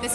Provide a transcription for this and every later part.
This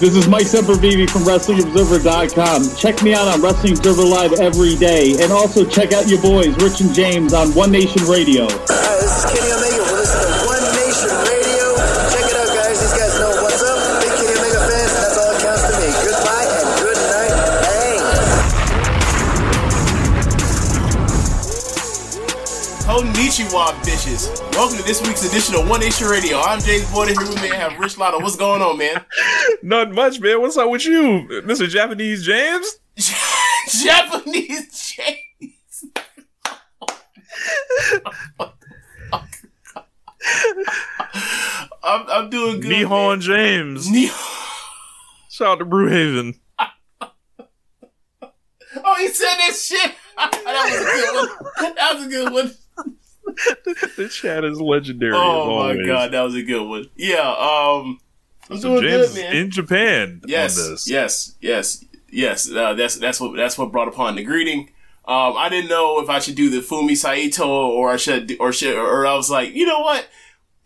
This is Mike Sempervivi from WrestlingObserver.com. Check me out on Wrestling Observer Live every day. And also check out your boys, Rich and James, on One Nation Radio. This is Kenny Omega. We're listening to One Nation Radio. Check it out, guys. These guys know what's up. Big Kenny Omega fans, and that's all that counts to me. Goodbye and good night. Bang. Konnichiwa, bitches. Welcome to this week's edition of One Nation Radio. I'm James Boyd, here with me. I have Rich Latta. What's going on, man? Nothing much, man. What's up with you, Mr. Japanese James? Japanese James. I'm doing good. Nihon, man. James. Shout out to Brewhaven. Oh, he said that shit. That was a good one. The chat is legendary. Oh my god, that was a good one. Yeah, I'm so doing James good, man. In Japan. Yes, on this. Yes. That's what brought upon the greeting. I didn't know if I should do the Fumi Saito or I was like, you know what?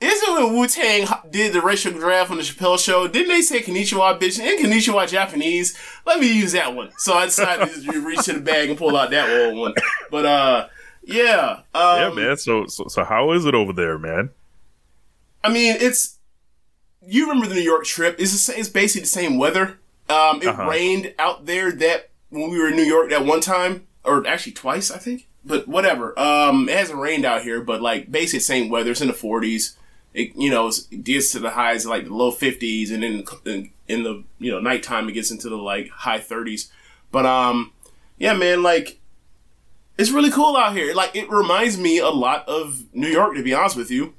Isn't when Wu-Tang did the racial draft on the Chappelle Show, didn't they say Konnichiwa, bitch? In Konnichiwa Japanese, let me use that one. So I decided to just reach in the bag and pull out that old one. But yeah. Yeah, man. So how is it over there, man? I mean, you remember the New York trip. It's basically the same weather. It rained out there that when we were in New York that one time, or actually twice, I think. But whatever. It hasn't rained out here, but like basically the same weather. It's in the 40s. It gets to the highs of like the low 50s, and then in the nighttime it gets into the like high 30s. But yeah, man, like. It's really cool out here. Like, it reminds me a lot of New York, to be honest with you.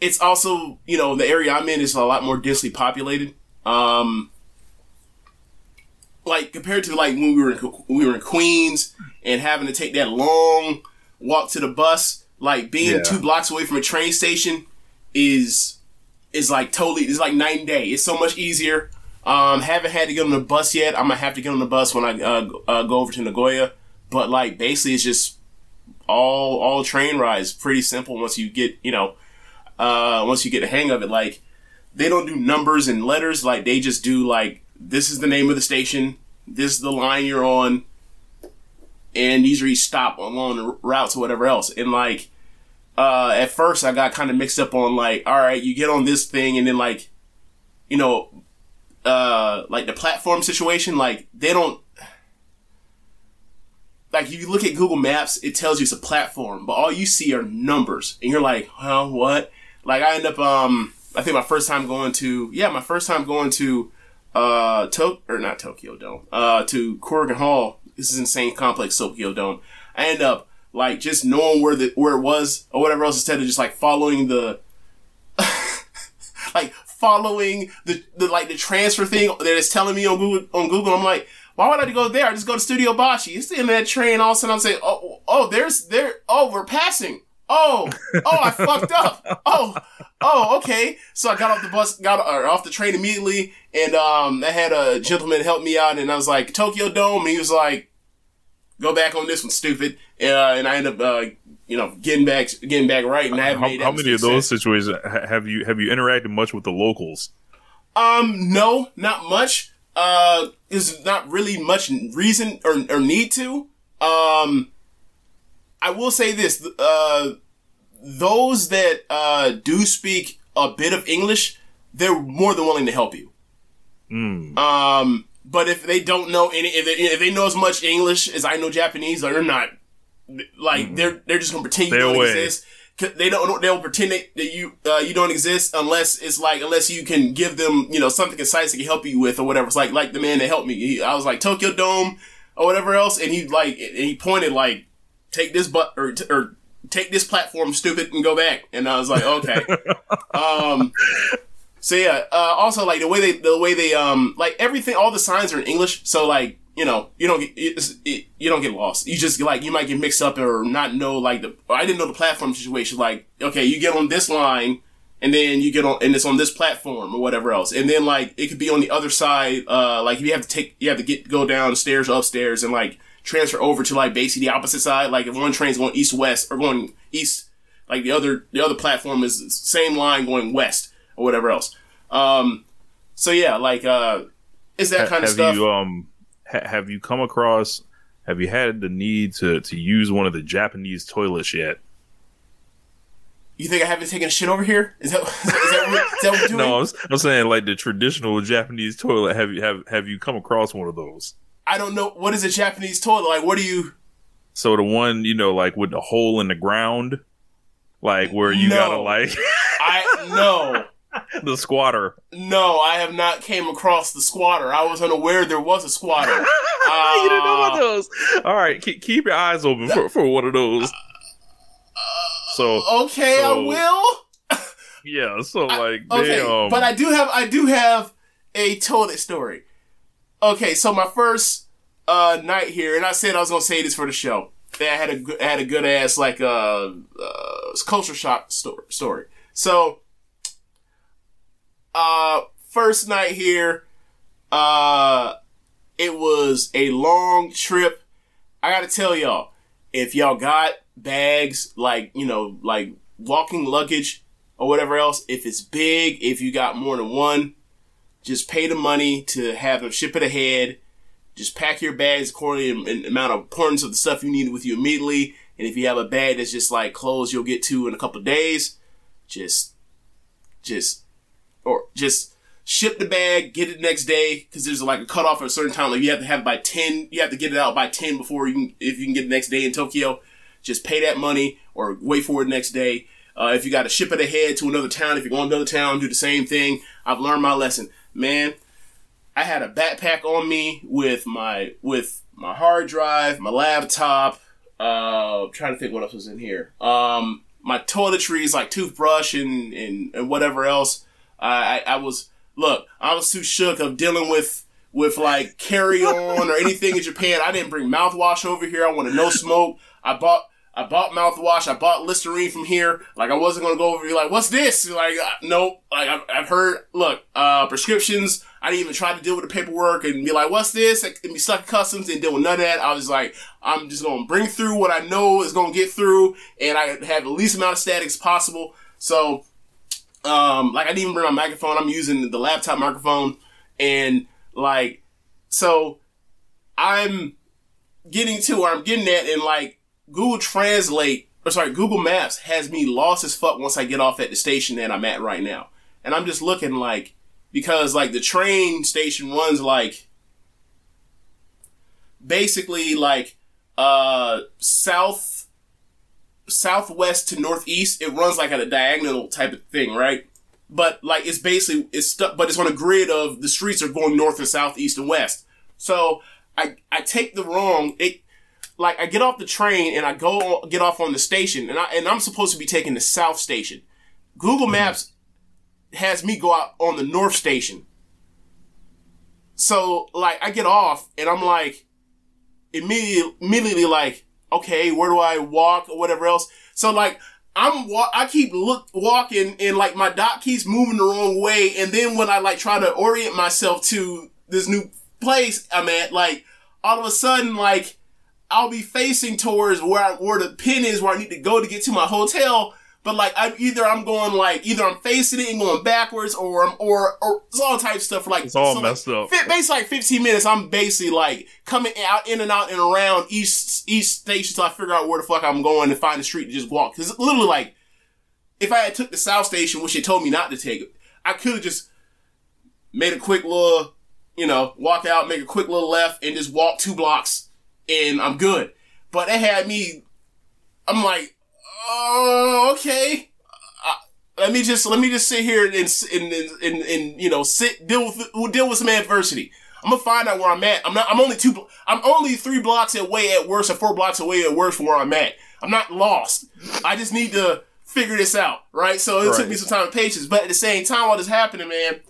It's also, the area I'm in is a lot more densely populated. Like, compared to, like, when we were in Queens and having to take that long walk to the bus, like, being 2 blocks away from a train station is like, totally, it's like night and day. It's so much easier. Haven't had to get on the bus yet. I'm gonna have to get on the bus when I go over to Nagoya. But like, basically, it's just all train rides. Pretty simple once you get the hang of it. Like, they don't do numbers and letters. Like, they just do like, this is the name of the station, this is the line you're on, and these are each stop along the routes or whatever else. And like, at first I got kind of mixed up on like, all right, you get on this thing, and then like, like the platform situation, like they don't, like if you look at Google Maps, it tells you it's a platform, but all you see are numbers, and you're like, well, what? Like I end up, I think my first time going to Tokyo Dome, to Corrigan Hall. This is Insane Complex Tokyo Dome. I end up like just knowing where it was or whatever else, instead of just like following the like. Following the transfer thing that it's telling me on Google, I'm like, why would I go there? I just go to Studio Bashi. It's the end of that train. All of a sudden, I'm saying, oh, we're passing. Oh, I fucked up. Oh, okay. So I got off the bus, off the train immediately, and I had a gentleman help me out, and I was like, Tokyo Dome, and he was like, go back on this one, stupid. And I ended up, getting back right. And I haven't made that mistake. How many of those situations have you interacted much with the locals? No, not much. There's not really much reason or need to. I will say this, those that do speak a bit of English, they're more than willing to help you. Mm. But if they don't know if they know as much English as I know Japanese, they're not like they're just gonna pretend you don't exist. They'll pretend that you don't exist unless you can give them something concise they can help you with or whatever. It's like the man that helped me. I was like Tokyo Dome or whatever else, and he pointed like. Take this take this platform, stupid, and go back. And I was like, okay. So yeah. Also, like the way they like everything, all the signs are in English. So like you don't get lost. You just like you might get mixed up or not know I didn't know the platform situation. Like okay, you get on this line, and then you get on and it's on this platform or whatever else. And then like it could be on the other side. Like you have to go downstairs or upstairs and like. Transfer over to like basically the opposite side. Like if one train's going east west or going east, like the other platform is the same line going west or whatever else. So yeah, like it's that kind of stuff. Have you had the need to use one of the Japanese toilets yet? You think I haven't taken a shit over here? Is that what we're doing? No, I'm saying like the traditional Japanese toilet. Have you come across one of those? I don't know. What is a Japanese toilet? Like, what do you... So the one, like with the hole in the ground, like where you gotta like... The squatter. No, I have not came across the squatter. I was unaware there was a squatter. You didn't know about those. All right. Keep your eyes open for one of those. Okay, I will. Yeah. So but I do have a toilet story. Okay, so my first night here, and I said I was gonna say this for the show. That I had a good ass like culture shock story. So, first night here, it was a long trip. I gotta tell y'all, if y'all got bags like walking luggage or whatever else, if it's big, if you got more than one. Just pay the money to have them ship it ahead. Just pack your bags according to the amount of importance of the stuff you need with you immediately. And if you have a bag that's just like clothes you'll get to in a couple of days, just ship the bag, get it the next day because there's like a cutoff at a certain time. Like you have to have it by 10. You have to get it out by 10 before if you can get it the next day in Tokyo. Just pay that money or wait for it the next day. If you got to ship it ahead to another town, if you're going to another town, do the same thing. I've learned my lesson. Man, I had a backpack on me with my hard drive, my laptop. I'm trying to think what else was in here. My toiletries, like toothbrush and whatever else. I was too shook of dealing with like carry on or anything in Japan. I didn't bring mouthwash over here. I wanted no smoke. I bought mouthwash. I bought Listerine from here. Like, I wasn't going to go over here like, what's this? Like, no. Like, I've heard, prescriptions. I didn't even try to deal with the paperwork and be like, what's this? And be stuck at customs and deal with none of that. I was like, I'm just going to bring through what I know is going to get through. And I had the least amount of statics possible. So, I didn't even bring my microphone. I'm using the laptop microphone. And, so I'm getting to where I'm getting at and, Google Maps has me lost as fuck once I get off at the station that I'm at right now. And I'm just looking because the train station runs southwest to northeast. It runs at a diagonal type of thing, right? But it's stuck, but it's on a grid of the streets are going north and south, east and west. So I take the wrong, I get off the train and I get off on the station and I'm supposed to be taking the South Station. Google Maps has me go out on the North Station. So I get off and I'm immediately okay, where do I walk or whatever else? So I keep walking and like my dot keeps moving the wrong way, and then when I like try to orient myself to this new place I'm at, like all of a sudden like I'll be facing towards where the pin is where I need to go to get to my hotel, but like I'm either I'm facing it and going backwards or it's all types of stuff like it's all so messed like, up. Basically like 15 minutes I'm basically like coming out in and out and around each station till I figure out where the fuck I'm going and find a street to just walk. Cause it's literally like if I had took the South Station, which they told me not to take it, I could have just made a quick little, you know, walk out, make a quick little left and just walk 2 blocks and I'm good. But it had me, I'm like, oh, okay. Let me just sit here and you know, deal with some adversity. I'm going to find out where I'm at. I'm only 3 blocks away at worst or 4 blocks away at worst from where I'm at. I'm not lost. I just need to figure this out. Right. So it took me some time and patience, but at the same time, while this happening, man,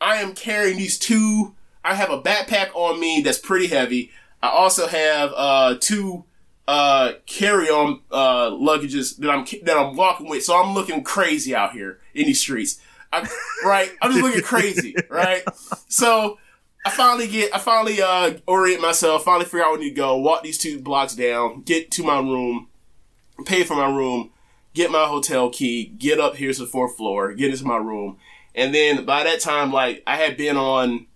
I am carrying these 2. I have a backpack on me that's pretty heavy. I also have 2 carry-on luggages that I'm walking with. So I'm looking crazy out here in these streets. I'm just looking crazy, right? So I finally orient myself, finally figure out where I need to go, walk these 2 blocks down, get to my room, pay for my room, get my hotel key, get up here to the 4th floor, get into my room. And then by that time, like, I had been on,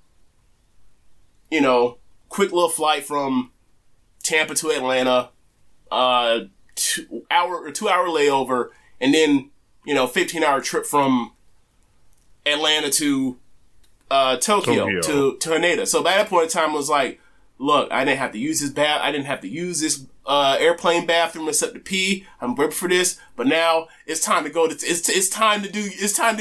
you know, quick little flight from Tampa to Atlanta, 2 hour layover, and then, you know, 15-hour trip from Atlanta to Tokyo. to Haneda. So by that point in time, I was like, look, I didn't have to use this bath. I didn't have to use this airplane bathroom except to pee. I'm grateful for this, but now it's time to go. It's time to do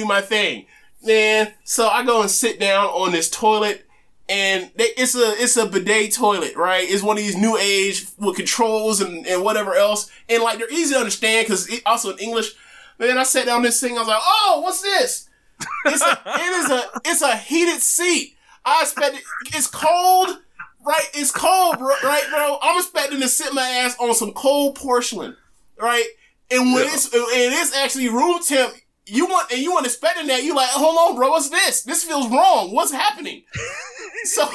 my thing. Man, so I go and sit down on this toilet, and it's a bidet toilet, right? It's one of these new age with controls and whatever else, and like they're easy to understand because also in English. Man, I sat down this thing. I was like, oh, what's this? It's a heated seat. I expected it's cold, right? It's cold, right, bro? I'm expecting to sit my ass on some cold porcelain, right? And when it's actually room temp. You weren't expecting that. You like, hold on, bro, what's this? This feels wrong. What's happening? So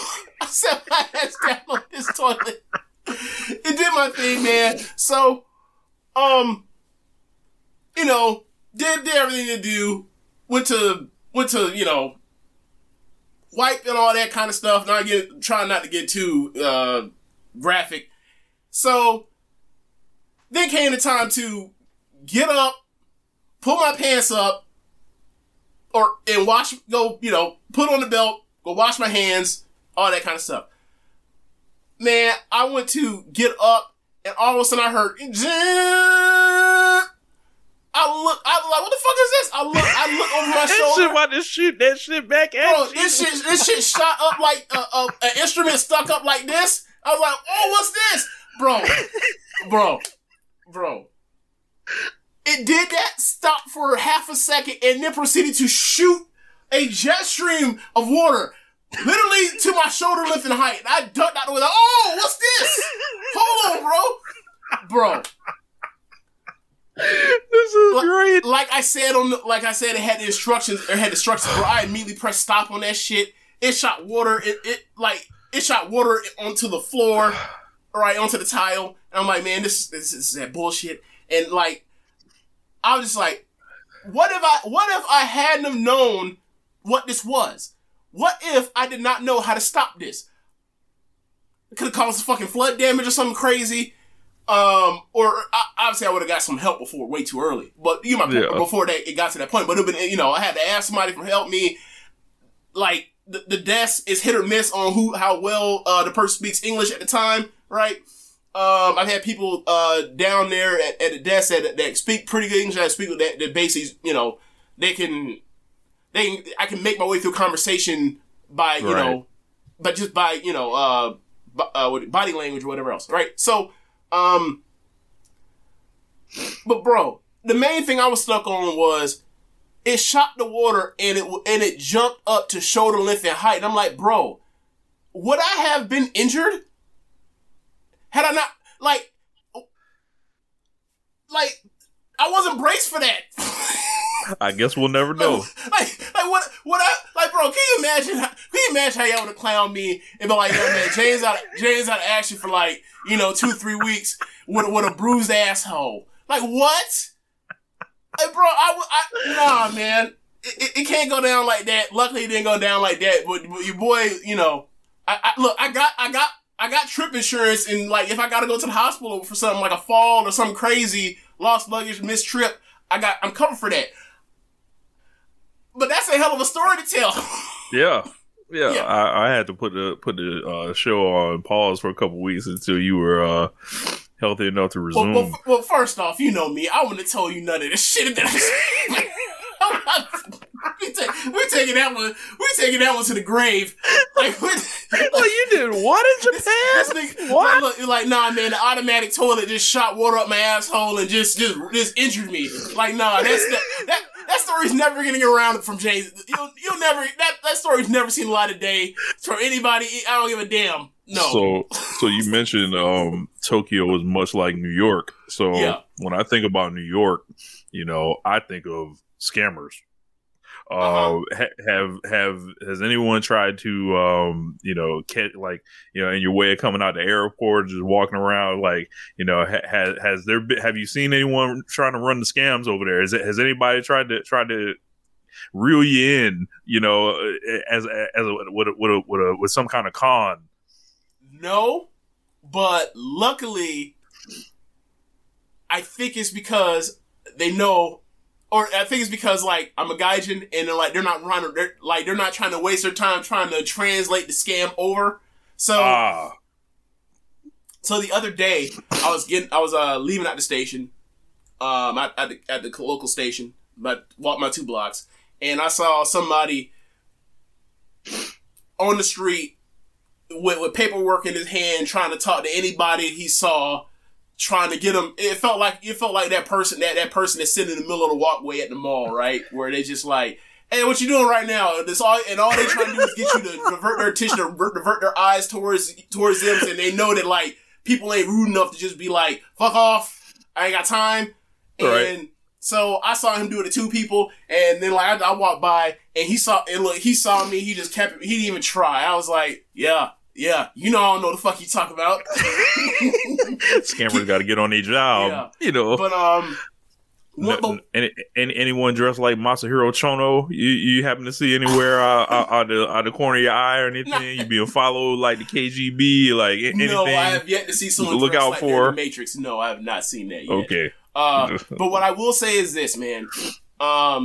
I set my ass down on this toilet. It did my thing, man. So, you know, did everything to do. Went to you know, wipe and all that kind of stuff. Trying not to get too graphic. So then came the time to get up, pull my pants up, put on the belt, go wash my hands, all that kind of stuff. Man, I went to get up, and all of a sudden I heard, I was like, what the fuck is this? I look over my shoulder. That shit wanted to shoot that shit back at you. This shit shot up like an instrument stuck up like this. I was like, oh, what's this? Bro. It did that, stop for half a second, and then proceeded to shoot a jet stream of water, literally to my shoulder length in height. And I ducked out the way, like, oh, what's this? Hold on, bro. This is great. Like I said, it had instructions, bro. I immediately pressed stop on that shit. It shot water. It shot water onto the floor, right, onto the tile. And I'm like, man, this is that bullshit. And like, I was just like, what if I hadn't known what this was? What if I did not know how to stop this? It could have caused fucking flood damage or something crazy. Obviously I would have got some help before way too early. But you know, before that it got to that point. But it would have been, you know, I had to ask somebody to help me. Like the deaths is hit or miss on how well the person speaks English at the time, right? I've had people down there at the desk that speak pretty good English. I speak with that basically, you know, I can make my way through conversation by, you know, but just by, you know, body language or whatever else, right? So, but bro, the main thing I was stuck on was it shot the water and it jumped up to shoulder length and height. And I'm like, bro, would I have been injured? Had I not, like, I wasn't braced for that. I guess we'll never know. Like what I, like, bro, can you imagine how y'all would have clowned me and be like, yo, man, James out of action for like, 2-3 weeks with a bruised asshole. Like, what? Like, bro, nah, man. It can't go down like that. Luckily, it didn't go down like that. But your boy, I got trip insurance, and like, if I gotta go to the hospital for something like a fall or something crazy, lost luggage, missed trip, I'm covered for that. But that's a hell of a story to tell. Yeah. I had to put the show on pause for a couple weeks until you were healthy enough to resume. Well, first off, you know me. I wouldn't have told you none of this shit that I said. We're taking that one to the grave. Like, you did what in Japan? What? Like, nah, man, the automatic toilet just shot water up my asshole and just injured me. Like, nah, that story's never getting around from James. You'll never that story's never seen a light of day from anybody. I don't give a damn. No. So you mentioned Tokyo is much like New York. So when I think about New York, I think of scammers. Has anyone tried to in your way of coming out the airport, just walking around, like, have you seen anyone trying to run the scams over there? Has anybody tried to reel you in, with some kind of con? No, but luckily, I think it's because they know. Or I think it's because, like, I'm a gaijin, and they're not trying to waste their time trying to translate the scam over. So the other day I was leaving at the station, at the local station, but walked my 2 blocks, and I saw somebody on the street with paperwork in his hand, trying to talk to anybody he saw. Trying to get them, it felt like that person that's sitting in the middle of the walkway at the mall, right, where they just like, hey, what you doing right now? All they trying to do is get you to divert their attention, to divert their eyes towards them, and they know that, like, people ain't rude enough to just be like, fuck off, I ain't got time. And right. So I saw him do it to 2 people, and then, like, I walked by, and he saw me, he just kept it, he didn't even try. I was like, yeah, I don't know the fuck you talk about. Scammers got to get on each job, But anyone dressed like Masahiro Chono, you happen to see anywhere out the corner of your eye or anything? You being followed like the KGB, like anything? No, I have yet to see someone look out like for the Matrix. No, I have not seen that yet. Okay, but what I will say is this, man. I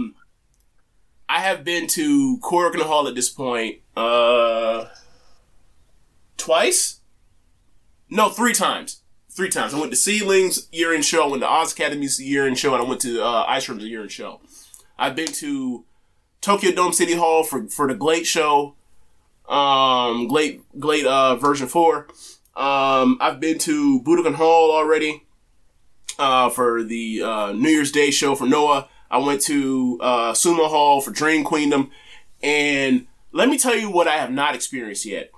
have been to Korakuen Hall at this point. 2 times? No, 3 times. 3 times. I went to Seedling's year-end show, I went to Oz Academy's year-end show, and I went to Ice Room's year-end show. I've been to Tokyo Dome City Hall for the Glade show, Glade version 4. I've been to Budokan Hall already for the New Year's Day show for Noah. I went to Sumo Hall for Dream Queendom. And let me tell you what I have not experienced yet.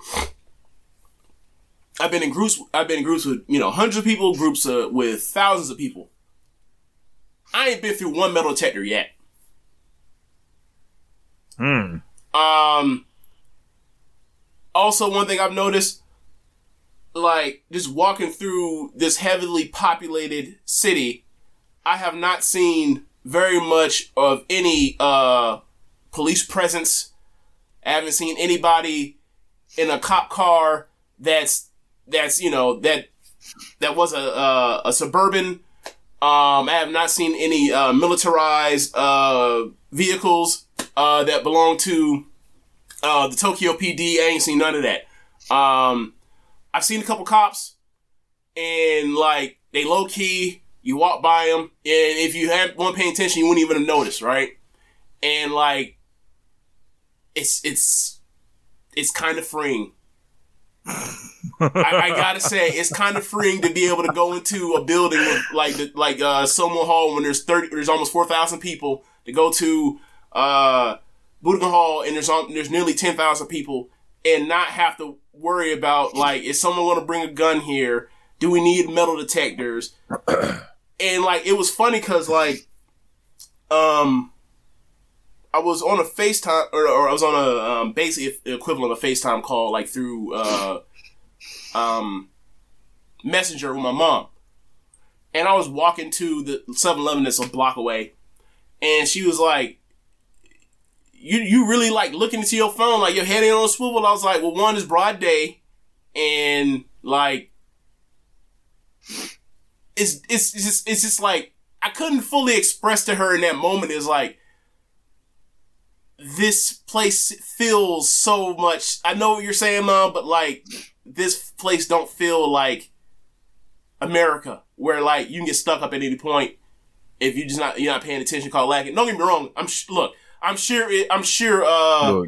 I've been in groups with, hundreds of people, groups with thousands of people. I ain't been through one metal detector yet. Also, one thing I've noticed, like, just walking through this heavily populated city, I have not seen very much of any police presence. I haven't seen anybody in a cop car that was a suburban. I have not seen any militarized vehicles that belong to the Tokyo PD. I ain't seen none of that. I've seen a couple cops, and like, they low key. You walk by them, and if you weren't paying attention, you wouldn't even have noticed, right? And like, it's kind of freeing. I gotta say, it's kind of freeing to be able to go into a building with, like Sumo Hall, when there's almost 4,000 people, to go to Budokan Hall, and there's nearly 10,000 people, and not have to worry about, like, is someone going to bring a gun here? Do we need metal detectors? And, like, it was funny because, like, I was on a FaceTime, or I was on a basically equivalent of a FaceTime call, like, through Messenger with my mom. And I was walking to the 7-Eleven that's a block away. And she was like, you really, like, looking into your phone, like, your head ain't on a swivel. I was like, well, one, is broad day. And, like, it's just like, I couldn't fully express to her in that moment. It's like, this place feels so much. I know what you're saying, Mom, but, like, this place don't feel like America, where, like, you can get stuck up at any point if you're not paying attention, call lacking. Don't get me wrong. I'm sure. Look,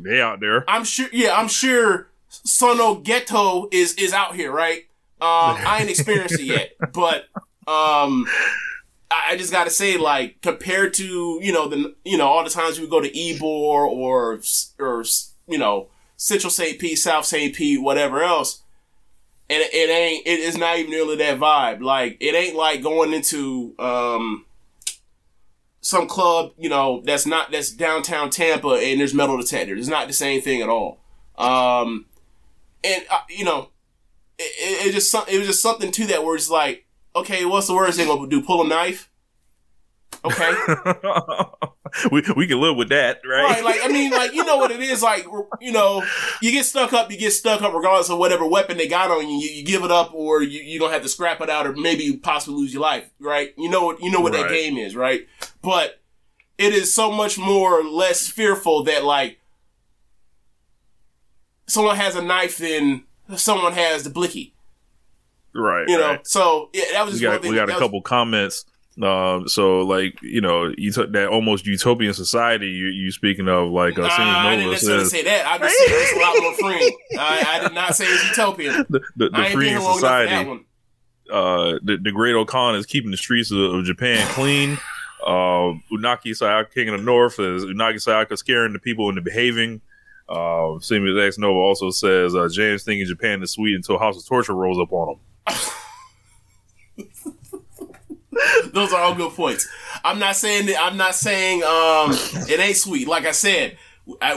they out there. I'm sure. Sono Ghetto is out here, right? I ain't experienced it yet, but I just gotta say, like, compared to all the times we would go to Ybor or Central St. Pete, South St. Pete, whatever else, and it is not even nearly that vibe. Like, it ain't like going into some club, that's downtown Tampa and there's metal detectors. It's not the same thing at all. It was just something to that where it's like, okay, what's the worst thing I'm gonna do? Pull a knife? Okay, we can live with that, right? Right. Like, I mean, like, you know what it is. Like, you get stuck up. You get stuck up regardless of whatever weapon they got on you. You give it up, or you don't have to scrap it out, or maybe you possibly lose your life, right? You know what right. That game is, right? But it is so much more or less fearful that, like, someone has a knife than someone has the blicky. Right. Right. So yeah, that was just one thing. We got a couple comments. So, like, you took that almost utopian society you speaking of, like, I didn't necessarily say that. I just said it's a lot more friend. I did not say it's utopian. The free society. The Great Okan is keeping the streets of Japan clean. Unagi Sayaka, King of the North, is Unagi Sayaka scaring the people into behaving. Seamus X Nova also says, James thinking Japan is sweet until House of Torture rolls up on him. Those are all good points. I'm not saying it ain't sweet. Like I said,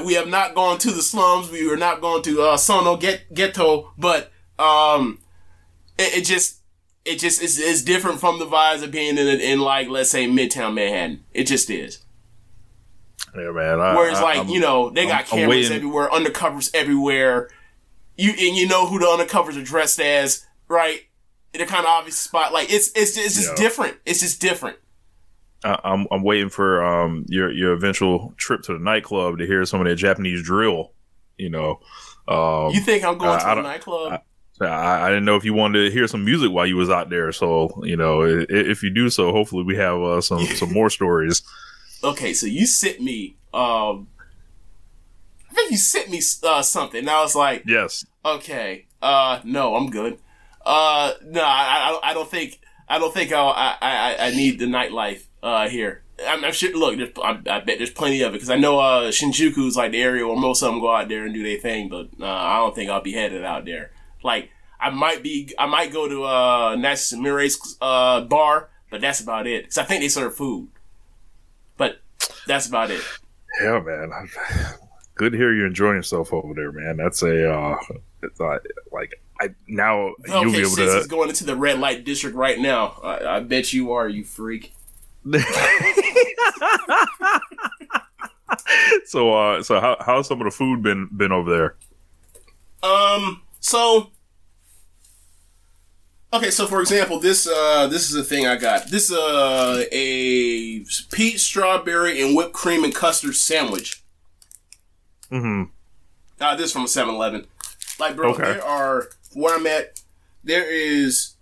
we have not gone to the slums. We were not going to Sono Ghetto, but it just it's different from the vibes of being in like, let's say, Midtown Manhattan. It just is. Yeah, man. Whereas, they got cameras everywhere, undercovers everywhere. You know who the undercovers are dressed as, right? In a kind of obvious spot. Like, it's just different. It's just different. I'm waiting for your eventual trip to the nightclub to hear some of that Japanese drill. You think I'm going to the nightclub? I didn't know if you wanted to hear some music while you was out there. So, if you do so, hopefully we have some more stories. Okay, so you sent me, I think you sent me something. And I was like, yes. Okay, no, I'm good. No, I don't think I need the nightlife here. I'm sure. Look, I bet there's plenty of it because I know Shinjuku is like the area where most of them go out there and do their thing. But I don't think I'll be headed out there. Like, I might go to Natsu Samire's bar, but that's about it. Because I think they serve food. But that's about it. Yeah, man. Good to hear you're enjoying yourself over there, man. That's a you'll be able to. Is going into the red light district right now. I bet you are, you freak. So how's some of the food been over there? So for example, this is a thing I got. This is a peach, strawberry, and whipped cream and custard sandwich. Mm-hmm. This is from a 7-Eleven. Like, bro, okay. There are, where I'm at, there is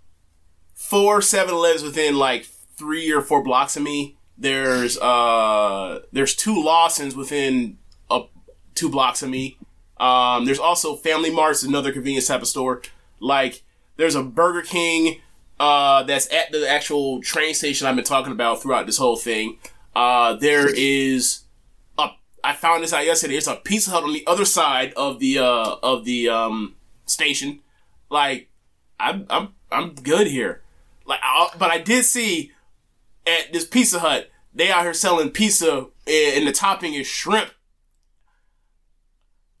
4 7-Elevens within, like, 3 or 4 blocks of me. There's 2 Lawsons within 2 blocks of me. There's also Family Mart's, another convenience type of store. Like, there's a Burger King that's at the actual train station I've been talking about throughout this whole thing. There is I found this out yesterday. It's a Pizza Hut on the other side of the station. Like, I'm good here. Like, but I did see at this Pizza Hut. They out here selling pizza and the topping is shrimp.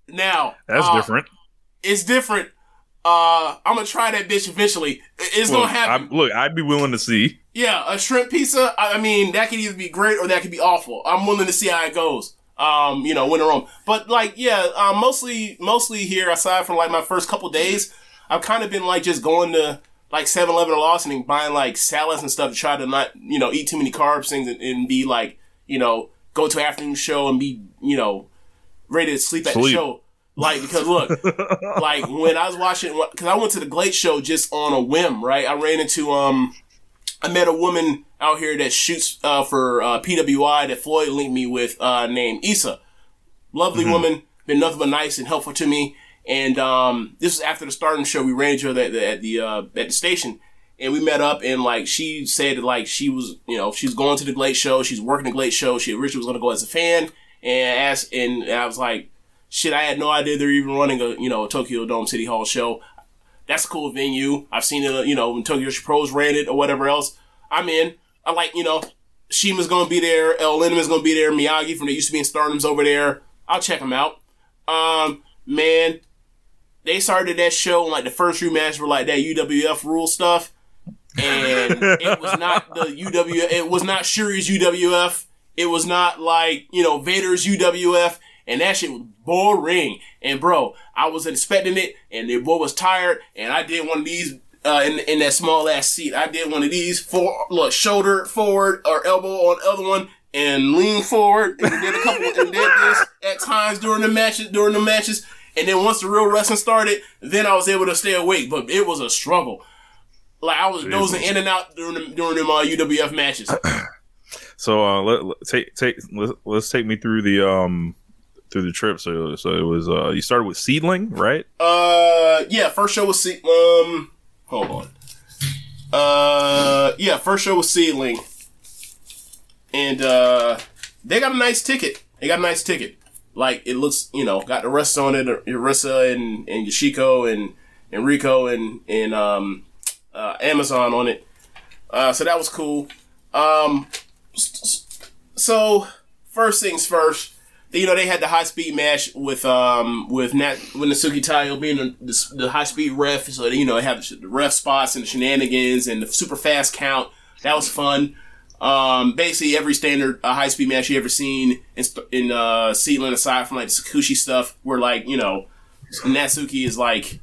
Now that's different. It's different. I'm gonna try that bitch eventually. It's gonna happen. I'd be willing to see. Yeah, a shrimp pizza. I mean, that could either be great or that could be awful. I'm willing to see how it goes. When they're on. But mostly here, aside from my first couple days, I've kind of been just going to 7-Eleven or Lawson and buying salads and stuff to try to not eat too many carbs things and be go to an afternoon show and be ready to sleep at the show. Because look, when I was watching, because I went to the Glade show just on a whim, right? I ran into, I met a woman out here that shoots for PWI that Floyd linked me with, named Issa. Lovely woman, been nothing but nice and helpful to me. And this was after the Stardom show. We ran into her at the station, and we met up. And she said that she was, she's going to the Glade show. She's working the Glade show. She originally was going to go as a fan, and I was like, shit, I had no idea they're even running a Tokyo Dome City Hall show. That's a cool venue. I've seen it, when Tokyo Pros ran it or whatever else. I'm in. I'm Shima's going to be there. El Lindeman's going to be there. Miyagi from the used to be in Stardom's over there. I'll check them out. Man, they started that show and the first rematch were that UWF rule stuff. And it was not the UWF. It was not Shuri's UWF. It was not Vader's UWF. And that shit was boring. And, bro, I was expecting it, and the boy was tired, and I did one of these in that small-ass seat. I did one of these, shoulder forward or elbow on the other one, and lean forward, and did a couple, and did this at times during the matches. And then once the real wrestling started, then I was able to stay awake. But it was a struggle. I was dozing in and out during the UWF matches. So, let's take me through the... through the trip, so it was. You started with Seedling, right? First show was first show was Seedling, and they got a nice ticket. It looks, got the rest on it. Yarissa and Yoshiko and Rico and Amazon on it. So that was cool. So first things first. They had the high speed match with Natsuki Taiyo being the high speed ref. So they have the ref spots and the shenanigans and the super fast count. That was fun. Basically every standard high speed match you ever seen in Seedling, aside from the Sakushi stuff, where Natsuki is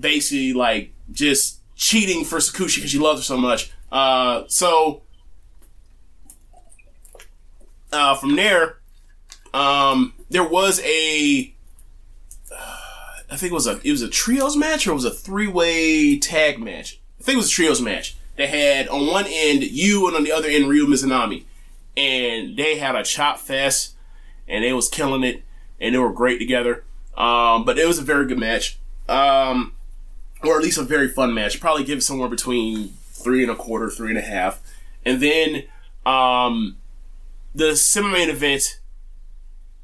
basically just cheating for Sakushi because she loves her so much. So from there. There was a trios match or it was a three-way tag match. I think it was a trios match. They had on one end you and on the other end Ryu Mizunami, and they had a chop fest, and they was killing it, and they were great together. But it was a very good match, or at least a very fun match. Probably give it somewhere between 3 1/4, 3 1/2, and then the semi-main event.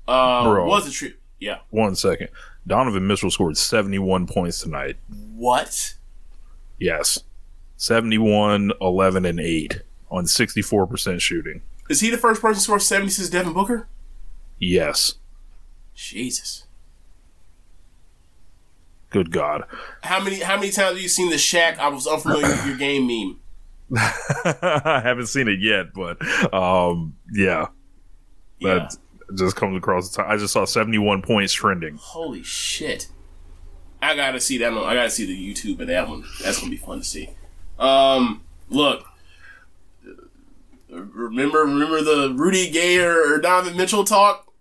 Was a trip. Yeah. 1 second. Donovan Mitchell scored 71 points tonight. What? Yes. 71, 11, and 8 on 64% shooting. Is he the first person to score 70 since Devin Booker? Yes. Jesus. Good God. How many times have you seen the Shaq "I was unfamiliar with your game" meme? I haven't seen it yet, but yeah. That's just comes across the top. I just saw 71 points trending. Holy shit. I gotta see that one. I gotta see the YouTube of that one. That's gonna be fun to see. Look. Remember the Rudy Gay or Donovan Mitchell talk?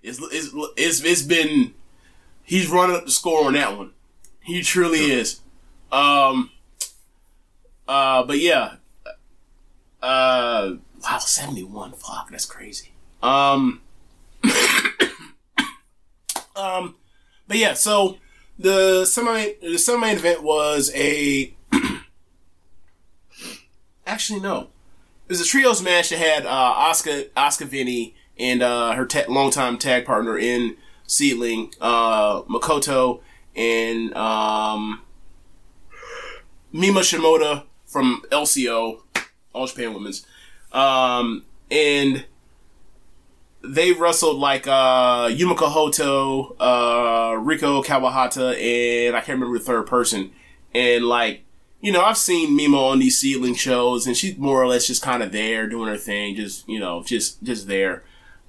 It's been... He's running up the score on that one. He truly is. But yeah. Wow, 71. Fuck, that's crazy. But yeah, so the semi-main event was a actually no, it was a trios match that had Asuka Vinnie and her longtime tag partner in Seedling, Makoto and Mima Shimoda from LCO All Japan Women's. And they wrestled like Yumiko Hoto, Riko Kawahata, and I can't remember the third person. And like, you know, I've seen Mima on these seedling shows, and she's more or less just kind of there doing her thing, just, you know, just there.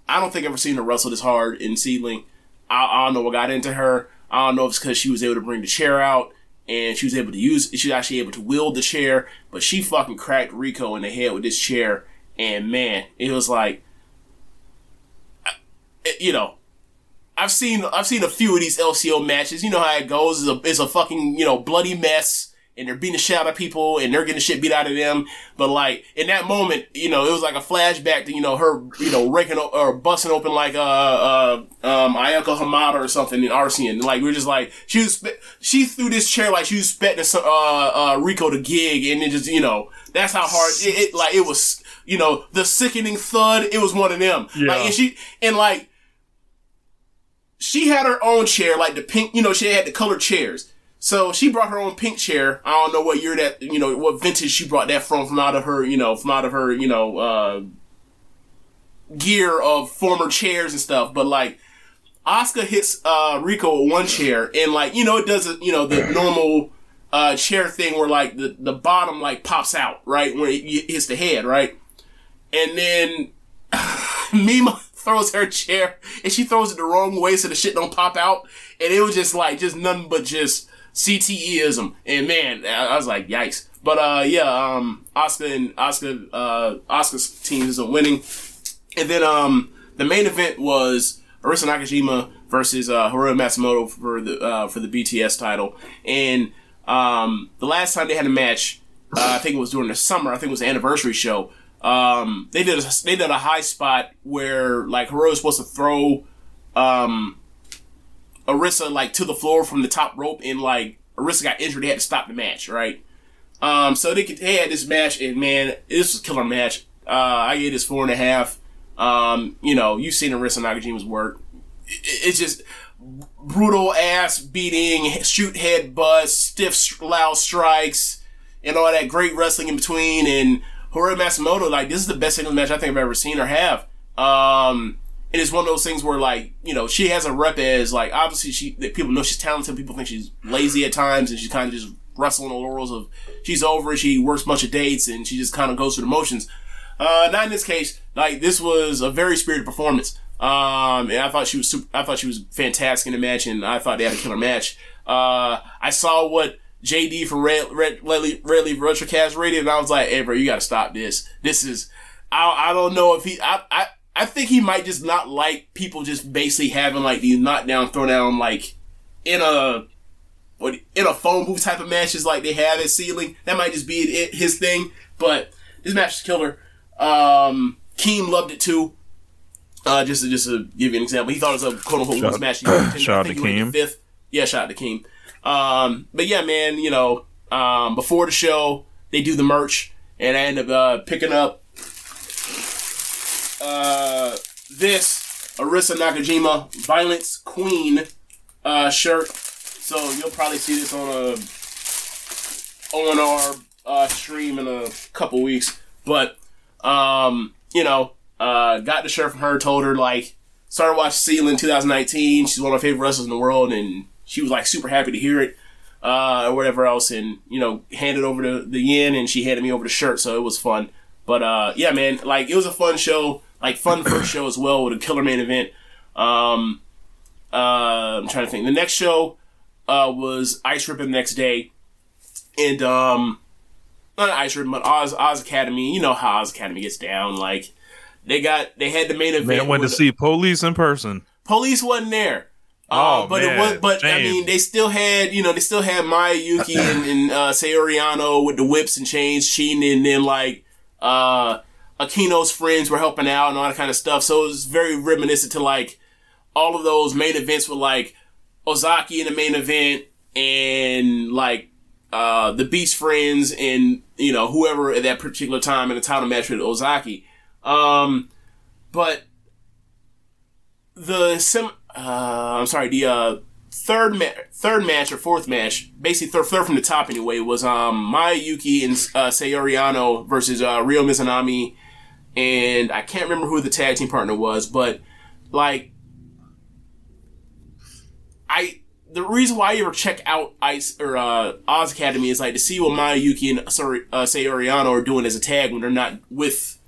I don't think I've ever seen her wrestle this hard in seedling. I don't know what got into her. I don't know if it's because she was able to bring the chair out and she was able to use, she was actually able to wield the chair, but she fucking cracked Riko in the head with this chair. And man, it was like, you know, I've seen a few of these LCO matches. You know how it goes. It's a fucking, you know, bloody mess, and they're beating the shit out of people, and they're getting the shit beat out of them. But like in that moment, you know, it was like a flashback to, you know, her, you know, raking or busting open like Ayako Hamada or something in Arceen. Like we're just like she threw this chair like she was expecting Riko to gig, and it just, you know, that's how hard it like it was. You know, the sickening thud. It was one of them. Yeah. Like, and she had her own chair, like the pink, you know, she had the colored chairs. So she brought her own pink chair. I don't know what year that, you know, what vintage she brought that from out of her, gear of former chairs and stuff. But like, Asuka hits, Riko with one chair, and like, you know, it does, you know, the normal, chair thing where like the bottom like pops out, right? When it hits the head, right? And then Mima throws her chair, and she throws it the wrong way so the shit don't pop out. And it was just like, just nothing but just CTE-ism. And man, I was like, yikes. But, Asuka's team is winning. And then, the main event was Arisa Nakajima versus, Haruo Matsumoto for the BTS title. And, the last time they had a match, I think it was during the summer, I think it was the anniversary show. They did a high spot where like Haruo was supposed to throw Arisa like to the floor from the top rope, and like Arisa got injured, they had to stop the match, right? So they had this match, and man, this was a killer match. I gave this 4.5. You know, you've seen Arisa Nakajima's work. It's just brutal ass beating, shoot head butts, stiff loud strikes, and all that great wrestling in between. And Haruo Matsumoto, like, this is the best singles match I think I've ever seen her have. And it's one of those things where, like, you know, she has a rep as, like, obviously people know she's talented, people think she's lazy at times, and she's kind of just wrestling the laurels of she's over, she works a bunch of dates, and she just kind of goes through the motions. Not in this case. Like, this was a very spirited performance. And I thought she was fantastic in the match, and I thought they had a killer match. I saw what JD from Red Leaf Retrocast rated, and I was like, hey bro, you gotta stop this. This is, I don't know if he, I think he might just not like people just basically having like these knockdown, throwdown, like in a phone booth type of matches like they have at Ceiling. That might just be it, his thing, but this match is killer. Keem loved it too. Just to give you an example, he thought it was a quote-unquote women's match. Shout out to Keem. Yeah, shout out to Keem. But yeah, man, you know, before the show, they do the merch, and I end up picking up this Arisa Nakajima Violence Queen shirt. So you'll probably see this on a O&R stream in a couple weeks. But, you know, got the shirt from her, told her, like, started watching Seal in 2019. She's one of my favorite wrestlers in the world, and she was, like, super happy to hear it, or whatever else, and, you know, handed over the yen, and she handed me over the shirt, so it was fun. But, yeah, man, like, it was a fun show, like, fun first show as well, with a killer main event. I'm trying to think. The next show was Ice Ribbon the next day, and, not Ice Ribbon, but Oz Academy. You know how Oz Academy gets down, like... They had the main event. Man, I went to see Police in person. Police wasn't there. Damn. I mean, they still had Maya Yuki and Sayoriano with the whips and chains cheating, and then like, Akino's friends were helping out and all that kind of stuff. So it was very reminiscent to like all of those main events with like Ozaki in the main event and like, the Beast friends and, you know, whoever at that particular time in the title match with Ozaki. But the Third match or fourth match, basically third from the top anyway, was Mayuki and Sayori Ano versus Ryo Mizunami, and I can't remember who the tag team partner was, but like the reason why I ever check out Oz Academy is like to see what Mayuki and Sayori Ano are doing as a tag when they're not with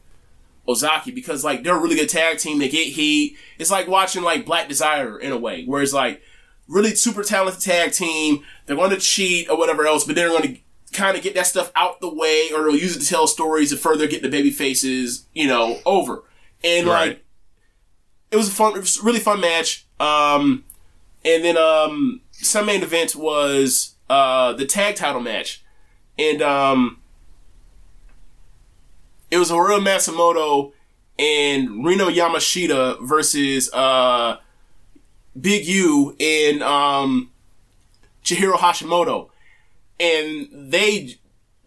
Ozaki, because like they're a really good tag team. They get heat. It's like watching like Black Desire in a way, where it's like really super talented tag team. They're going to cheat or whatever else, but they're going to kind of get that stuff out the way, or they'll use it to tell stories to further get the baby faces, you know, over. And right. Like, it was a really fun match. And then some main event was the tag title match, and it was Horikoshi Matsumoto and Rino Yamashita versus Big U and Chihiro Hashimoto, and they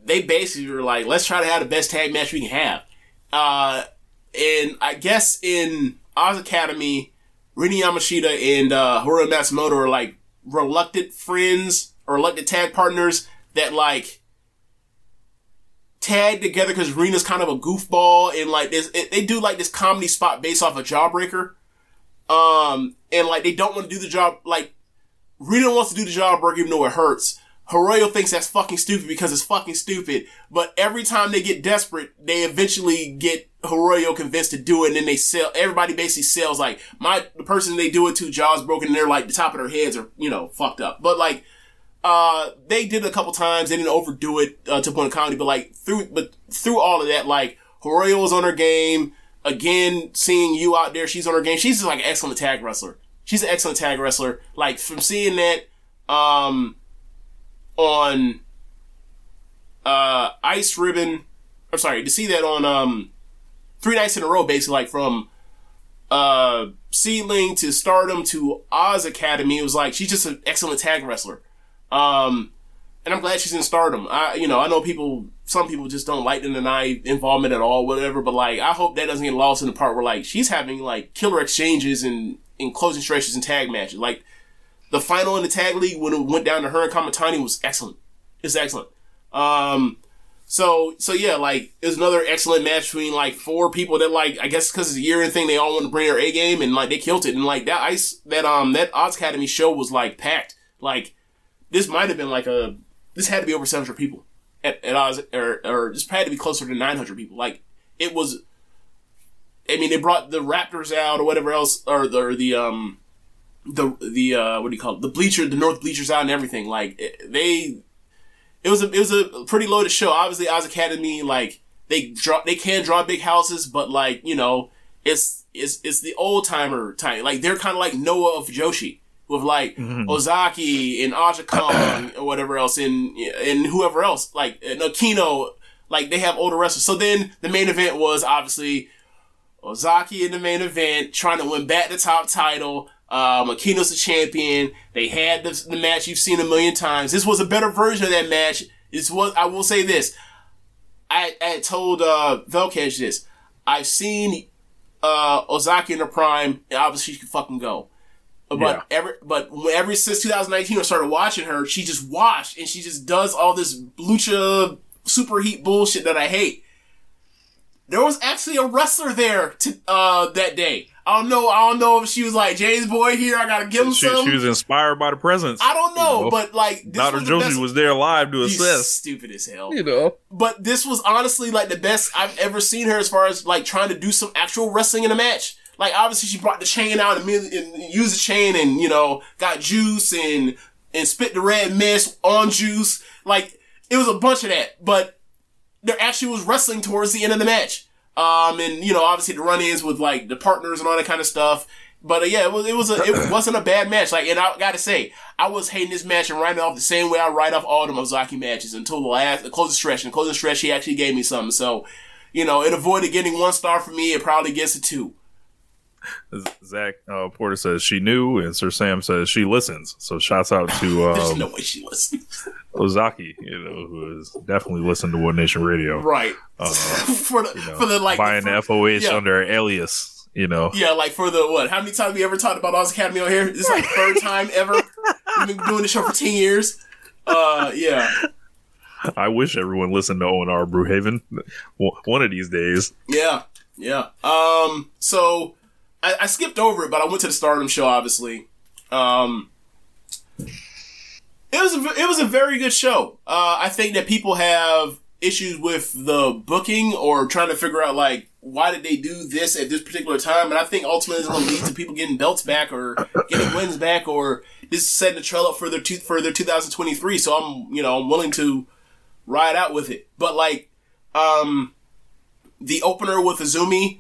basically were like, let's try to have the best tag match we can have. And I guess in Oz Academy, Rino Yamashita and Horikoshi Matsumoto are like reluctant friends or reluctant tag partners that like tag together because Rina's kind of a goofball, and like they do like this comedy spot based off a Jawbreaker. And like they don't want to do the job. Like Rina wants to do the Jawbreaker even though it hurts. Hiroyo thinks that's fucking stupid because it's fucking stupid. But every time they get desperate, they eventually get Hiroyo convinced to do it, and then they sell. Everybody basically sells like the person they do it to, jaw's broken, and they're like the top of their heads are, you know, fucked up. But like they did it a couple times. They didn't overdo it to point of comedy. But like through all of that, like Hiroyo was on her game. Again, seeing you out there, she's on her game. She's just like an excellent tag wrestler. She's an excellent tag wrestler. Like, from seeing that on Ice Ribbon... I'm sorry, to see that on 3 nights in a row, basically, like, from Seedling to Stardom to Oz Academy, it was like, she's just an excellent tag wrestler. And I'm glad she's in Stardom. I know people... Some people just don't like to deny involvement at all, whatever, but like, I hope that doesn't get lost in the part where like, she's having like killer exchanges and closing stretches and tag matches. Like, the final in the tag league when it went down to her and Kamatani was excellent. It's excellent. So yeah, like, it was another excellent match between like 4 people that like, I guess because it's a year-end thing, they all want to bring their A game, and like, they killed it. And like, that Oz Academy show was like packed. Like, this had to be over 700 people. At Oz, or just had to be closer to 900 people. Like, it was, I mean, they brought the Raptors out or whatever else, or the what do you call it? The North Bleachers out and everything. Like, it was a pretty loaded show. Obviously, Oz Academy, like, they can draw big houses, but like, you know, it's the old timer time. Like, they're kind of like Noah of Joshi. With like Ozaki and Aja Kong or whatever else, and whoever else, like Akino, like they have older wrestlers. So then the main event was obviously Ozaki in the main event trying to win back the top title. Akino's the champion. They had the match you've seen a million times. This was a better version of that match. I will say this. I told Velkej this. I've seen Ozaki in her prime, and obviously she can fucking go. But yeah. Ever since 2019, I started watching her, she just washed, and she just does all this lucha super heat bullshit that I hate. There was actually a wrestler there that day. I don't know if she was like, James Boy here, I gotta give him some. She was inspired by the presence. I don't know, you know, but like, this Dr. Josie was there live to assess. Stupid as hell, you know. But this was honestly like the best I've ever seen her as far as like trying to do some actual wrestling in a match. Like, obviously, she brought the chain out and used the chain and, you know, got juice and spit the red mist on juice. Like, it was a bunch of that. But there actually was wrestling towards the end of the match. And, you know, obviously the run-ins with, like, the partners and all that kind of stuff. But, yeah, it wasn't a bad match. Like, and I gotta say, I was hating this match and writing it off the same way I write off all the Ozaki matches until the closing stretch. And the closing stretch, he actually gave me something. So, you know, it avoided getting 1 star for me. It probably gets a 2. Zach Porter says she knew, and Sir Sam says she listens. So shouts out to there's no way she listens. Ozaki, you know, who has definitely listened to One Nation Radio, right? For the buying the FOH under an alias, you know? Yeah, like for the, what, how many times we ever talked about Oz Academy on here? This is like the third time ever. We've been doing the show for 10 years. Yeah. I wish everyone listened to O&R Brewhaven one of these days. Yeah, yeah. So I skipped over it, but I went to the Stardom show, obviously. It was a very good show. I think that people have issues with the booking or trying to figure out, like, why did they do this at this particular time? And I think ultimately it's going to lead to people getting belts back or getting wins back, or this is setting the trail up for their 2023. So I'm willing to ride out with it. But, like, the opener with Izumi,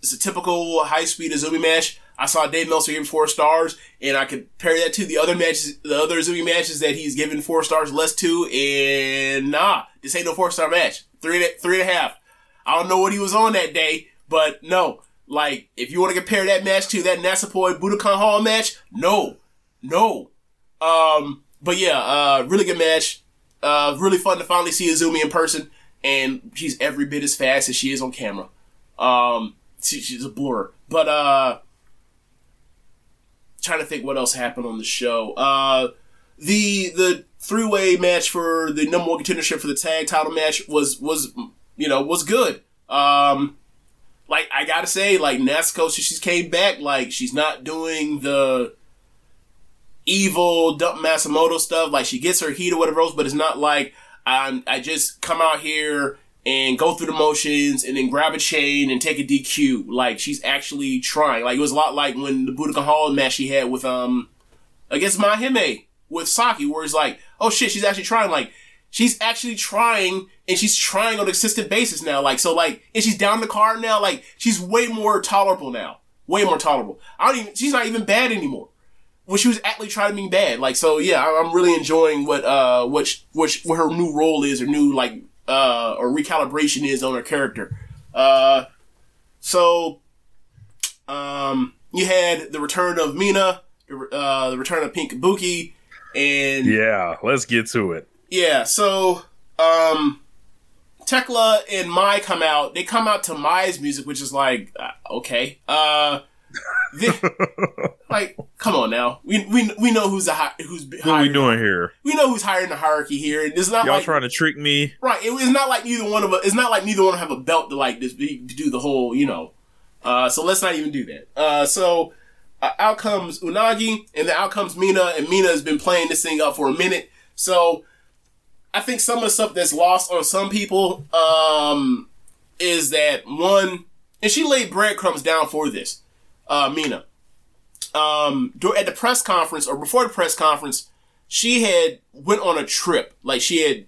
it's a typical high-speed Izumi match. I saw Dave Meltzer give 4 stars, and I compare that to the other matches, the other Izumi matches that he's given 4 stars less to, and nah, this ain't no 4-star match. 3.5. I don't know what he was on that day, but no. Like, if you want to compare that match to that Natsupoi Budokan Hall match, no. No. But yeah, really good match. Really fun to finally see Izumi in person, and she's every bit as fast as she is on camera. She's a blur. But, trying to think what else happened on the show. The 3-way match for the number one contendership for the tag title match was good. Like, I gotta say, like, Natsuko, she's came back. Like, she's not doing the evil dump Masamoto stuff. Like, she gets her heat or whatever else, but it's not like I just come out here and go through the motions and then grab a chain and take a DQ. Like, she's actually trying. Like, it was a lot like when the Budokan Hall match she had with, against Mahime with Saki, where it's like, oh shit, she's actually trying. Like, she's actually trying, and she's trying on a consistent basis now. Like, so, like, and she's down the card now. Like, she's way more tolerable now. Way more tolerable. She's not even bad anymore. When she was actually trying to be bad. Like, so yeah, I'm really enjoying what her new role is, or new, like, or recalibration is on her character. So you had the return of Mina, the return of Pink Kabuki, and yeah, let's get to it. Yeah, so Tekla and Mai come out. They come out to Mai's music, which is like, okay, like, come on now. We know who's higher. What are we doing here? We know who's higher in the hierarchy here. And it's not y'all like, trying to trick me, right? It's not like neither one of us. It's not like neither one have a belt to like this. Do the whole, you know. So let's not even do that. So out comes Unagi, and then out comes Mina, and Mina has been playing this thing up for a minute. So I think some of the stuff that's lost on some people is that one, and she laid breadcrumbs down for this. Mina, at the press conference or before the press conference, she had went on a trip. Like she had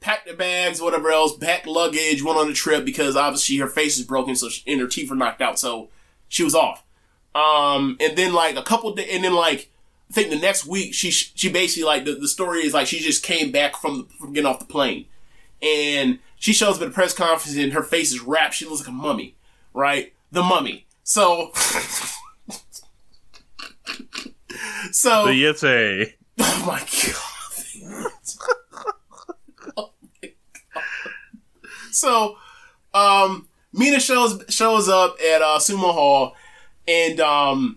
packed her bags, whatever else, packed luggage, went on a trip because obviously her face is broken, and her teeth are knocked out, so she was off. And then like a couple days, and then like I think the next week she basically like the story is like she just came back from getting off the plane, and she shows up at the press conference and her face is wrapped. She looks like a mummy, right? The mummy. So the Yeti. Oh my god! Oh my god! So, Mina shows up at Sumo Hall, and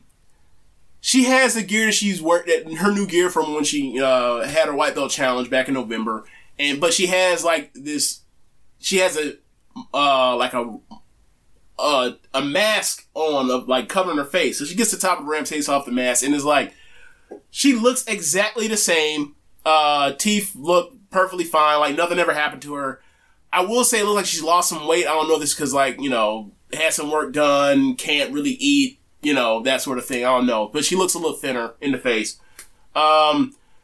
she has the gear that she's worked at, her new gear from when she had her white belt challenge back in November, but she has like this. She has a mask on of like covering her face. So she gets the top of Ram's face off the mask and is like, she looks exactly the same. Teeth look perfectly fine. Like nothing ever happened to her. I will say it looks like she's lost some weight. I don't know this because like, had some work done, can't really eat, that sort of thing. I don't know. But she looks a little thinner in the face.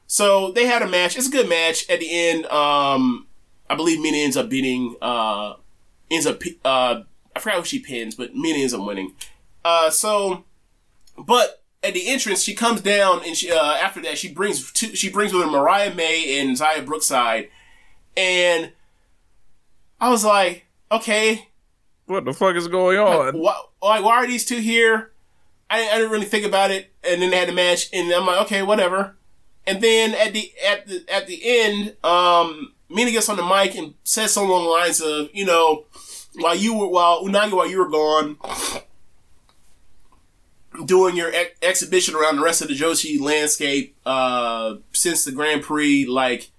So they had a match. It's a good match. At the end, I believe Mina ends up beating, I forgot who she pins, but Mina ends up winning. But at the entrance, she comes down, and she, after that, she brings with her Mariah May and Zaya Brookside, and I was like, okay, what the fuck is going on? Why are these two here? I didn't really think about it, and then they had the match, and I'm like, okay, whatever. And then at the end, Mina gets on the mic and says something along the lines of, while you were gone doing your exhibition around the rest of the Joshi landscape, since the Grand Prix, like,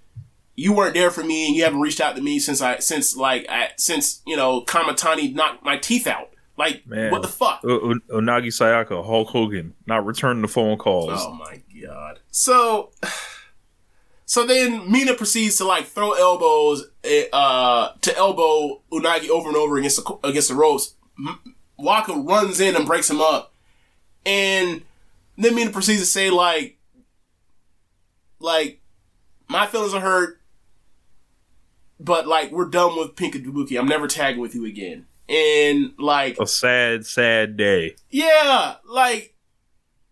you weren't there for me and you haven't reached out to me since Kamitani knocked my teeth out. Like, man, what the fuck? Unagi Sayaka, Hulk Hogan, not returning the phone calls. Oh my god. So then Mina proceeds to like throw elbows, to elbow Unagi over and over against the ropes. Waka runs in and breaks him up. And then Mina proceeds to say like, my feelings are hurt, but like, we're done with Pinka Dubuki. I'm never tagging with you again. And like, a sad, sad day. Yeah, like,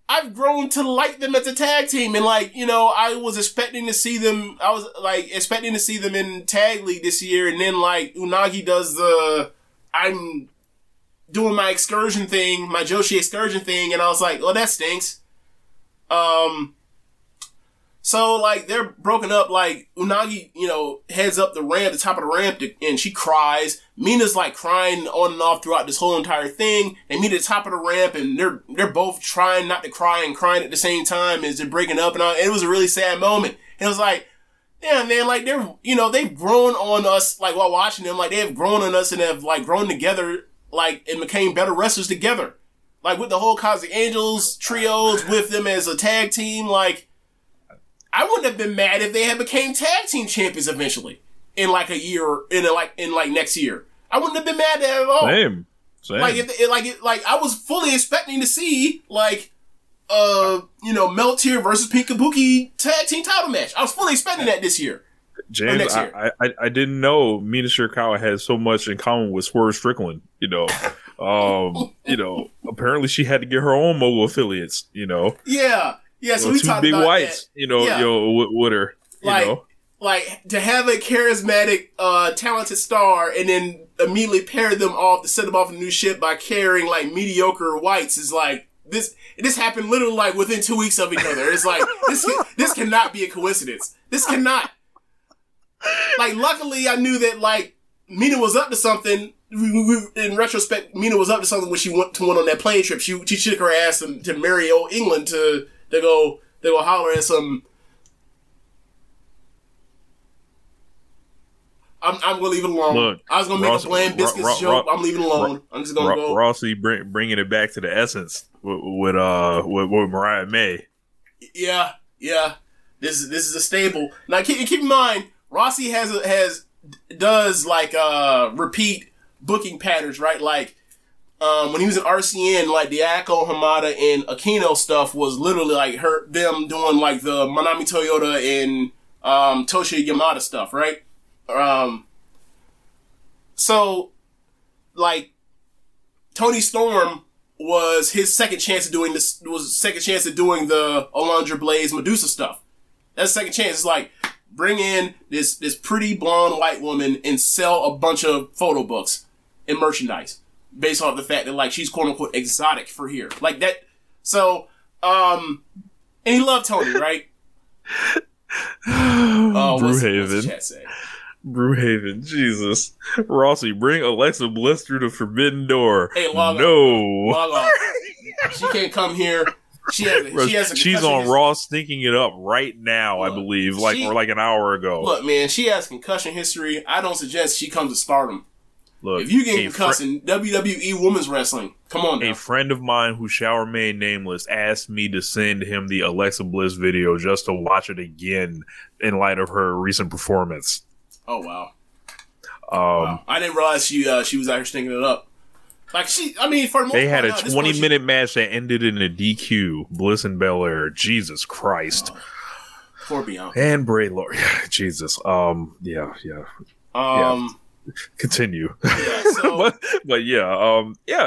I've grown to like them as a tag team, and like, you know, I was expecting to see them in Tag League this year, and then like Unagi does the I'm doing my excursion thing, my Joshi excursion thing, and I was like, well, that stinks. So like, they're broken up. Like, Unagi, you know, heads up the ramp, the top of the ramp, and she cries. Mina's like crying on and off throughout this whole entire thing. They meet at the top of the ramp, and they're both trying not to cry and crying at the same time as they're breaking up. And it was a really sad moment. And it was like, yeah, man, like, they're, you know, they've grown on us. Like, while watching them, like, they have grown on us and have like grown together, like, and became better wrestlers together. Like, with the whole Cosmic Angels trios, with them as a tag team, like, I wouldn't have been mad if they had became tag team champions eventually in like a year, in next year. I wouldn't have been mad at all. Same. Like, I was fully expecting to see like, you know, Meltier versus Pink Kabuki tag team title match. I was fully expecting that this year. James, I didn't know Mina Shirakawa had so much in common with Swerve Strickland. You know, you know, apparently she had to get her own mobile affiliates. You know, yeah. Yeah, so we talked about big whites, that, you know, yeah. With her, like, you know, like, to have a charismatic, talented star and then immediately pair them off to send them off a new ship by carrying like mediocre whites is like this. This happened literally like within 2 weeks of each other. It's like this cannot be a coincidence. This cannot. Like, luckily, I knew that like Mina was up to something. In retrospect, Mina was up to something when she went on that plane trip. She shook her ass to marry old England to. They go holler at some. I'm gonna leave it alone. Look, I was gonna make a bland biscuits joke. I'm leaving it alone. I'm just gonna go. Rossi bringing it back to the essence with Mariah May. Yeah. This is a staple. Now keep in mind, Rossi does like repeat booking patterns, right? Like. When he was in RCN, like the Akko, Hamada, and Akino stuff was literally like them doing like the Manami Toyota and Toshi Yamada stuff, right? So, like, Tony Storm was his second chance at doing this. Was second chance at doing the Alondra Blaze Medusa stuff. That's the second chance. It's like, bring in this pretty blonde white woman and sell a bunch of photo books and merchandise. Based off the fact that, like, she's quote-unquote exotic for here. Like, that... So, And he loved Tony, right? What's the chat say? Brewhaven, Jesus. Rossi, bring Alexa Bliss through the forbidden door. Hey, log off. She can't come here. She has a she's on Raw stinking it up right now, look, I believe. Like, or like an hour ago. Look, man, she has concussion history. I don't suggest she comes to Stardom. Look, if you get concussed in WWE women's wrestling, come on now. A friend of mine who shall remain nameless asked me to send him the Alexa Bliss video just to watch it again in light of her recent performance. Oh, wow. I didn't realize she was out here stinking it up. Like, they had a 20-minute match that ended in a DQ. Bliss and Belair. Jesus Christ. Poor Bianca. And Bray Lord. Jesus. Continue. Yeah, so, but yeah,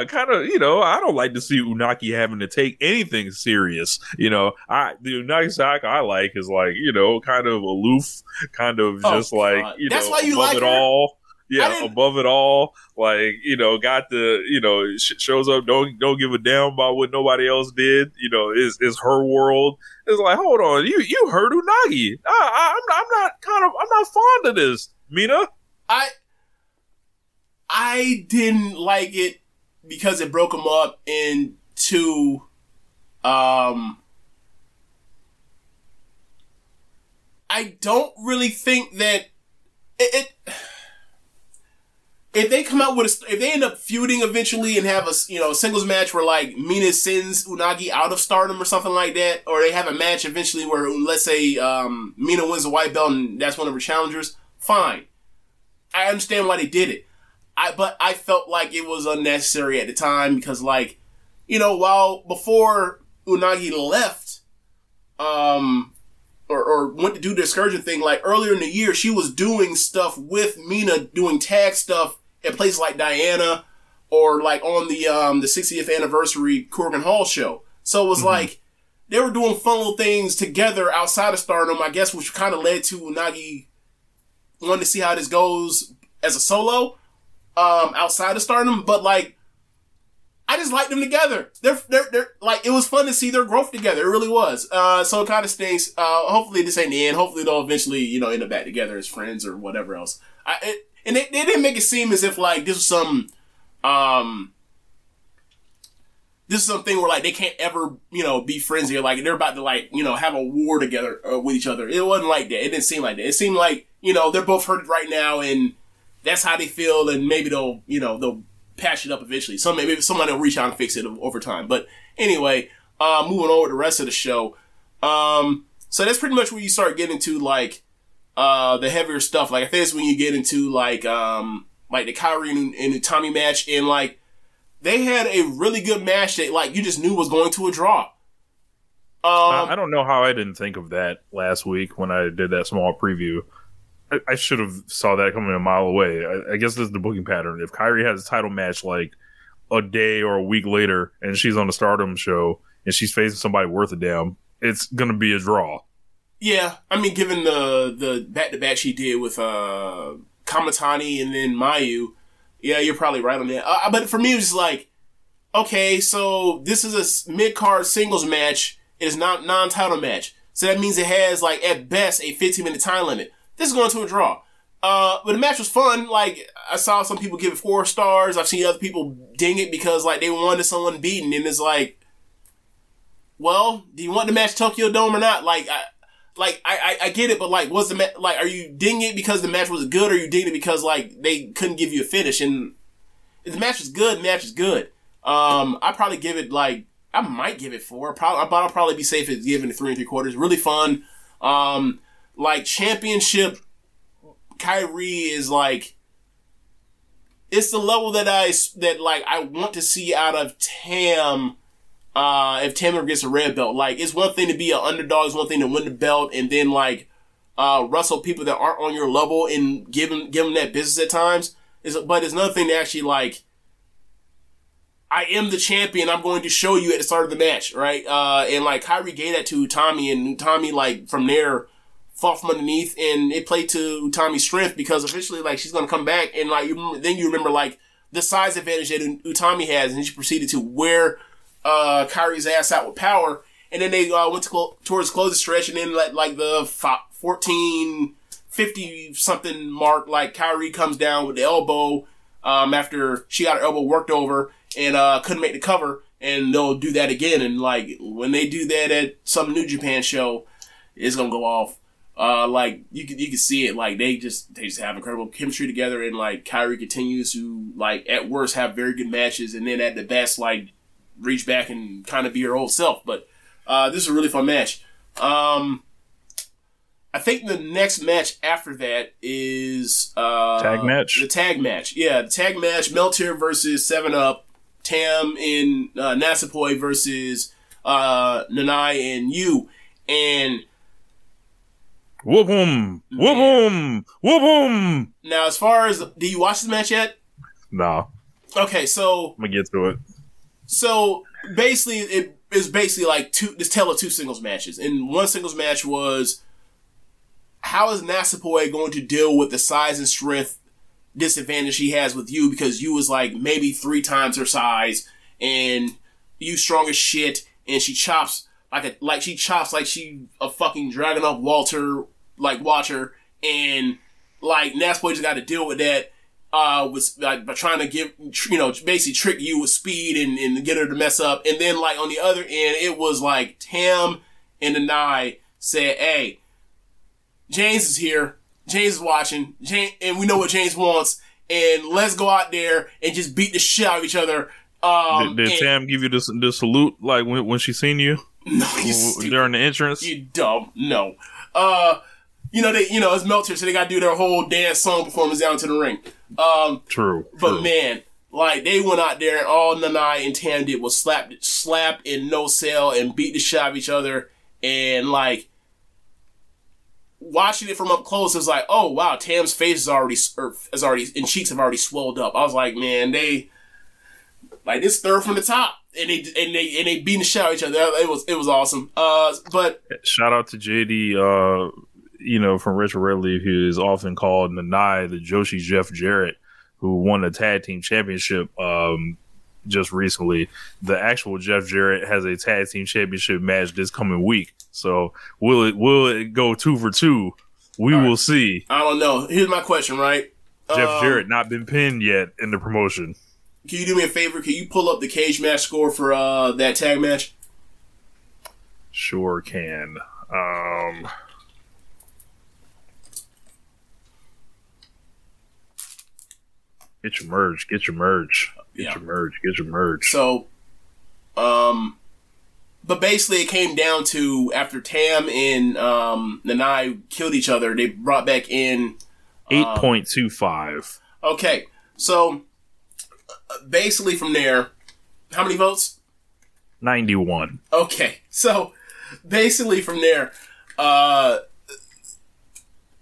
kind of, you know, I don't like to see Unagi having to take anything serious. You know, the Unagi Sayaka I like is like, you know, kind of aloof, kind of just like, you that's know, why you above like it her? All. Yeah, above it all. Like, you know, got the, you know, shows up, don't give a damn about what nobody else did. You know, is her world. It's like, hold on, you heard Unagi. I'm not fond of this, Mina. I. I didn't like it because it broke them up into I don't really think that it if they come out with if they end up feuding eventually and have a singles match where like Mina sends Unagi out of Stardom or something like that, or they have a match eventually where let's say Mina wins the white belt and that's one of her challengers, fine. I understand why they did it. But I felt like it was unnecessary at the time because like, while before Unagi left or went to do the Excursion thing, like earlier in the year, she was doing stuff with Mina, doing tag stuff at places like Diana or like on the 60th anniversary Corgan Hall show. So it was like they were doing fun little things together outside of Stardom, I guess, which kind of led to Unagi wanting to see how this goes as a solo outside of Stardom. But like, I just like them together. They're like, it was fun to see their growth together. It really was. So it kind of stinks. Hopefully this ain't the end. Hopefully they'll eventually, end up back together as friends or whatever else. They didn't make it seem as if like this was some, this is something where like they can't ever, be friends here. Like they're about to like, have a war together with each other. It wasn't like that. It didn't seem like that. It seemed like, they're both hurting right now and that's how they feel. And maybe they'll, they'll patch it up eventually. So maybe somebody will reach out and fix it over time. But anyway, moving on with the rest of the show. So that's pretty much where you start getting into like the heavier stuff. Like I think it's when you get into like the Kairi and the Tommy match, and like they had a really good match that like you just knew was going to a draw. I don't know how I didn't think of that last week when I did that small preview. I should have saw that coming a mile away. I guess this is the booking pattern. If Kairi has a title match like a day or a week later and she's on a Stardom show and she's facing somebody worth a damn, it's going to be a draw. Yeah. I mean, given the back-to-back she did with Kamitani and then Mayu, yeah, you're probably right on that. But for me, it was just like, okay, so this is a mid-card singles match. It is not non-title match. So that means it has, like, at best, a 15-minute time limit. This is going to a draw. But the match was fun. Like, I saw some people give it 4 stars. I've seen other people ding it because, like, they wanted someone beaten. And it's like, well, do you want to match Tokyo Dome or not? Like, I get it, but, like, was the like, are you dinging it because the match was good, or are you dinging it because, like, they couldn't give you a finish? And if the match was good, the match is good. I probably give it, like, I might give it 4. I'll probably be safe at giving it 3 3/4. Really fun. Like, championship Kairi is, like, it's the level that I want to see out of Tam, if Tam ever gets a red belt. Like, it's one thing to be an underdog, it's one thing to win the belt, and then, like, wrestle people that aren't on your level and give them that business at times. But it's another thing to actually, like, I am the champion, I'm going to show you at the start of the match, right? And, like, Kairi gave that to Tommy, and Tommy, like, from there, fought from underneath, and it played to Utami's strength because eventually, like, she's gonna come back, and like you remember like the size advantage that Utami has, and she proceeded to wear Kairi's ass out with power, and then they went to towards closing stretch, and then like the 14:50 something mark, like Kairi comes down with the elbow after she got her elbow worked over and couldn't make the cover, and they'll do that again, and like when they do that at some New Japan show, it's gonna go off. Like you can see it. Like they just have incredible chemistry together, and like Kairi continues to like at worst have very good matches, and then at the best like reach back and kind of be her old self. But this is a really fun match. I think the next match after that is tag match. The tag match, yeah, the tag match. Meltier versus 7UP. Tam and Nasapoi versus Nanai and Yu, and whoop-boom! Whoop-boom! Whoop-boom! Now, as far as... Do you watch this match yet? No. Okay, so... I'm gonna get to it. So, basically, it is basically like this tale of two singles matches. And one singles match was... How is Nasapoi going to deal with the size and strength disadvantage she has with you? Because you was like maybe 3 times her size. And you strong as shit. And she chops... Like she a fucking dragging off Walter, like, watcher, and, like, Nasapoi just got to deal with that. was like trying to give, you know, basically trick you with speed and get her to mess up. And then like on the other end, it was like Tam and Nanai said, hey, James is here. James is watching. James, and we know what James wants. And let's go out there and just beat the shit out of each other. Did Tam give you this salute like when she seen you? No, you during the entrance? You dumb. No. You know, it's Meltzer, so they got to do their whole dance song performance down to the ring. True. But man, like they went out there and all Nanai and Tam did was slap and no sell and beat the shit out of each other. And like watching it from up close, it was like, oh wow, Tam's face is already and cheeks have already swelled up. I was like, man, they like this third from the top. And they beat the shit out of each other. It was awesome. But shout out to JD. You know, from Rich Redleaf, who is often called Nanai, the Joshi Jeff Jarrett, who won the tag team championship just recently. The actual Jeff Jarrett has a tag team championship match this coming week. So will it go 2 for 2? We will see. I don't know. Here's my question, right? Jeff Jarrett not been pinned yet in the promotion. Can you do me a favor? Can you pull up the cage match score for that tag match? Sure can. Get your merge. So, but basically it came down to after Tam and Nanai killed each other, they brought back in 8.25. Okay, so basically from there, how many votes? 91. Okay, so basically from there,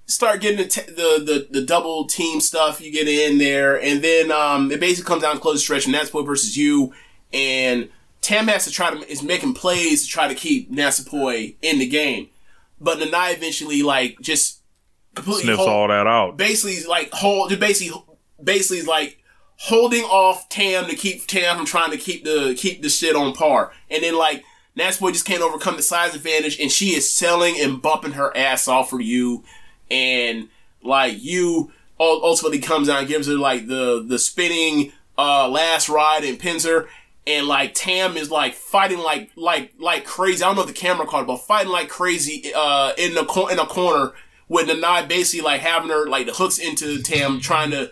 start getting the double team stuff you get in there, and then it basically comes down to close stretch, and Natsupoi versus you, and Tam has to is making plays to try to keep Natsupoi in the game, but Nanai eventually like just completely sniffs all that out. Basically, holding off Tam to keep Tam from trying to keep the shit on par, and then like Natsupoi just can't overcome the size advantage, and she is selling and bumping her ass off for you. And like you ultimately comes out and gives her like the spinning last ride and pins her, and like Tam is like fighting like crazy. I don't know if the camera caught it, but fighting like crazy in a corner with Nanai basically like having her like the hooks into Tam, trying to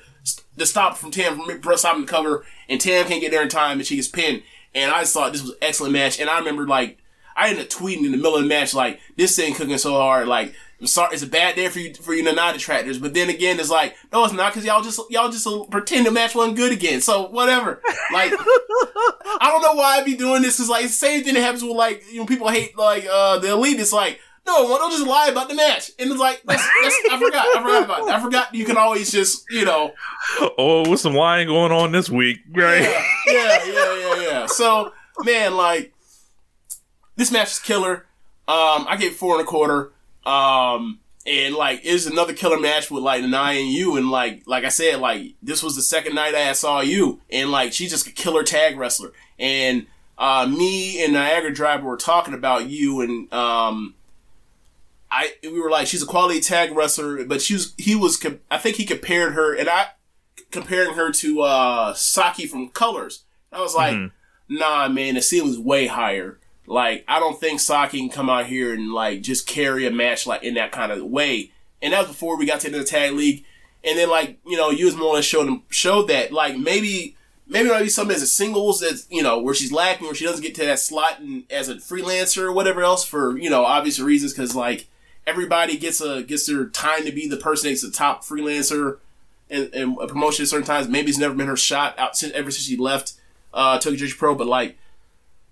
stop from Tam from stopping the cover, and Tam can't get there in time and she gets pinned. And I just thought this was an excellent match, and I remember like I ended up tweeting in the middle of the match like this thing cooking so hard, like I'm sorry, it's a bad day for you Nanai detractors. But then again, it's like, no, it's not, because y'all just pretend the match wasn't good again. So whatever. Like, I don't know why I be doing this. It's like the same thing that happens with like, you know, people hate like the Elite. It's like, no, well, don't just lie about the match. And it's like, I forgot you can always just, you know. Oh, with some lying going on this week, right? Yeah. So man, like, this match is killer. I gave 4.25. And like it was another killer match with like Nanai and you, and like I said, like this was the second night I saw you, and like she's just a killer tag wrestler. And me and Niagara Driver were talking about you, and we were like, she's a quality tag wrestler, but comparing her to Saki from Colors. I was like, Nah, man, the ceiling's way higher. Like, I don't think Saki can come out here and, like, just carry a match, like, in that kind of way. And that was before we got to the tag league. And then, like, you know, you was more or less showed that, like, maybe not be something as a singles that's, you know, where she's lacking, where she doesn't get to that slot and as a freelancer or whatever else for, you know, obvious reasons. Because, like, everybody gets their time to be the person that's the top freelancer and a promotion at certain times. Maybe it's never been her shot ever since she left Tokyo Joshi Pro, but, like,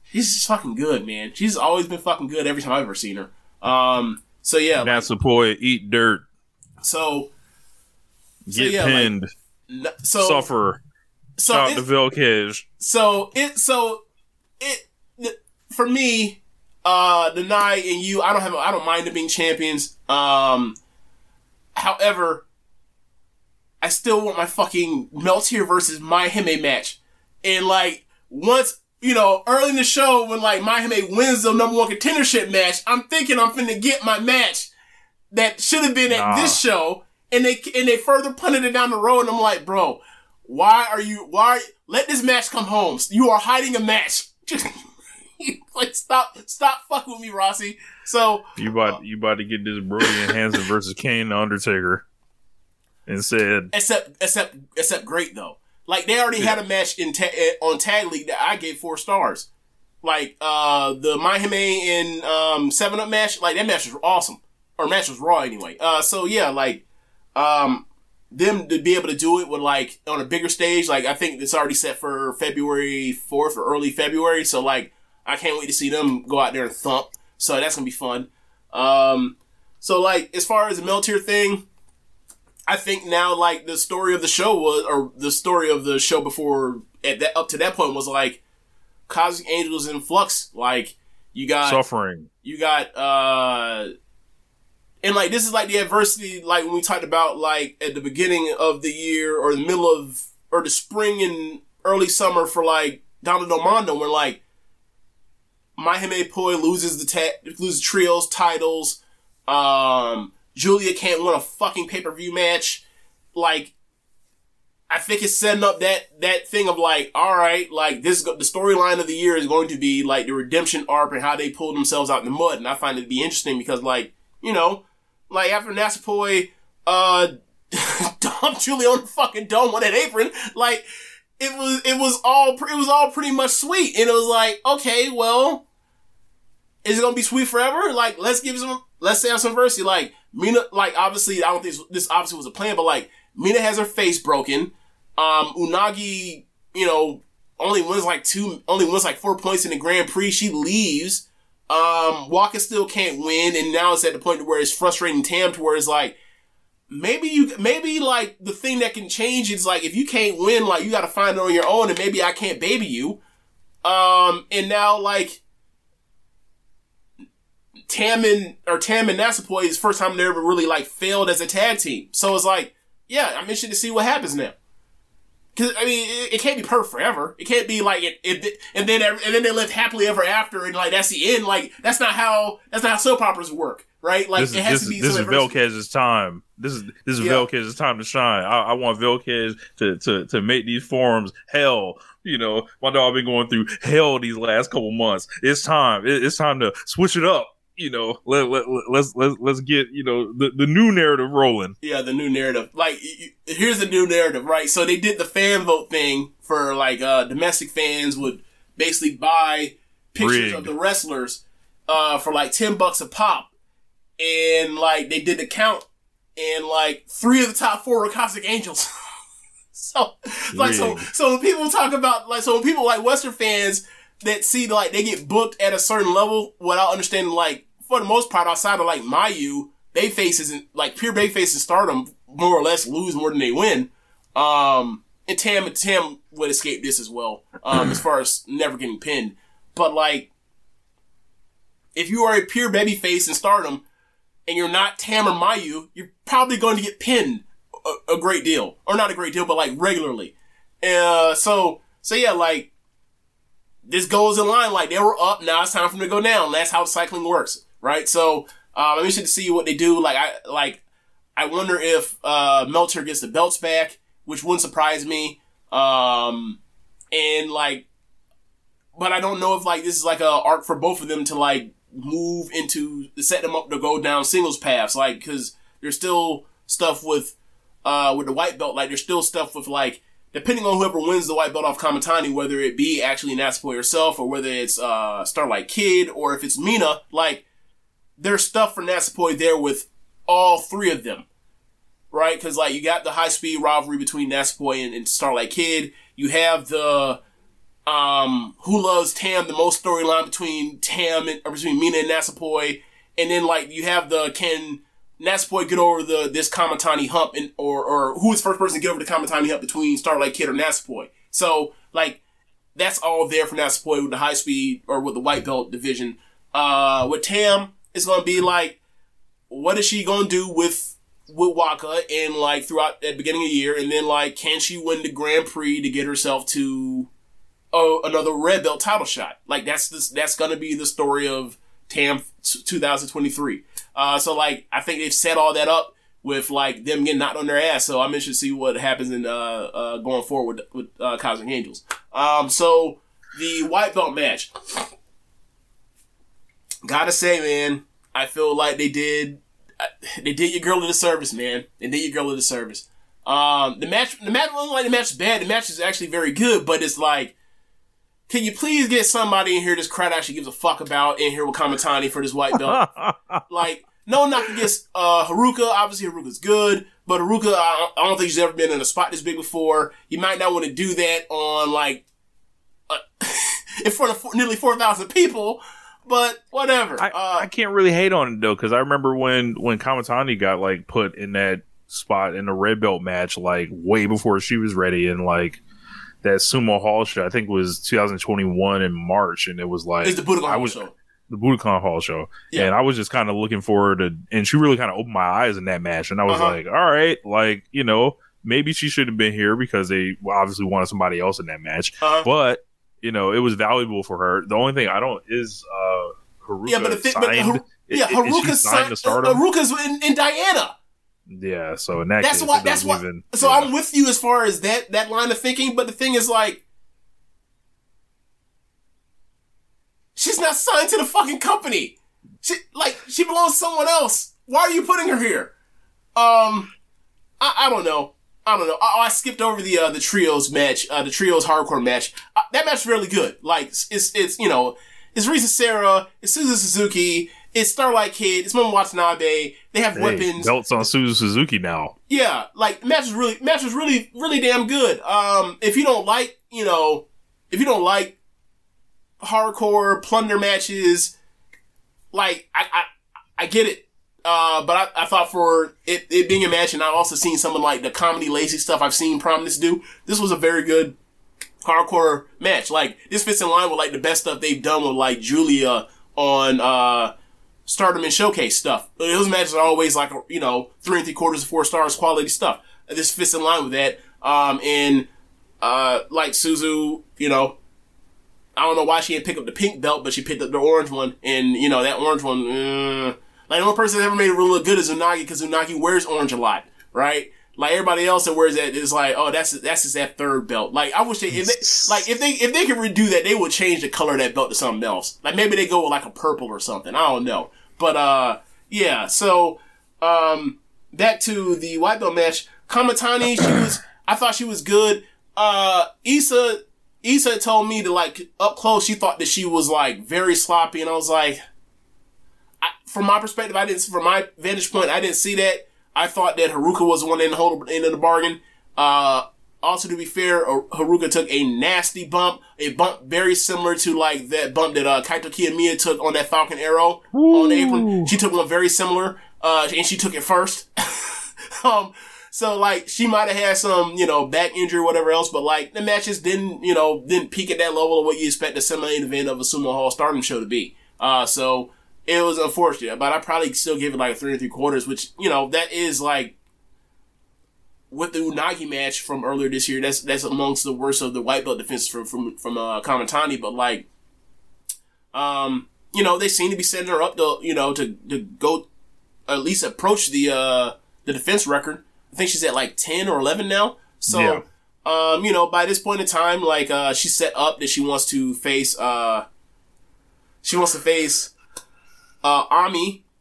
she's just fucking good, man. She's always been fucking good every time I've ever seen her. So, yeah. Natsupoi, like, eat dirt. Get pinned. Like, suffer. Shout out to Velkej. For me, Nanai and you, I don't mind them being champions. However, I still want my fucking Meltier versus Maihime match. And, like, once... You know, early in the show when like Maihime wins the #1 contendership match, I'm thinking I'm finna get my match that should have been at this show, and they further punted it down the road. And I'm like, bro, why let this match come home? You are hiding a match. Just like stop fucking with me, Rossi. So you about to get this Brody and Hanson versus Kane the Undertaker instead. Except great though. Like they already had a match on Tag League that I gave 4 stars. Like the Mahime and 7-Up match, like that match was awesome. Or match was Raw anyway. So yeah, like them to be able to do it with like on a bigger stage, like I think it's already set for February 4th or early February. So like I can't wait to see them go out there and thump. So that's gonna be fun. So like as far as the Meltier thing, I think now, like, the story of the show before, up to that point, was, like, Cosmic Angels in Flux. Like, you got... Suffering. You got, and, like, this is, like, the adversity, like, when we talked about, like, at the beginning of the year, or the middle of... Or the spring and early summer for, like, Donald Mondo, where, like, Mahime Poi loses trios, titles, Julia can't win a fucking pay-per-view match. Like, I think it's setting up that thing of like, all right, like the storyline of the year is going to be like the redemption arc and how they pulled themselves out in the mud. And I find it to be interesting because, like, you know, like after Nasu Poi dumped Julia on the fucking dome on that apron, like it was all pretty much sweet. And it was like, okay, well, is it gonna be sweet forever? Like, let's have some diversity. Like, Mina, like, obviously, I don't think this obviously was a plan, but, like, Mina has her face broken. Unagi, you know, only wins, like, 4 points in the Grand Prix. She leaves. Waka still can't win, and now it's at the point where it's frustrating Tam to where it's, like, maybe, like, the thing that can change is, like, if you can't win, like, you gotta find it on your own, and maybe I can't baby you. And now, like... Tam and Nasu Poi is the first time they ever really like failed as a tag team. So it's like, yeah, I'm interested to see what happens now. Cause I mean, it can't be perfect forever. It can't be like and then they live happily ever after and like that's the end. Like that's not how soap operas work, right? Like it has to be. This is Velquez's time. This is Velquez's time to shine. I want Velquez to make these forums hell. You know, my dog been going through hell these last couple months. It's time. It's time to switch it up. You know, let's get, you know, the new narrative rolling. Yeah, the new narrative. Like, here's the new narrative, right? So they did the fan vote thing for, like, domestic fans would basically buy pictures of the wrestlers for, like, $10 a pop. And, like, they did the count. And, like, 3 of the top 4 were Cosmic Angels. So, like, so when people talk about, like, so when people like Western fans that see, like, they get booked at a certain level without understanding, like, for the most part, outside of, like, Mayu, they faces, like, pure bay faces Stardom more or less lose more than they win. And Tam would escape this as well, as far as never getting pinned. But, like, if you are a pure baby face in Stardom and you're not Tam or Mayu, you're probably going to get pinned a great deal. Or not a great deal, but, like, regularly. So yeah, like, this goes in line, like, they were up, now it's time for them to go down. That's how cycling works, right? So, I'm interested to see what they do. Like, I wonder if Meltzer gets the belts back, which wouldn't surprise me. And, like, but I don't know if, like, this is, like, a arc for both of them to, like, move into, set them up to go down singles paths. Like, because there's still stuff with the white belt. Like, there's still stuff with, like, depending on whoever wins the white belt off Kamitani, whether it be actually Nasu Poi herself or whether it's Starlight Kid or if it's Mina, like, there's stuff for Nasu Poi there with all 3 of them, right? Because, like, you got the high-speed rivalry between Nasu Poi and Starlight Kid. You have the Who Loves Tam the most storyline between between Mina and Nasu Poi. And then, like, you have the can Nasu Poi get over this Kamitani hump, and or who is the first person to get over the Kamitani hump between Starlight Kid or Nasu Poi. So, like, that's all there for Nasu Poi with the high speed or with the white belt division. With Tam, it's going to be like, what is she going to do with Waka and, like, throughout at the beginning of the year? And then, like, can she win the Grand Prix to get herself to another red belt title shot? Like, that's going to be the story of Tam 2023. So, like, I think they've set all that up with like them getting knocked on their ass. So I'm interested to see what happens in going forward with Cosmic Angels. So the white belt match. Gotta say, man, I feel like they did your girl a disservice, man. They did your girl a disservice. The match wasn't like the match is bad. The match is actually very good, but it's like, can you please get somebody in here this crowd actually gives a fuck about in here with Kamitani for this white belt? Like, no knock against Haruka. Obviously, Haruka's good, but Haruka, I don't think she's ever been in a spot this big before. You might not want to do that on like in front of nearly 4,000 people. But whatever. I can't really hate on it though, because I remember when Kamitani got like put in that spot in the red belt match, like way before she was ready, and like that Sumo Hall show, I think it was 2021 in March, and it was like it's the Budokan Hall show. The Budokan Hall show, yeah. And I was just kind of looking forward to, and she really kind of opened my eyes in that match, and I was like, all right, like you know, maybe she shouldn't have been here because they obviously wanted somebody else in that match, but. You know, it was valuable for her. The only thing I don't is Haruka. Yeah, but the thing, Haruka signed to Stardom. Haruka's in Diana. Yeah, so in that's case, why. That's why. Even, so yeah. I'm with you as far as that line of thinking. But the thing is, like, she's not signed to the fucking company. She belongs to someone else. Why are you putting her here? I don't know. I skipped over the trios match, the trios hardcore match. That match is really good. Like it's you know, it's Risa Sarah, it's Suzu Suzuki, it's Starlight Kid, it's Momo Watanabe. They have weapons. Belts on Suzu Suzuki now. Yeah, like match is really damn good. If you don't like hardcore plunder matches, like I get it. But I thought for it being a match, and I've also seen someone like the comedy lazy stuff I've seen Prominence do, this was a very good hardcore match. Like, this fits in line with like the best stuff they've done with like Julia on Stardom and Showcase stuff. Those matches are always like, you know, 3 3/4 to 4 stars quality stuff. This fits in line with that. And like Suzu, you know, I don't know why she didn't pick up the pink belt, but she picked up the orange one, and you know, that orange one... Like, the only person that ever made it really look good is Unagi, because Unagi wears orange a lot, right? Like, everybody else that wears that is like, oh, that's just that third belt. Like, I wish if they could redo that, they would change the color of that belt to something else. Like, maybe they go with like a purple or something. I don't know. But, yeah. So, back to the white belt match. Kamitani, I thought she was good. Issa told me to like, up close, she thought that she was like very sloppy, and I was like, from my perspective, from my vantage point, I didn't see that. I thought that Haruka was the one in the whole end of the bargain. Also, to be fair, Haruka took a nasty bump, a bump very similar to like that bump that Kaito Kiyomiya took on that Falcon Arrow on the apron. She took one very similar, and she took it first. So like she might have had some, you know, back injury or whatever else, but like the matches didn't peak at that level of what you expect the semi-main event of a Sumo Hall Stardom show to be. So. It was unfortunate, but I probably still give it like a 3 3/4, which, you know, that is like, with the Unagi match from earlier this year, that's amongst the worst of the white belt defenses from Kamitani, but like, you know, they seem to be setting her up to, you know, to go, at least approach the defense record. I think she's at like 10 or 11 now. So, yeah. You know, by this point in time, like, she's set up that she wants to face Ami.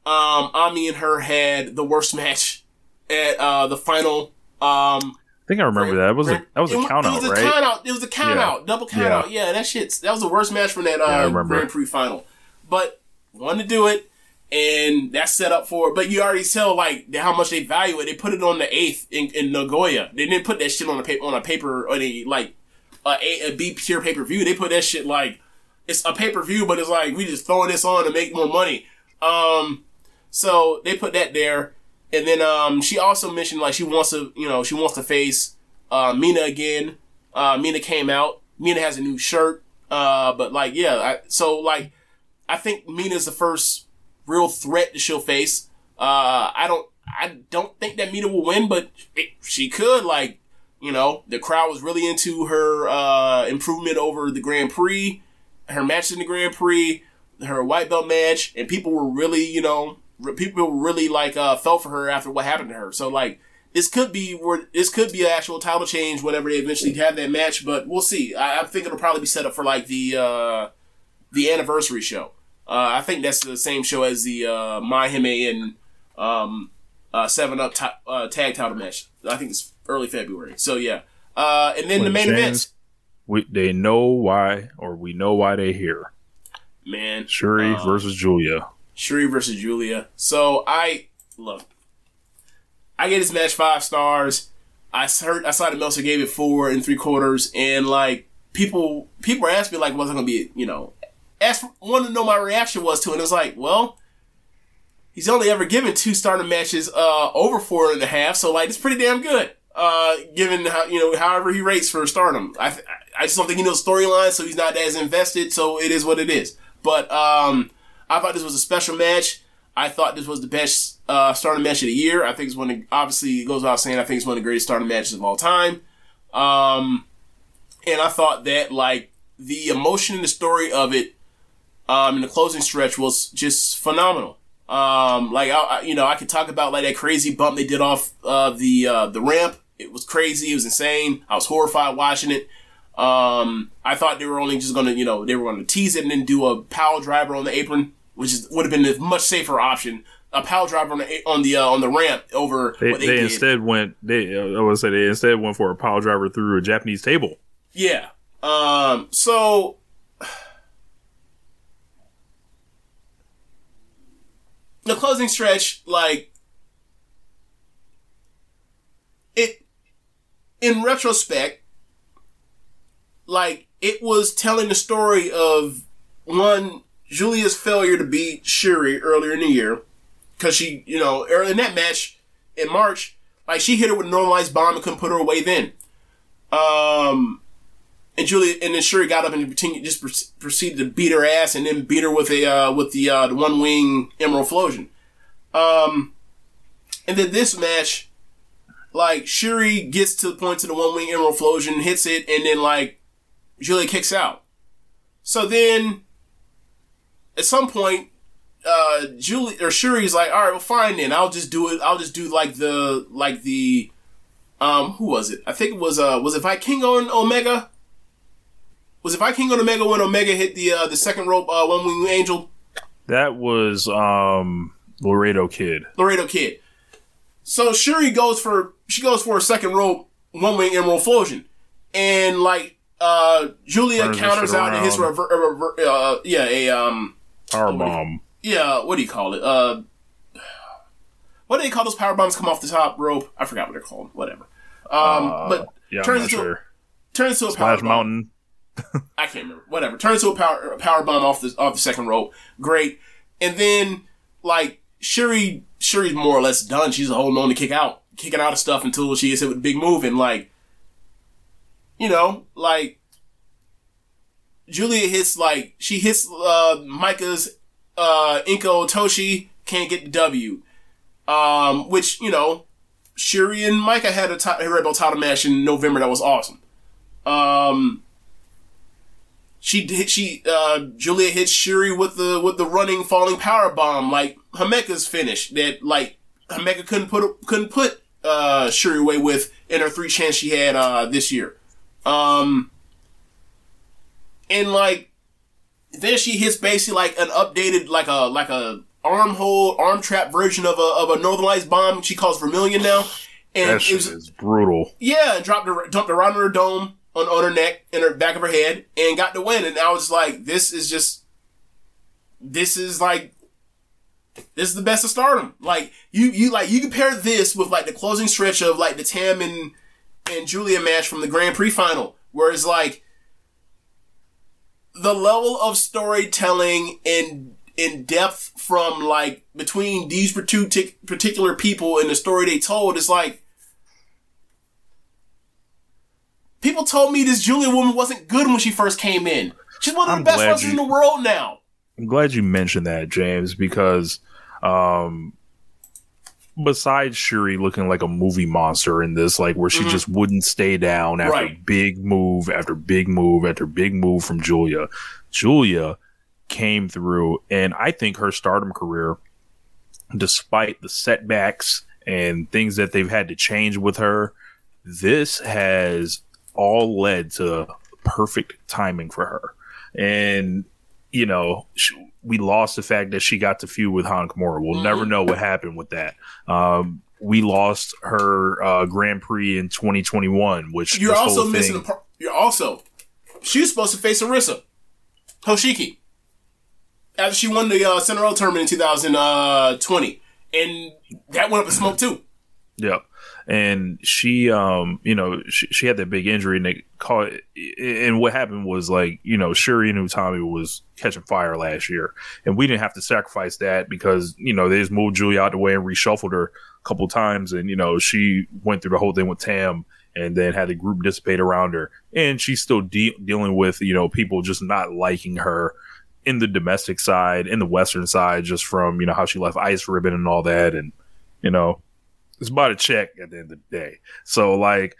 Ami and her had the worst match at the final. I think I remember that. That was a count out, right? It was a count out. Double count out. Yeah, that was the worst match from that Grand Prix final. But wanted to do it, and that's set up for it. But you already tell like how much they value it. They put it on the 8th in Nagoya. They didn't put that shit on a paper or any like a B tier pay-per-view. They put that shit like it's a pay-per-view, but it's like, we just throwing this on to make more money. So they put that there. And then, she also mentioned, like, she wants to face, Mina again. Mina came out. Mina has a new shirt. But like, yeah, I think Mina's the first real threat that she'll face. I don't think that Mina will win, but she could, like, you know, the crowd was really into her, improvement over the Grand Prix. Her match in the Grand Prix, her white belt match, and people were really, you know, people really like felt for her after what happened to her. So like this could be an actual title change whenever they eventually have that match, but we'll see. I think it'll probably be set up for like the anniversary show. I think that's the same show as the Mahime and 7-Up tag title match. I think it's early February. So yeah, and then when the main event. We know why they're here. Man, Shuri versus Julia. So I gave this match 5 stars. I saw that Meltzer gave it 4 3/4, and like people asked me like, "What's it gonna be?" You know, wanted to know my reaction was to, and it was like, well, he's only ever given 2 Stardom matches over 4.5, so like it's pretty damn good. Given how, you know, however he rates for Stardom, I just don't think he knows storyline, so he's not as invested. So it is what it is. But I thought this was a special match. I thought this was the best Stardom match of the year. I think it's one of, obviously it goes without saying, I think it's one of the greatest Stardom matches of all time. And I thought that like the emotion and the story of it in the closing stretch was just phenomenal. Like I could talk about like that crazy bump they did off the ramp. It was crazy. It was insane. I was horrified watching it. I thought they were only just going to, they were going to tease it and then do a power driver on the apron, which would have been a much safer option. A power driver on the ramp over what they did. They instead went for a power driver through a Japanese table. Yeah. So the closing stretch, like, in retrospect, like, it was telling the story of, one, Julia's failure to beat Shuri earlier in the year, because she, early in that match, in March, like, she hit her with a normalized bomb and couldn't put her away then. And then Shuri got up and proceeded to beat her ass and then beat her with the one wing Emerald Flosion. And then this match, like, Shuri gets to the point to the one wing Emerald Flosion, hits it, and then like Julia kicks out. So then at some point, Shuri's like, all right, well fine then. I'll just do like the who was it? I think it was it Vikingo and Omega? Was it Vikingo and Omega when Omega hit the second rope one wing angel? That was Laredo Kid. So Shuri goes for a second rope one wing Emerald Flosion, and like Julia counters out and hits a power bomb. Yeah, what do you call it? What do they call those power bombs come off the top rope? I forgot what they're called. Whatever. But yeah, turns into a Splash power Mountain. Bomb. I can't remember. Whatever. Turns to a power bomb off the second rope. Great. And then like Shuri's more or less done. She's holding on to kicking out of stuff until she gets hit with a big move. And like, like Julia hits Micah's Inko Toshi, can't get the W. Which Shuri and Micah had a Red Belt title match in November that was awesome. Julia hits Shuri with the running falling power bomb like Hameka's finish that like Himeka couldn't put Shuri away with in her 3 chance she had this year, and like then she hits basically like an updated like a arm trap version of a Northern Lights bomb she calls Vermilion now, and that shit is brutal. Yeah, and dumped around her dome. On her neck and her back of her head and got the win. And I was like, this is the best of Stardom. Like you compare this with like the closing stretch of like the Tam and Julia match from the Grand Prix final, where it's like the level of storytelling and in depth from like between these particular people and the story they told is like, people told me this Julia woman wasn't good when she first came in. She's one of the best wrestlers in the world now. I'm glad you mentioned that, James, because besides Shuri looking like a movie monster in this, like where she just wouldn't stay down after big move after big move after big move from Julia, Julia came through, and I think her Stardom career despite the setbacks and things that they've had to change with her, this has all led to perfect timing for her. And, you know, we lost the fact that she got to feud with Hana Kimura. We'll never know what happened with that. We lost her Grand Prix in 2021, which you're also missing. She was supposed to face Arisa Hoshiki after she won the Cinderella tournament in 2020, and that went up in smoke too. Yeah, and she, you know, she had that big injury, and they caught it. And what happened was, like, you know, Shuri Inutami was catching fire last year, and we didn't have to sacrifice that because, you know, they just moved Julia out the way and reshuffled her a couple times, and, you know, she went through the whole thing with Tam, and then had the group dissipate around her, and she's still dealing with, you know, people just not liking her in the domestic side, in the Western side, just from, you know, how she left Ice Ribbon and all that, and, you know. It's about a check at the end of the day. So, like,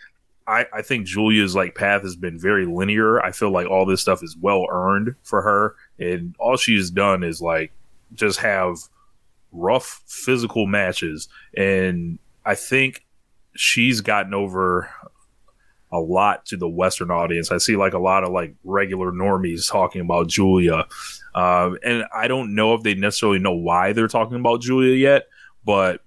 I think Julia's, like, path has been very linear. I feel like all this stuff is well-earned for her. And all she's done is, like, just have rough physical matches. And I think she's gotten over a lot to the Western audience. I see, like, a lot of, like, regular normies talking about Julia. And I don't know if they necessarily know why they're talking about Julia yet, but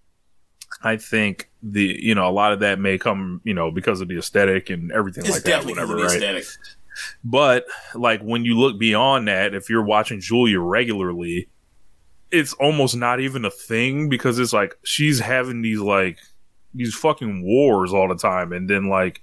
I think the, you know, a lot of that may come, you know, because of the aesthetic and everything it's like that, whatever, right? Aesthetic. But, like, when you look beyond that, if you're watching Julia regularly, it's almost not even a thing because it's like she's having these, like, these fucking wars all the time. And then, like,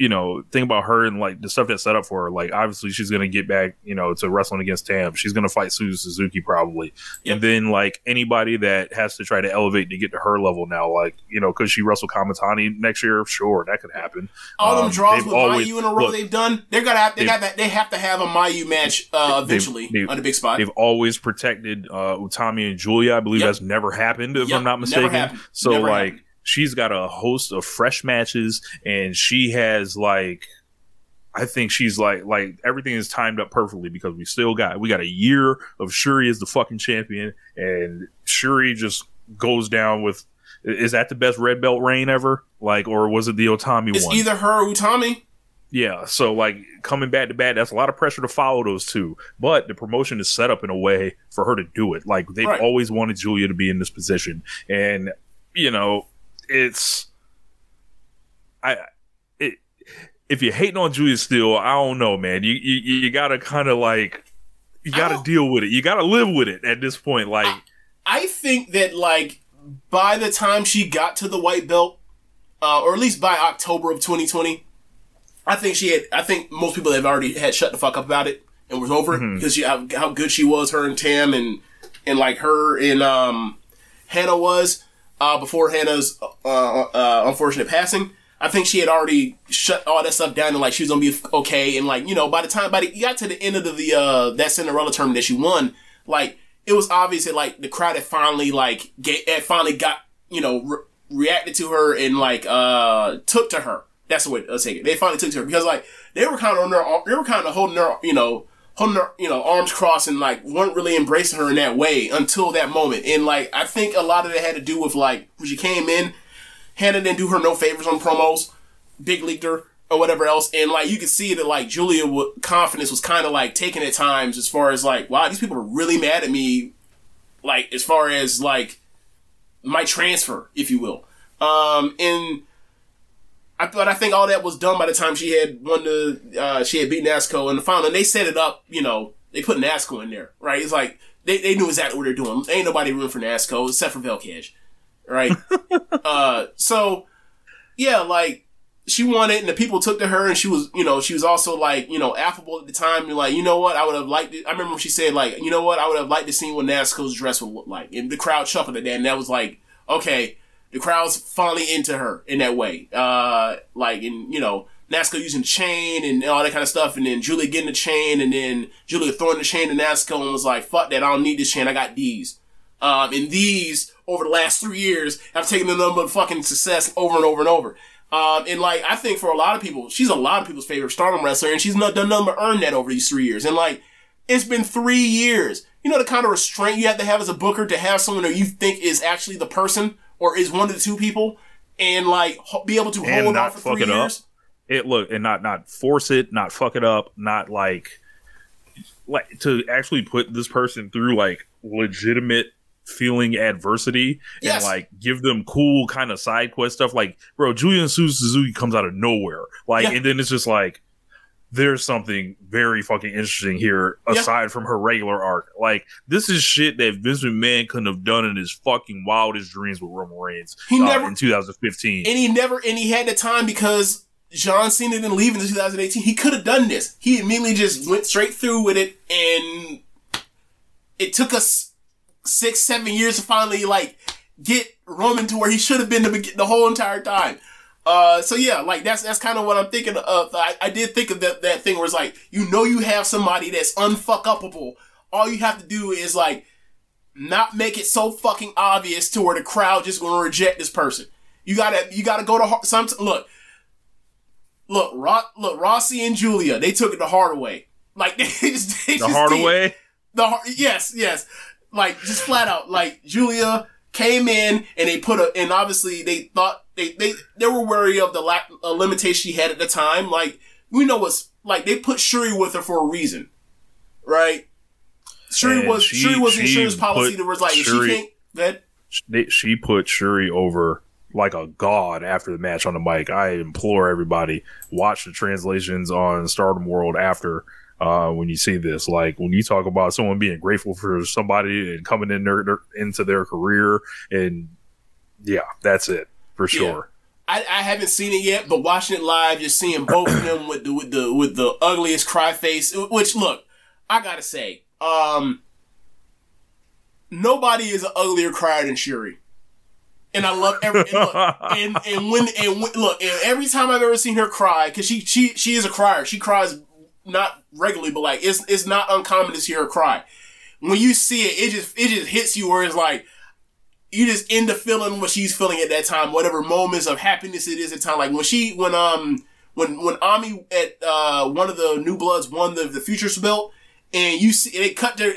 you know, think about her and, like, the stuff that's set up for her. Like, obviously she's going to get back, you know, to wrestling against Tam. She's going to fight Suzu Suzuki probably. Yep. And then, like, anybody that has to try to elevate to get to her level now, like, you know, could she wrestle Kamitani next year? Sure, that could happen. All them draws with Mayu in a row they've done, they're going to have, they have to have a Mayu match eventually on the big spot. They've always protected Utami and Julia. I believe that's never happened, if I'm not mistaken. Never happened. So, never like, happened. She's got a host of fresh matches, and she has, like, I think she's like everything is timed up perfectly because we got a year of Shuri as the fucking champion, and Shuri just goes down with, is that the best red belt reign ever? Like, or was it the Utami one? It's either her or Utami. Yeah, so, like, coming back to back, that's a lot of pressure to follow those two. But the promotion is set up in a way for her to do it. Like, they've always wanted Julia to be in this position, and, you know, if you're hating on Julia Steele, I don't know, man. You gotta kind of, like, you gotta deal with it. You gotta live with it at this point. Like, I think that, like, by the time she got to the white belt, or at least by October of 2020, I think most people have already had shut the fuck up about it and was over it because how good she was, her and Tam and like her and Hana was. Before Hannah's unfortunate passing, I think she had already shut all that stuff down and, like, she was gonna be okay. And, like, you know, you got to the end of that Cinderella tournament that she won, like, it was obvious that, like, the crowd had finally, like, got, you know, reacted to her and, like, took to her. That's the way to take it. They finally took to her because, like, they were kind of holding their arms crossed and, like, weren't really embracing her in that way until that moment. And, like, I think a lot of it had to do with, like, when she came in, Hana didn't do her no favors on promos, big leaked her, or whatever else. And, like, you could see that, like, Julia's confidence was kind of, like, taken at times as far as, like, wow, these people are really mad at me, like, as far as, like, my transfer, if you will. But I think all that was done by the time she had she had beaten Natsuko in the final. And they set it up, you know, they put Natsuko in there, right? It's like, they knew exactly what they're doing. Ain't nobody room for Natsuko except for Velkage, right? So, yeah, like, she won it and the people took to her and she was, you know, she was also, like, you know, affable at the time. And, like, you know what, I would have liked it. I remember when she said, like, you know what, I would have liked to see what Natsuko's dress would look like. And the crowd chuckled at that. And that was like, okay. The crowd's finally into her in that way. Like, and, you know, Natsuko using the chain and all that kind of stuff. And then Julia getting the chain. And then Julia throwing the chain to Natsuko and was like, fuck that. I don't need this chain. I got these. And these, over the last 3 years, have taken the number of fucking success over and over and over. And, like, I think for a lot of people, she's a lot of people's favorite Stardom wrestler. And she's not done nothing but earn that over these 3 years. And, like, it's been 3 years. you know, the kind of restraint you have to have as a booker to have someone that you think is actually the person or is one of the two people and like be able to hold on for 3 years. Not force it, not fuck it up, not like to actually put this person through like legitimate feeling adversity and like give them cool kind of side quest stuff. Like, bro, Julian Suzuki comes out of nowhere. Like, and then it's just like, there's something very fucking interesting here aside from her regular arc. Like, this is shit that Vince McMahon couldn't have done in his fucking wildest dreams with Roman Reigns in 2015. And he had the time because John Cena didn't leave in 2018. He could have done this. He immediately just went straight through with it, and it took us 6-7 years to finally like get Roman to where he should have been the whole entire time. So yeah, like that's kind of what I'm thinking of. I did think of that thing where it's like, you know, you have somebody that's unfuck-upable. All you have to do is like not make it so fucking obvious to where the crowd just going to reject this person. You gotta go to some look. Rossi and Julia, they took it the hard way. Like they just hard way. Yes. Like just flat out. Like Julia came in and they put and obviously they thought. They were wary of the limitation she had at the time. Like, we know what's... Like, they put Shuri with her for a reason. Right? Shuri was insurance policy that was like, Shuri, if she can't... She put Shuri over like a god after the match on the mic. I implore everybody, watch the translations on Stardom World after... when you see this, like when you talk about someone being grateful for somebody and coming in into their career, and yeah, that's it. For sure, yeah. I haven't seen it yet, but watching it live, just seeing both of them with the ugliest cry face. Which look, I gotta say, nobody is an uglier crier than Shuri, and I love every and every time I've ever seen her cry, because she is a crier. She cries not regularly, but like it's not uncommon to see her cry. When you see it, it just hits you where it's like, you just end up feeling what she's feeling at that time, whatever moments of happiness it is at time. Like when Ami at one of the New Bloods won the Futures belt, and you see they cut their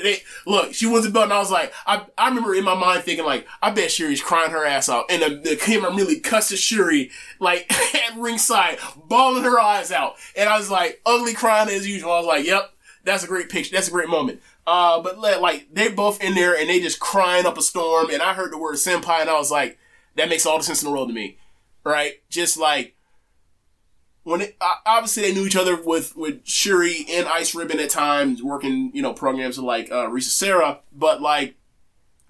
she wins the belt, and I was like, I remember in my mind thinking like, I bet Shuri's crying her ass out, and the camera really cuts to Shuri like at ringside, bawling her eyes out, and I was like, ugly crying as usual. I was like, yep, that's a great picture, that's a great moment. But like they both in there and they just crying up a storm, and I heard the word senpai and I was like, that makes all the sense in the world to me, right? Just like when obviously they knew each other with Shuri and Ice Ribbon at times working, you know, programs with like Risa Serra, but like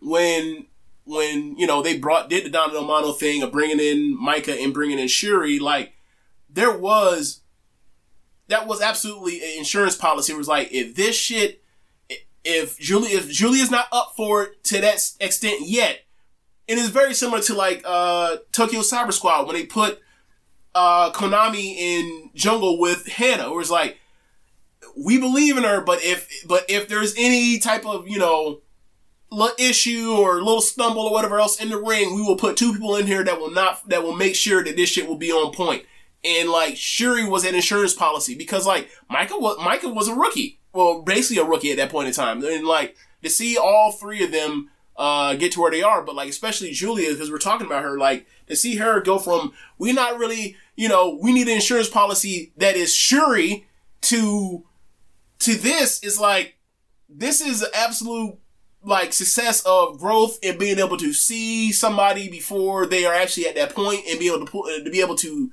when you know they did the Don Del Monte thing of bringing in Micah and bringing in Shuri, like that was absolutely an insurance policy. It was like, if this shit. If Julia's not up for it to that extent yet, it is very similar to like Tokyo Cyber Squad when they put Konami in Jungle with Hannah. It was like, we believe in her, but if there's any type of, you know, issue or little stumble or whatever else in the ring, we will put two people in here that will make sure that this shit will be on point. And like Shuri was an insurance policy because like Micah was a rookie. Well, basically a rookie at that point in time. And, like, to see all three of them get to where they are, but, like, especially Julia, because we're talking about her, like, to see her go from, we're not really, you know, we need an insurance policy that is Shuri to this is, like, this is an absolute, like, success of growth and being able to see somebody before they are actually at that point and be able to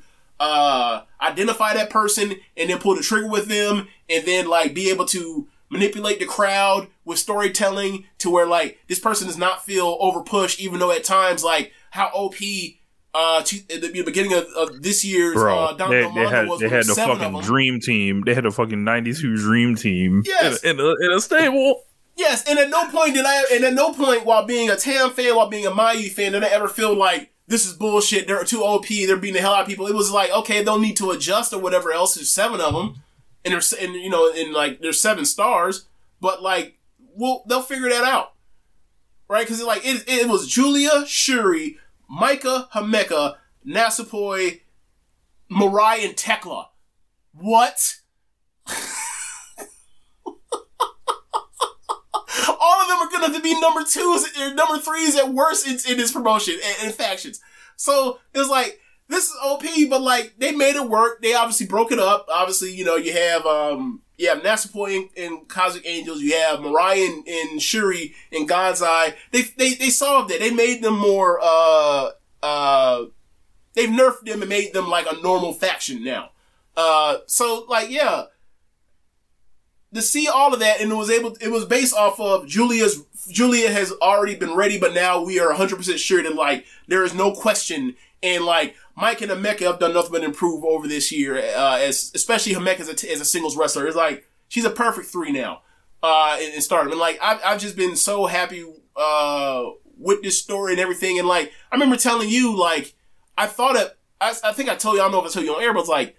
identify that person and then pull the trigger with them, and then like be able to manipulate the crowd with storytelling to where like this person does not feel overpushed, even though at times like how OP at the beginning of this year's Don Romano was. They had the fucking dream team. They had a fucking 92 dream team. Yes, in a stable. Yes, and at no point did I while being a Tam fan, while being a Mayu fan, did I ever feel like, this is bullshit, they're too OP, they're beating the hell out of people. It was like, okay, they'll need to adjust or whatever else. There's seven of them, and there's seven stars, but like, they'll figure that out, right? Because like it was Julia, Shuri, Micah, Himeka, Nasapoi, Mirai, and Tekla. What? All them are going to be number twos or number threes at worst in this promotion and factions. So it was like, this is OP, but like they made it work. They obviously broke it up. Obviously, you know, you have Natsupoi and Cosmic Angels. You have Mirai and Shuri and Gonzai. They solved it. They made them more, they've nerfed them and made them like a normal faction now. So like, yeah, to see all of that, and it was based off of Julia has already been ready, but now we are 100% sure that like, there is no question. And like Mike and Himeka have done nothing but improve over this year, especially Himeka as a singles wrestler. It's like she's a perfect three now in Stardom. And like I've just been so happy with this story and everything. And like I remember telling you, like I think I told you, I don't know if I told you on air, but it's like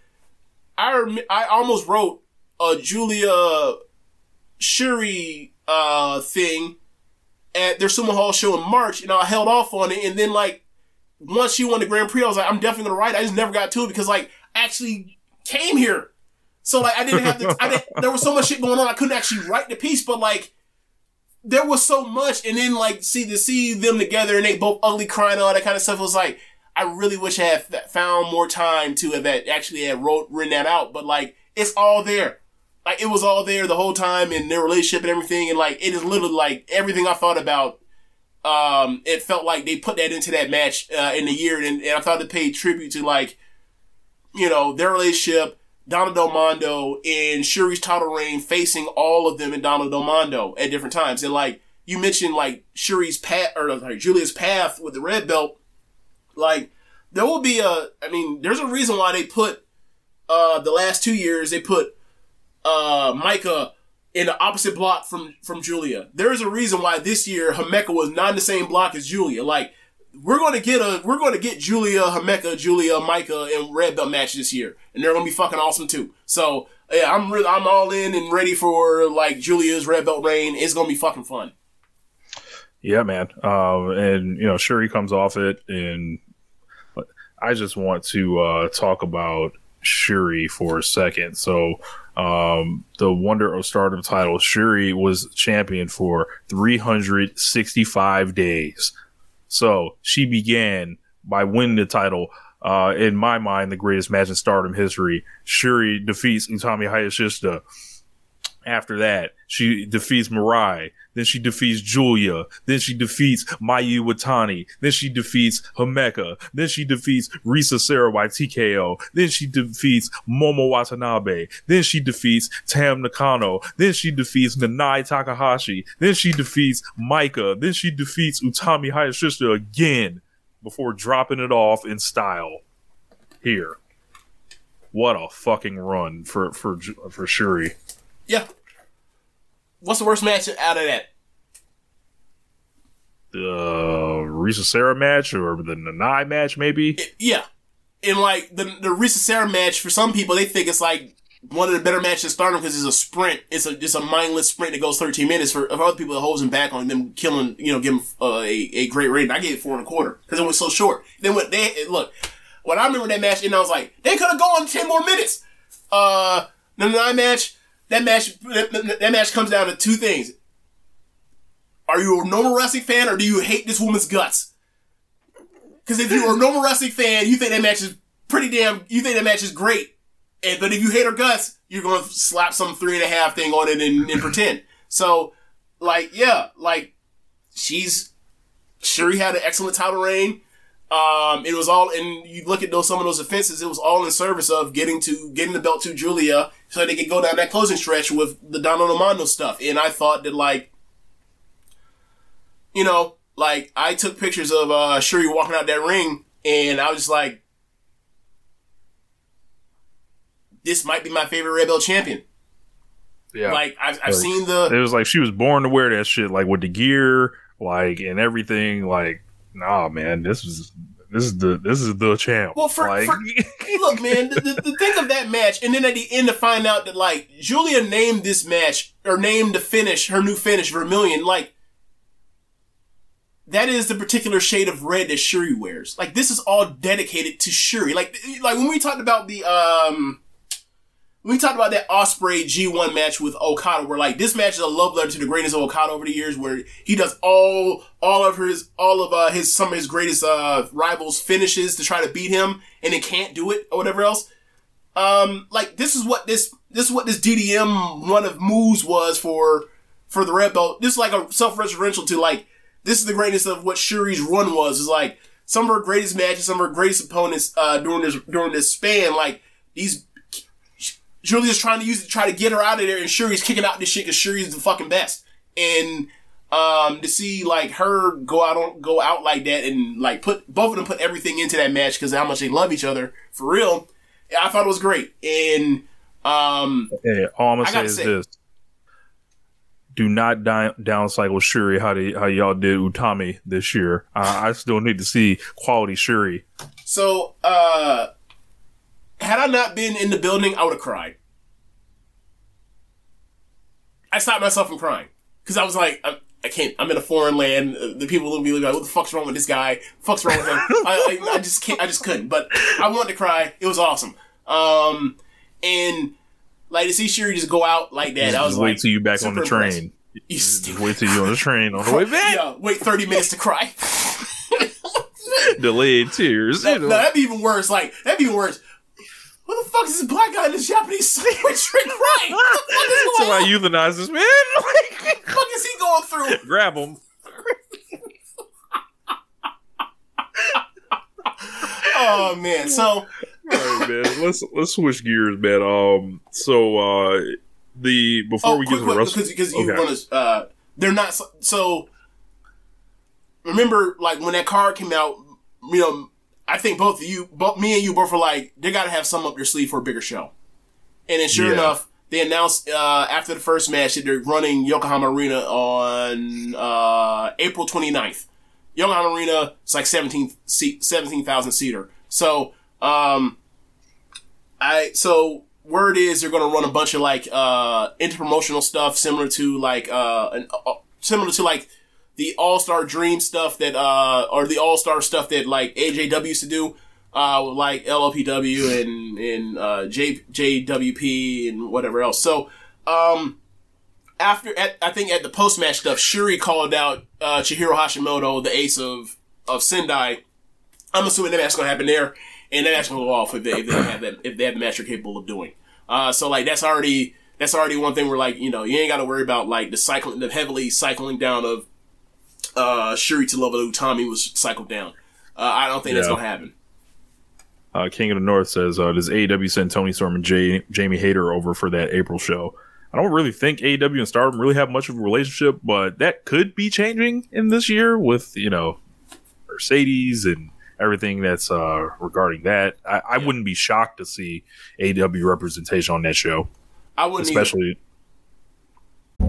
I almost wrote a Julia Shuri thing at their Sumo Hall show in March, and I held off on it, and then like. Once she won the Grand Prix, I was like, I'm definitely going to write. I just never got to it because, like, I actually came here. So, like, I didn't have to... there was so much shit going on, I couldn't actually write the piece, but, like, there was so much. And then, like, to see them together and they both ugly crying and all that kind of stuff, it was like, I really wish I had found more time to have actually had written that out. But, like, it's all there. Like, it was all there the whole time and their relationship and everything. And, like, it is literally, like, everything I thought about. It felt like they put that into that match in the year, and I thought they paid tribute to, like, you know, their relationship, Donna Del Mondo and Shuri's title reign, facing all of them in Donna Del Mondo at different times. And like you mentioned, like Shuri's path or Julia's path with the red belt, like there will be there's a reason why they put the last 2 years they put Micah in the opposite block from Julia. There is a reason why this year Himeka was not in the same block as Julia. Like we're going to get Julia, Himeka, Julia, Micah, and Red Belt match this year, and they're going to be fucking awesome too. So yeah, I'm all in and ready for like Julia's Red Belt reign. It's going to be fucking fun. Yeah, man. And you know, Shuri comes off it, and I just want to talk about Shuri for a second. So the Wonder of Stardom title, Shuri was champion for 365 days. So she began by winning the title. In my mind, the greatest match in Stardom history. Shuri defeats Utami Hayashishita. After that, she defeats Mirai. Then she defeats Julia. Then she defeats Mayu Watani. Then she defeats Himeka. Then she defeats Risa Sarah by TKO. Then she defeats Momo Watanabe. Then she defeats Tam Nakano. Then she defeats Nanai Takahashi. Then she defeats Micah. Then she defeats Utami Hayashishita again before dropping it off in style here. What a fucking run for Shuri. Yeah. What's the worst match out of that? The Risa Sarah match or the Nanai match, maybe? Yeah. And, like, the Risa Sarah match, for some people, they think it's, like, one of the better matches in Stardom because it's a sprint. It's a mindless sprint that goes 13 minutes. For other people, it holds them back on them killing, you know, giving a great rating. I gave it 4.25 because it was so short. Then when I remember that match, and I was like, they could have gone 10 more minutes. The Nanai match... That match comes down to two things. Are you a normal wrestling fan, or do you hate this woman's guts? Because if you're a normal wrestling fan, you think that match is great. But if you hate her guts, you're going to slap some 3.5 thing on it and pretend. So, like, yeah, like, Shuri had an excellent title reign. It was all, and you look at some of those offenses, it was all in service of getting the belt to Julia so they could go down that closing stretch with the Donna Del Mondo stuff. And I thought that, like, you know, like, I took pictures of Shuri walking out that ring, and I was just like, this might be my favorite Red Belt champion. Yeah. Like, I've seen it was like, she was born to wear that shit, like, with the gear, like, and everything, like, nah, man, this is the champ. Well, look, man, the thing of that match, and then at the end to find out that, like, Julia named this match, or named the finish, her new finish, Vermilion, like, that is the particular shade of red that Shuri wears. Like, this is all dedicated to Shuri. Like when we talked about the we talked about that Ospreay G1 match with Okada, where like this match is a love letter to the greatness of Okada over the years, where he does all of his greatest rivals finishes to try to beat him, and they can't do it or whatever else. Like this is what this DDM run of moves was for the Red Belt. This is like a self-referential to like this is the greatness of what Shuri's run was. It's like some of her greatest matches, some of her greatest opponents during this span, like these. Julia's trying to get her out of there, and Shuri's kicking out this shit because Shuri's the fucking best. And to see like her go out like that, and like both of them put everything into that match because of how much they love each other for real. I thought it was great. And all I'm gonna say is this: do not downcycle Shuri how y'all did Utami this year. I still need to see quality Shuri. So. Had I not been in the building, I would have cried. I stopped myself from crying. Because I was like, I can't, I'm in a foreign land. The people will be like, what the fuck's wrong with this guy? What the fuck's wrong with him? I just can't, I just couldn't. But I wanted to cry. It was awesome. And like to see Shuri just go out like that, I was like, wait till you back on the train. You stupid. Wait till you on the train on the way back. Yeah, wait 30 minutes to cry. Delayed tears. No, that'd be even worse. What the fuck is this black guy in this Japanese sandwich trick right? What the fuck is going on? So I euthanize this man. What the fuck is he going through? Grab him. Oh man, so all right, man. Let's switch gears, man. Remember like when that card came out, you know. I think me and you both were like, they got to have some up their sleeve for a bigger show. And then sure enough, they announced after the first match that they're running Yokohama Arena on April 29th. Yokohama Arena is like 17,000 seater. So, word is they're going to run a bunch of like interpromotional stuff similar to the All-Star Dream stuff the All-Star stuff that like AJW used to do, like LLPW and JWP and whatever else. So, I think at the post-match stuff, Shuri called out Chihiro Hashimoto, the ace of Sendai. I'm assuming that match's gonna happen there, and that match's gonna go off if they have the match they're capable of doing. So like that's already one thing where like you know you ain't got to worry about like the heavily cycling down of. Shuri to level Utami was cycled down. I don't think that's gonna happen. King of the North says, does AEW send Tony Storm and Jamie Hayter over for that April show? I don't really think AEW and Stardom really have much of a relationship, but that could be changing in this year with, you know, Mercedes and everything that's regarding that. I wouldn't be shocked to see AEW representation on that show. I wouldn't especially. Either.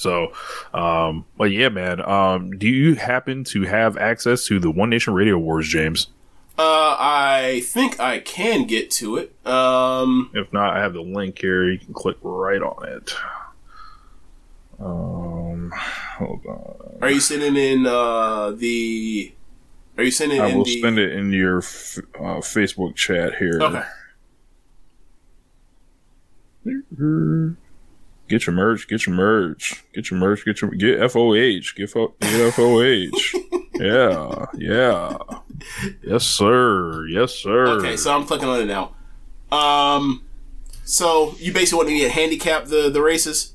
So, but yeah, man, do you happen to have access to the One Nation Radio Awards, James? I think I can get to it. If not, I have the link here. You can click right on it. Hold on. I will send it in your Facebook chat here. Okay. Get FOH. Get FOH. Yeah. Yes, sir. Okay, so I'm clicking on it now. So you basically want me to handicap the races?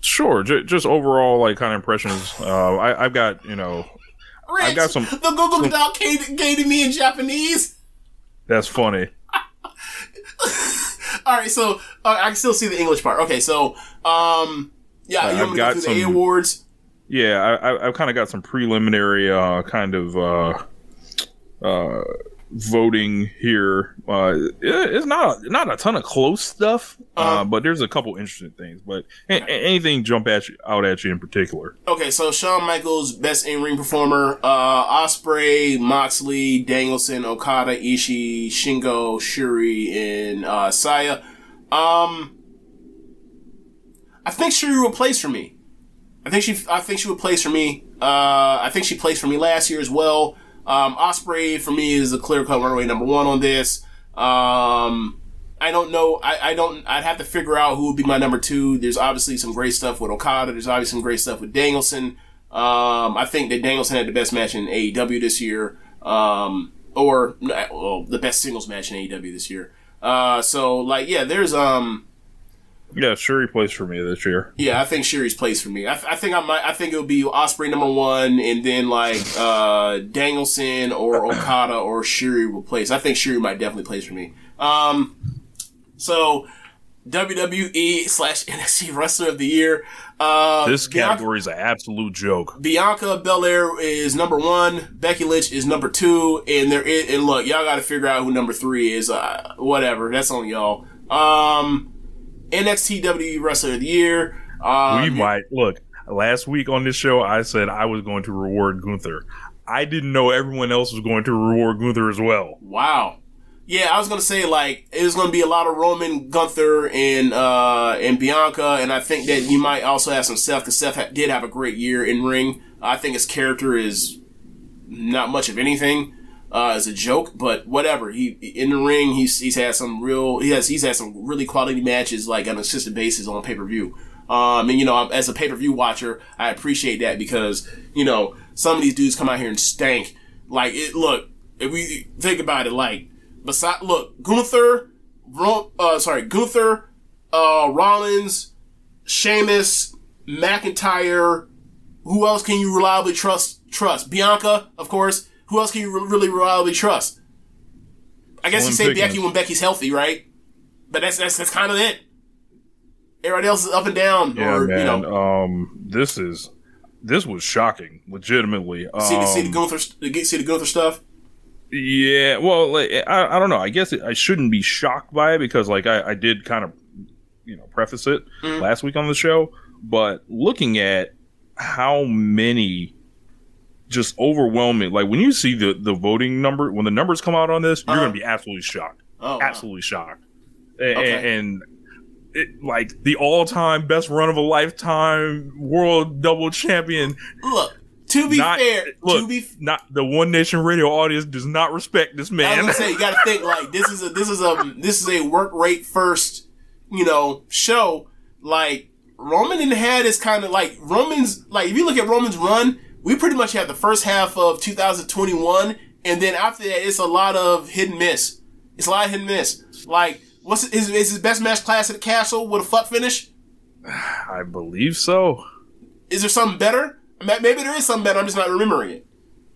Sure. Just overall, like, kind of impressions. I've got, you know... Rich, I've got some... The Google Doc came to me in Japanese. That's funny. All right, so I can still see the English part. Okay, so you want me to go through the A awards? Yeah, I've kind of got some preliminary voting here. It's not a ton of close stuff. But there's a couple interesting things, but anything jump out at you in particular? Okay, so Shawn Michaels, best in-ring performer, Ospreay, Moxley, Danielson, Okada, Ishii, Shingo, Shuri, and Saya. I think Shuri will place for me. I think she would place for me. I think she placed for me last year as well. Ospreay for me is a clear-cut runaway number one on this. I don't know. I'd have to figure out who would be my number two. There's obviously some great stuff with Okada. There's obviously some great stuff with Danielson. I think that Danielson had the best match in AEW this year, the best singles match in AEW this year. Yeah, Shuri plays for me this year. Yeah, I think Shuri's plays for me. I think it'll be Ospreay number one, and then Danielson or Okada or Shuri will place. I think Shuri might definitely place for me. So WWE/NXT Wrestler of the Year. This category is an absolute joke. Bianca Belair is number one. Becky Lynch is number two. And look, y'all got to figure out who number three is. Whatever. That's on y'all. NXT WWE Wrestler of the Year. We might. Look, last week on this show, I said I was going to reward Gunther. I didn't know everyone else was going to reward Gunther as well. Wow. Yeah, I was going to say, it's going to be a lot of Roman, Gunther, and Bianca, and I think that you might also have some Seth, because Seth did have a great year in ring. I think his character is not much of anything as a joke, but whatever. He's had some really quality matches, on a consistent basis on pay-per-view. As a pay-per-view watcher, I appreciate that because, some of these dudes come out here and stank. If we think about it, Gunther, Rollins, Sheamus, McIntyre. Who else can you reliably trust? Bianca, of course. Who else can you really reliably trust? I guess you say Becky when Becky's healthy, right? But that's kind of it. Everybody else is up and down. Yeah, or, man. This was shocking, legitimately. See the Gunther stuff. Yeah, well, I don't know. I guess I shouldn't be shocked by it because, I did kind of, preface it last week on the show. But looking at how many just overwhelming, when you see the voting number, when the numbers come out on this, you're going to be absolutely shocked. Oh, absolutely shocked. Okay. And the all-time best run of a lifetime world double champion. Look. To be fair, the One Nation Radio audience does not respect this man. I was gonna say, you gotta think this is a work rate first, show. Roman and had is kind of Roman's. If you look at Roman's run, we pretty much have the first half of 2021, and then after that, it's a lot of hit and miss. What's his best match class at the Castle with a fuck finish? I believe so. Is there something better? Maybe there is something better. I'm just not remembering it.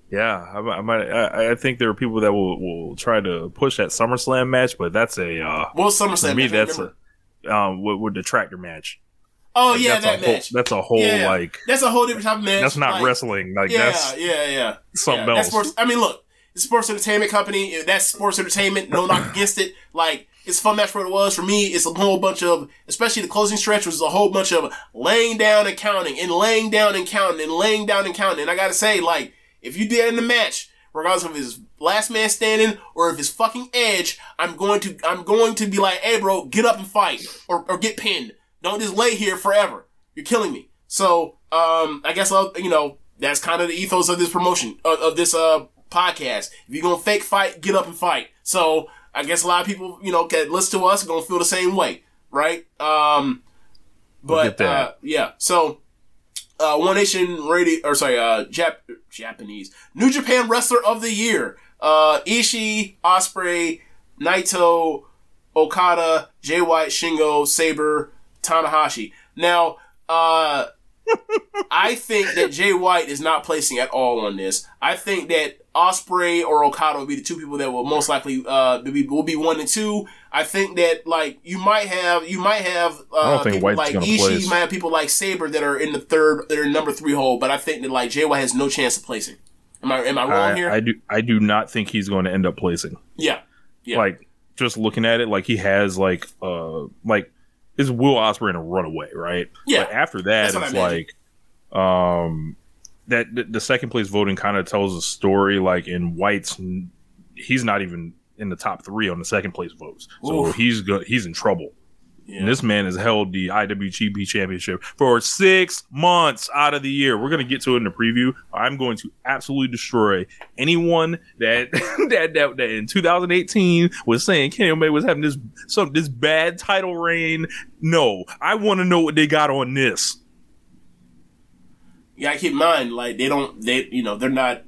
Yeah, I might. I think there are people that will try to push that SummerSlam match, but that's a SummerSlam. For me, that's with the tractor match. Oh yeah, match. That's a whole That's a whole different type of match. That's not wrestling. That's something else. Sports, look, it's a sports entertainment company. That's sports entertainment. No knock against it. It's a fun match for what it was. For me, it's a whole bunch of, especially the closing stretch, was a whole bunch of laying down and counting, and laying down and counting, and laying down and counting. And I gotta say, if you did that in the match, regardless of his last man standing or if it's fucking Edge, I'm going to be like, hey bro, get up and fight or get pinned. Don't just lay here forever. You're killing me. So, I guess that's kind of the ethos of this promotion, of this podcast. If you're gonna fake fight, get up and fight. So. I guess a lot of people, that listen to us are going to feel the same way, right? So, One Nation Radio, Japanese, New Japan Wrestler of the Year, Ishii, Ospreay, Naito, Okada, Jay White, Shingo, Sabre, Tanahashi. Now, I think that Jay White is not placing at all on this. I think that Ospreay or Okada will be the two people that will most likely will be 1 and 2. I think that you might have people like Ishii, you might have people like Sabre that are in the third, that are in number 3 hole. But I think that Jay White has no chance of placing. Am I wrong here? I do not think he's going to end up placing. Yeah. Just looking at it, he has is Will Ospreay in a runaway, right? Yeah. But after that, it's like that the second place voting kind of tells a story. Like in White's, he's not even in the top three on the second place votes, so he's in trouble. Yeah. And this man has held the IWGP Championship for 6 months out of the year. We're going to get to it in the preview. I'm going to absolutely destroy anyone that in 2018 was saying Kenny Omega was having this bad title reign. No, I want to know what they got on this. Yeah, I keep in mind, like they're not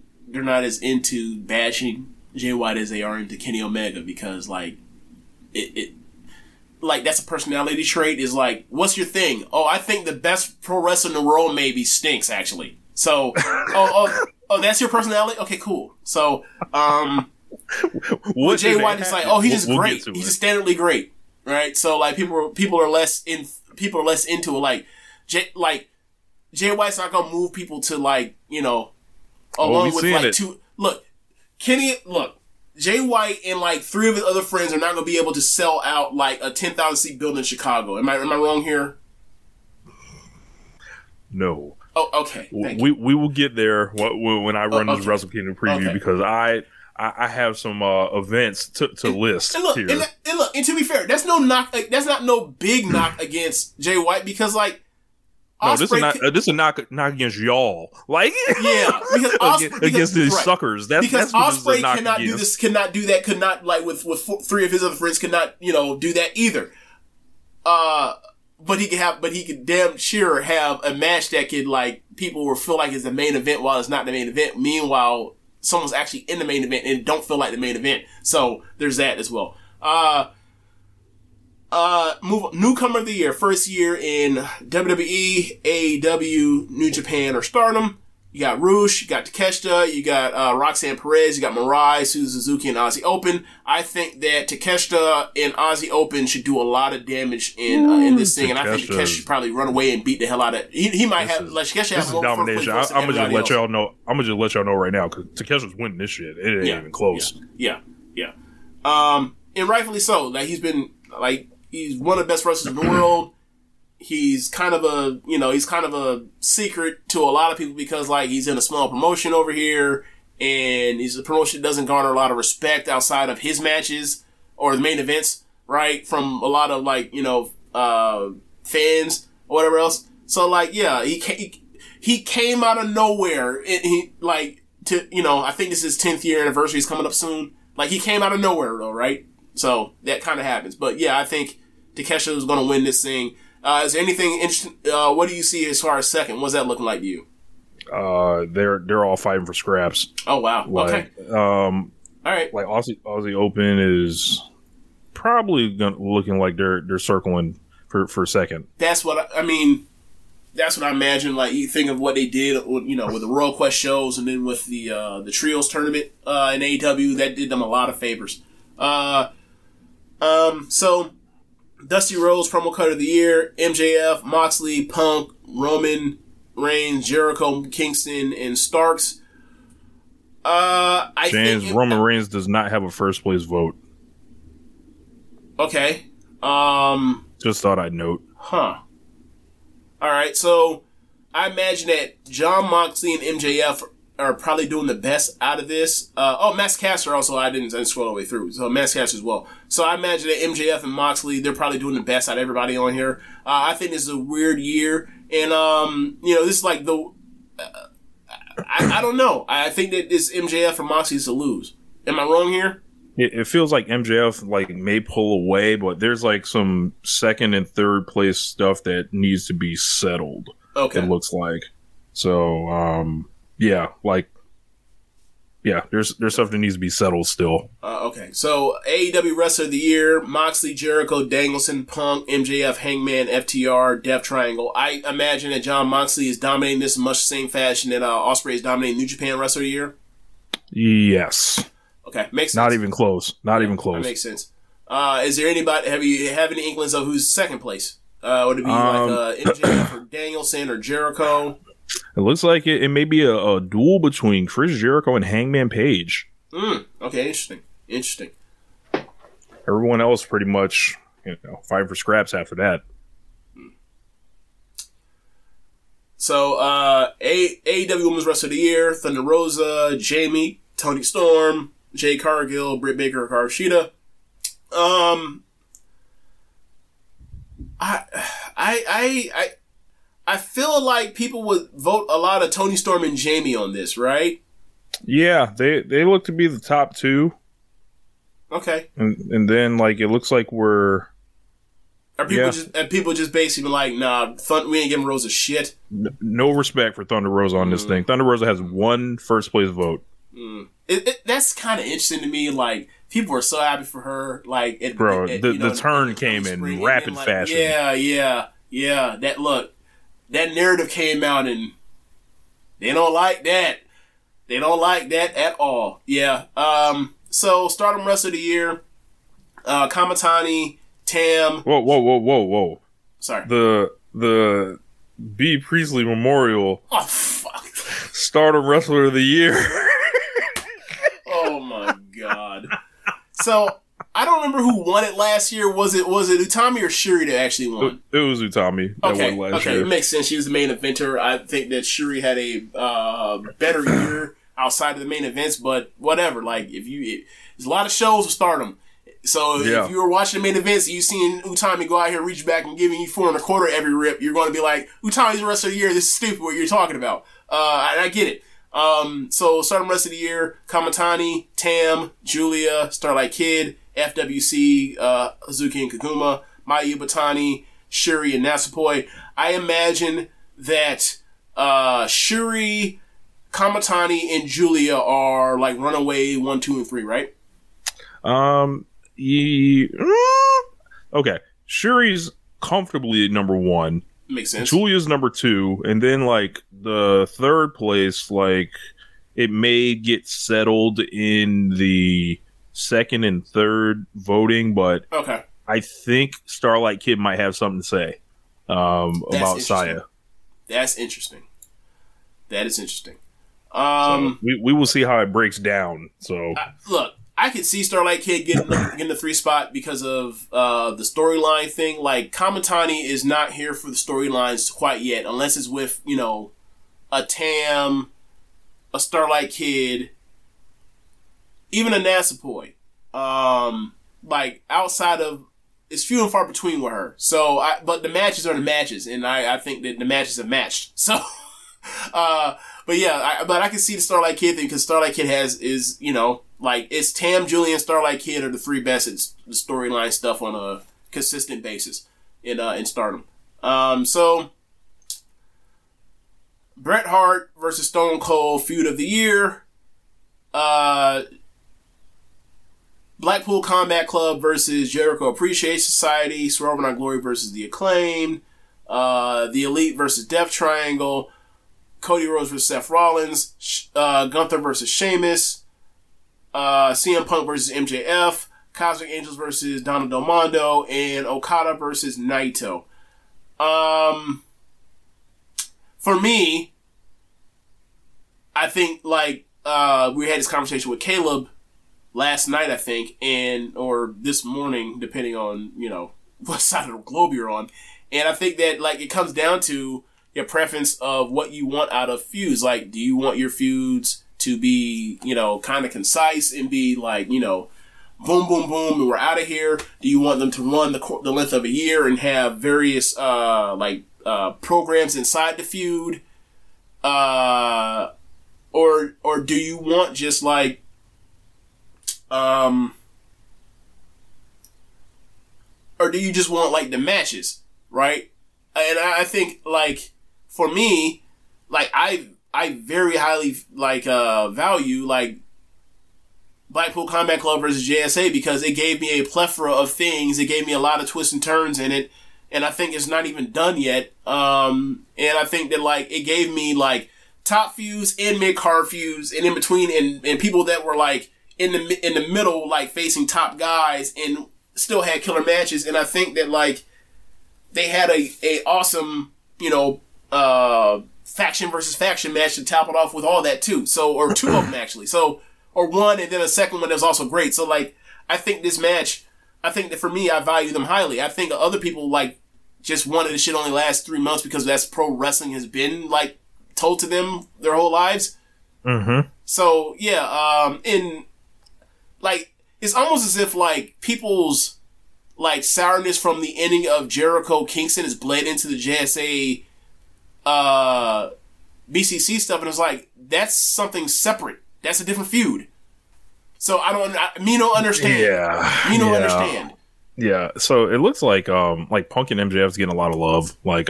as into bashing Jay White as they are into Kenny Omega, because like it like that's a personality trait. Is like, what's your thing? Oh, I think the best pro wrestler in the world maybe stinks actually. So, oh, that's your personality. Okay, cool. So, with Jay White is like, oh, he's just great. He's just standardly great, right? So like people are less into it. Like Jay White's not gonna move people to like along with like two. Look, Jay White and like three of his other friends are not going to be able to sell out like a 10,000 seat building in Chicago. Am I wrong here? No. Oh, okay. We will get there when I run this Wrestle Kingdom preview, because I have some events to list. And look, here. And to be fair, that's no knock. Like, that's not no big knock against Jay White, because like. No, this is a knock against y'all. Like, yeah, because against these suckers. Because Ospreay cannot do this, cannot do that, could not like with three of his other friends could not do that either. But he could damn sure have a match that could like people will feel like is the main event while it's not the main event. Meanwhile, someone's actually in the main event and it don't feel like the main event. So there's that as well. Newcomer of the year, first year in WWE, AEW, New Japan, or Stardom. You got Rush, you got Takeshita, you got Roxanne Perez, you got Mirai, Suzu Suzuki, and Aussie Open. I think that Takeshita and Aussie Open should do a lot of damage in this thing, and I think Takeshita should probably run away and beat the hell out of. He might have like Takeshita has more domination. I'm gonna just let y'all know right now, because Takeshita's winning this shit. It ain't even close. Yeah. And rightfully so. Like he's one of the best wrestlers in the world. He's kind of a, he's kind of a secret to a lot of people, because like he's in a small promotion over here, and his promotion doesn't garner a lot of respect outside of his matches or the main events, right? From a lot of like, fans or whatever else. So like, yeah, he came out of nowhere, and he like to, I think this is his 10th year anniversary is coming up soon. Like he came out of nowhere though, right? So that kind of happens. But yeah, I think Takeshita is going to win this thing. Is there anything interesting? What do you see as far as second? What's that looking like to you? They're all fighting for scraps. Oh, wow. Like, okay. All right. Like Aussie Open is probably looking like they're circling for second. That's what I mean. That's what I imagine. Like you think of what they did, with the Royal Quest shows, and then with the Trios tournament in AEW, that did them a lot of favors. So, Dusty Rhodes, promo cut of the year, MJF, Moxley, Punk, Roman Reigns, Jericho, Kingston, and Starks. Roman Reigns does not have a first place vote. Okay. Just thought I'd note. Huh. All right. So, I imagine that John Moxley and MJF are probably doing the best out of this. Max Caster also, I didn't scroll all the way through. So Max Caster as well. So I imagine that MJF and Moxley, they're probably doing the best out of everybody on here. I think this is a weird year. And, this is like the, I don't know. I think that this MJF and Moxley's to lose. Am I wrong here? It feels like MJF like may pull away, but there's like some second and third place stuff that needs to be settled. Okay. It looks like. So, there's stuff that needs to be settled still. Okay, so AEW Wrestler of the Year, Moxley, Jericho, Danielson, Punk, MJF, Hangman, FTR, Death Triangle. I imagine that John Moxley is dominating this in much the same fashion that Ospreay is dominating New Japan Wrestler of the Year? Yes. Okay, makes sense. Not even close. That makes sense. Is there anybody, have you have any inklings of who's second place? Would it be like MJF or Danielson or Jericho? It looks like it may be a duel between Chris Jericho and Hangman Page. Okay, interesting. Everyone else pretty much, fighting for scraps after that. So, AEW Women's Wrestler of the Year, Thunder Rosa, Jamie, Toni Storm, Jay Cargill, Britt Baker, Hikaru Shida. I feel like people would vote a lot of Toni Storm and Jamie on this, right? Yeah, they look to be the top two. Okay. And then, like, it looks like we're... Are people just basically like, nah, we ain't giving Rosa shit? No respect for Thunder Rosa on this thing. Thunder Rosa has one first place vote. That's kind of interesting to me. Like, people are so happy for her. Like, the turn came in rapid fashion. Yeah. That narrative came out, and they don't like that. They don't like that at all. Yeah. So, Stardom Wrestler of the Year, Kamatani, Tam. Whoa. Sorry. The B. Priestley Memorial. Oh, fuck. Stardom Wrestler of the Year. Oh, my God. So, I don't remember who won it last year. Was it Utami or Shuri that actually won? It was Utami that won last year. Okay, it makes sense. She was the main eventer. I think that Shuri had a better year outside of the main events, but whatever. Like, there's a lot of shows with Stardom. So if you were watching the main events and you seen Utami go out here, reach back, and giving you 4 1/4 every rip, you're going to be like, Utami's the rest of the year. This is stupid what you're talking about. I get it. So Stardom Rest of the Year, Kamatani, Tam, Julia, Starlight Kid, FWC, Hazuki and Kaguma, Mayu Iwatani, Shuri, and Natsupoi. I imagine that Shuri, Kamatani, and Julia are like runaway 1, 2, and 3, right? Okay. Shuri's comfortably number 1. Makes sense. Julia's number 2, and then like the third place, like it may get settled in the second and third voting, but okay. I think Starlight Kid might have something to say about Saya. That's interesting. That is interesting. So we will see how it breaks down. So look, I could see Starlight Kid getting the 3 spot because of the storyline thing. Like, Kamatani is not here for the storylines quite yet, unless it's with, you know, a Tam, a Starlight Kid, even a Natsupoi. Like, outside of, it's few and far between with her. So, but the matches are the matches, and I think that the matches have matched. So, but yeah, but I can see the Starlight Kid thing because Starlight Kid is, you know, like, it's Tam, Julia, and Starlight Kid are the 3 best at the storyline stuff on a consistent basis in Stardom. So, Bret Hart versus Stone Cold feud of the year. Blackpool Combat Club versus Jericho Appreciation Society. Swerve and Our Glory versus The Acclaimed. The Elite versus Death Triangle. Cody Rhodes versus Seth Rollins. Gunther versus Sheamus. CM Punk versus MJF, Cosmic Angels versus Donald Del Mondo, and Okada versus Naito. For me, I think, like, we had this conversation with Caleb last night, I think, or this morning, depending on, you know, what side of the globe you're on. And I think that, like, it comes down to your preference of what you want out of feuds. Like, do you want your feuds to be, you know, kind of concise and be like, you know, boom, boom, boom, and we're out of here? Do you want them to run the length of a year and have various, programs inside the feud? Or do you want just, like, or do you just want, like, the matches, right? And I think, like, for me, like, I very highly, like, value, like, Blackpool Combat Club versus JSA because it gave me a plethora of things. It gave me a lot of twists and turns in it, and I think it's not even done yet. And I think that, like, it gave me, like, top feuds and mid-card feuds and in between and people that were, like, in the middle, like, facing top guys and still had killer matches. And I think that, like, they had a awesome, you know, faction versus faction match to top it off with all that too. So, or 2 of them actually. So, or 1 and then a second one that was also great. So, like, I think this match, I think that for me, I value them highly. I think other people, like, just wanted the shit only last 3 months because that's pro wrestling has been like told to them their whole lives. Mm-hmm. So yeah, in like it's almost as if like people's like sourness from the ending of Jericho Kingston is bled into the JSA BCC stuff, and it's like that's something separate. That's a different feud. So I don't understand. Yeah, me don't understand. Yeah, so it looks like Punk and MJF's getting a lot of love. Like,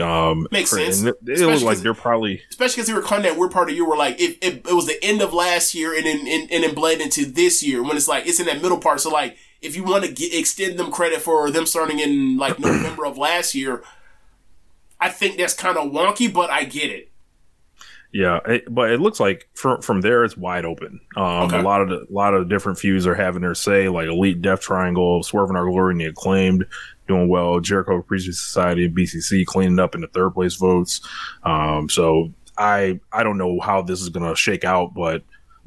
makes sense. It looks like they're probably, especially because they were kind of that weird part of the year where like it was the end of last year and then bled into this year when it's like it's in that middle part. So like if you want to extend them credit for them starting in like November of last year, I think that's kind of wonky, but I get it. Yeah, but it looks like from there it's wide open. Okay. A lot of different feuds are having their say, like Elite, Death Triangle, Swerve and Our Glory, and The Acclaimed doing well. Jericho Appreciation Society and BCC cleaning up in the third place votes. So I don't know how this is gonna shake out, but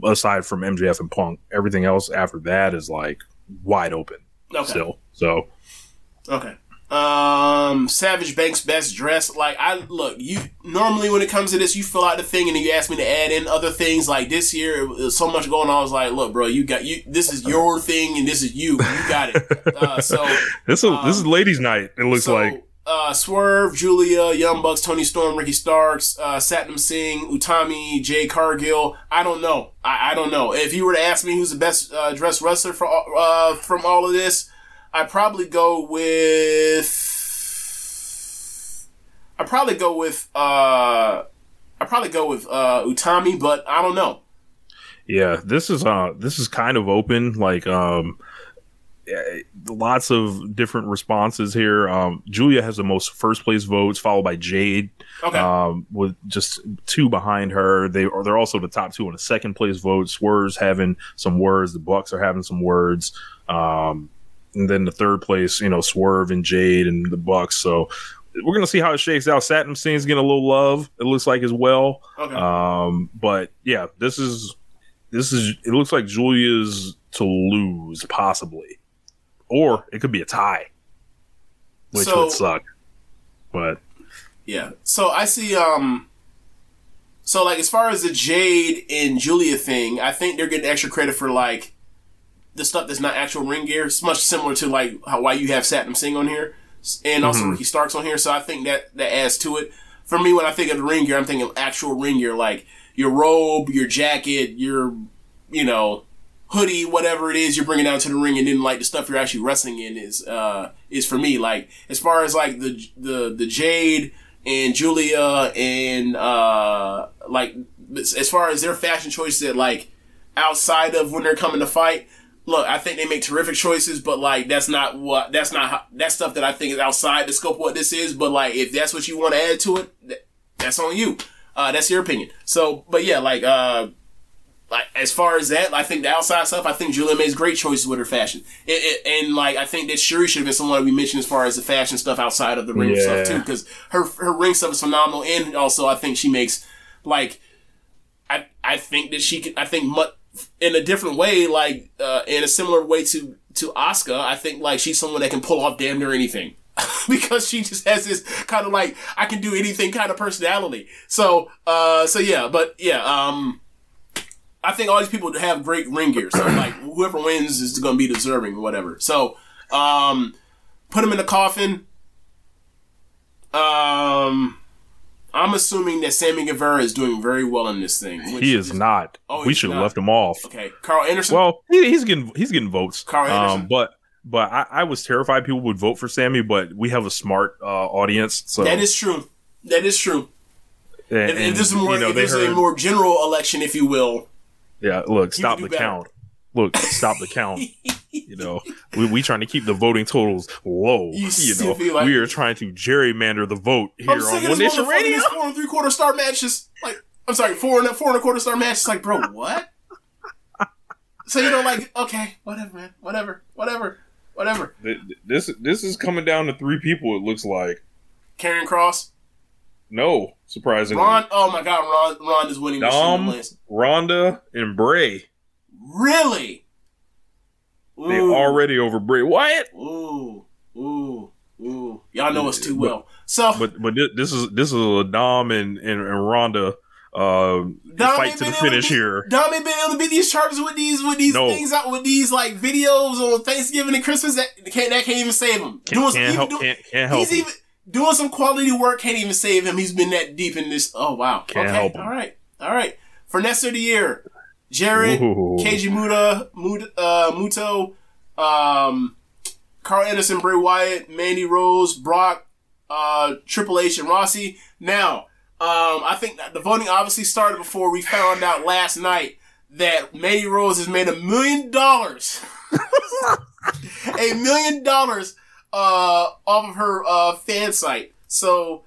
aside from MJF and Punk, everything else after that is like wide open. Okay. Still, so okay. Savage Banks Best Dressed. Like, you normally when it comes to this, you fill out the thing and then you ask me to add in other things. Like this year, it was so much going on. I was like, look, bro, this is your thing and this is you. You got it. So this is ladies' night. It looks like Swerve, Julia, Young Bucks, Tony Storm, Ricky Starks, Satnam Singh, Utami, Jay Cargill. I don't know. I don't know. If you were to ask me who's the best dressed wrestler from all of this, I probably go with Utami, but I don't know. Yeah, this is kind of open. Like, lots of different responses here. Julia has the most first place votes, followed by Jade. Okay. With just two behind her. They're also the top two in the second place votes. Swerve's having some words. The Bucks are having some words. And then the third place, Swerve and Jade and the Bucks. So we're going to see how it shakes out. Satnam Singh's getting a little love, it looks like, as well. Okay. But yeah, this is it looks like Julia's to lose, possibly. Or it could be a tie, which would suck. But yeah. So I see, so like as far as the Jade and Julia thing, I think they're getting extra credit for like the stuff that's not actual ring gear. It's much similar to like why you have Satnam Singh on here and also Ricky Starks on here. So I think that adds to it. For me, when I think of the ring gear, I'm thinking of actual ring gear, like your robe, your jacket, your, hoodie, whatever it is you're bringing out to the ring. And then like the stuff you're actually wrestling in is for me, like as far as like the Jade and Julia and, like as far as their fashion choices that like outside of when they're coming to fight, look, I think they make terrific choices, but like that's stuff that I think is outside the scope of what this is. But like, if that's what you want to add to it, that's on you. That's your opinion. So, but yeah, like as far as that, I think the outside stuff, I think Julia makes great choices with her fashion. And like, I think that Shuri should have been someone we mentioned as far as the fashion stuff outside of the ring stuff too, because her ring stuff is phenomenal. And also, I think she makes like, I think that she could, I think much. In a different way, like in a similar way to Asuka, I think like she's someone that can pull off damn near anything because she just has this kind of like I can do anything kind of personality. So yeah, but yeah, I think all these people have great ring gear. So like whoever wins is going to be deserving or whatever. So put them in the coffin. I'm assuming that Sammy Guevara is doing very well in this thing. Which he is not. Oh, we should have left him off. Okay, Carl Anderson. Well, he's getting votes. Carl Anderson, but I was terrified people would vote for Sammy, but we have a smart audience. So that is true. That is true. And this is more, a more general election, if you will. Yeah. Look, stop the count. Look, stop the count. We trying to keep the voting totals low. We are trying to gerrymander the vote here on One Nation Radio. 4 3/4 star matches. Like, I'm sorry, 4 and a quarter star matches. Like, bro, what? So like, okay, whatever, man, whatever. This is coming down to three people. It looks like Karrion Kross. No, surprisingly, Ron. Oh my God, Ron is winning. Dom, Ronda, and Bray. Really? They already over Bray Wyatt. Ooh. Y'all know us too well. So, but this is a Dom and Rhonda fight to the finish here. Dom ain't been able to beat these charges with these things out with these like videos on Thanksgiving and Christmas. That can't even save him. Can't help him. Doing some quality work can't even save him. He's been that deep in this. Oh, wow. Can't help him. All right. Finesse of the year. Jared, Keiji Muto, Carl Anderson, Bray Wyatt, Mandy Rose, Brock, Triple H, and Rossi. Now, I think that the voting obviously started before we found out last night that Mandy Rose has made $1 million. $1 million. Off of her fan site. So,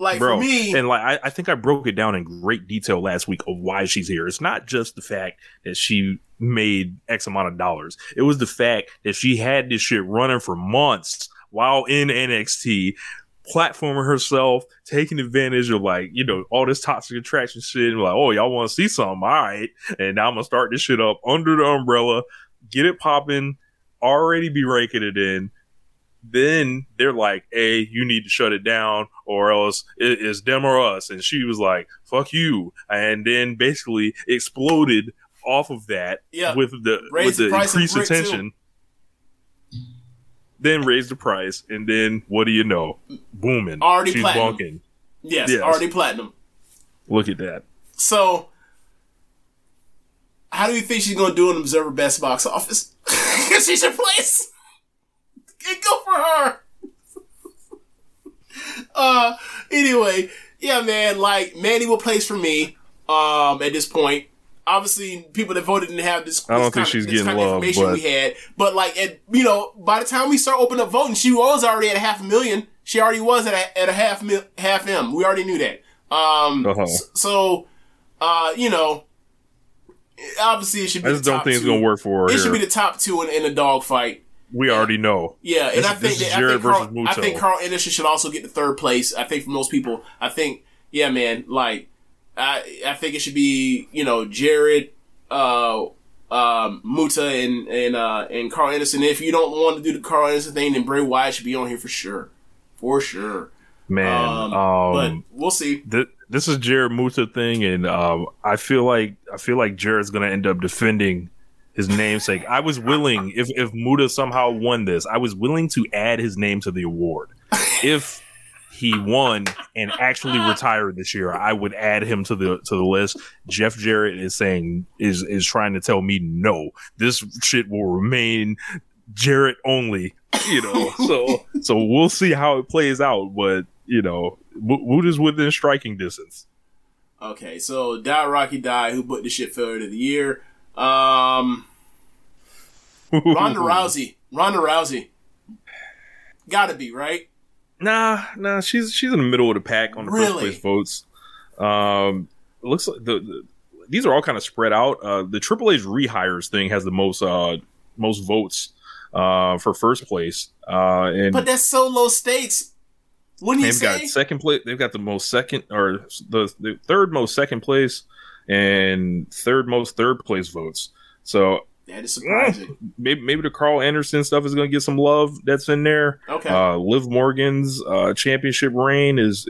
like, for me... And, like, I think I broke it down in great detail last week of why she's here. It's not just the fact that she made X amount of dollars. It was the fact that she had this shit running for months while in NXT, platforming herself, taking advantage of, like, you know, all this toxic attraction shit. And like, oh, y'all want to see something? All right. And now I'm going to start this shit up under the umbrella, get it popping, already be raking it in. Then they're like, hey, you need to shut it down or else it's them or us. And she was like, fuck you. And then basically exploded off of that with the increased attention. Too. Then raised the price. And then what do you know? Booming. Already she's platinum. Bonking. Yes, already platinum. Look at that. So how do you think she's going to do in Observer Best Box Office? Because she's your place. Go for her. Anyway, yeah, man. Like, Mandy will place for me. At this point, obviously, people that voted didn't have this. I don't think she's getting love, but we had. But like, by the time we start opening up voting, she was already at 500,000. She already was at a half M. We already knew that. So, obviously, it should be. I just don't think it's gonna work for her. It should be the top two in a dog fight. We already know. Yeah, and I think Carl Anderson should also get the third place. I think for most people, I think it should be, Jared, Muta and Carl Anderson. If you don't want to do the Carl Anderson thing, then Bray Wyatt should be on here for sure. For sure. Man. But we'll see. This is Jared Muta thing, and I feel like Jared's gonna end up defending his namesake. I was willing, if Muta somehow won this, I was willing to add his name to the award. If he won and actually retired this year, I would add him to the list. Jeff Jarrett is trying to tell me no, this shit will remain Jarrett only. So we'll see how it plays out. But Muta's within striking distance. Okay, so Die Rocky Die, who put the shit failure of the year. Ronda Rousey, gotta be right. Nah, she's in the middle of the pack on the first place votes. Looks like these are all kind of spread out. The Triple H rehires thing has the most votes for first place. But that's so low stakes. Wouldn't you say? They've got second place. They've got the third most second place. And third most third place votes. So that is surprising. Maybe the Carl Anderson stuff is going to get some love that's in there. Okay. Liv Morgan's championship reign is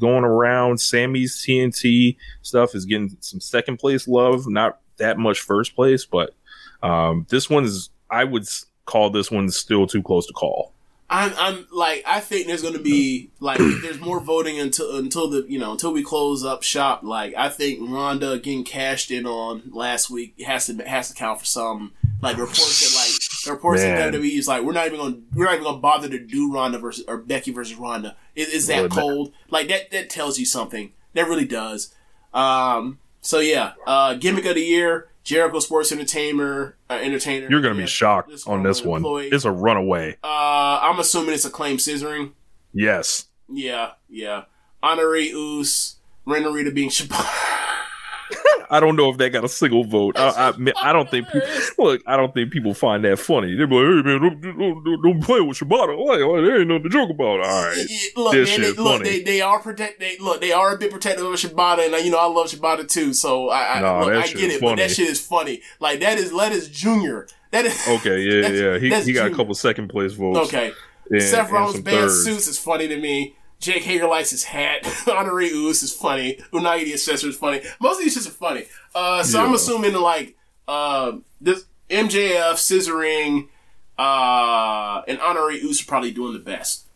going around. Sammy's TNT stuff is getting some second place love, not that much first place, but this one is. I would call this one still too close to call. I think there's going to be there's more voting until we close up shop. Like, I think Rhonda getting cashed in on last week has to count for some. Like, reports that WWE is like, we're not even going to bother to do Rhonda versus or Becky versus Rhonda. Is that cold? Like, that tells you something. That really does. So yeah, gimmick of the year. Jericho Sports Entertainer. You're going to be shocked on this one. It's a runaway. I'm assuming it's Acclaimed scissoring. Yes. Yeah. Honoree Oos, Renarita being Shibata. I don't know if that got a single vote. I don't think people find that funny. They're like, hey, man, don't play with Shibata. Like, there ain't nothing to joke about. All right. They are a bit protective of Shibata, and I love Shibata too. So I get it, funny. But that shit is funny. Like, that is Lettuce Jr. That is okay. Yeah. He got a couple second place votes. Okay. Seth Rollins' bad suits is funny to me. Jake Hager likes his hat. Honoree Uso is funny. Unagi the Assessor is funny. Most of these shits are funny. So yeah. I'm assuming like this MJF, Scissoring, and Honoree Uso probably doing the best.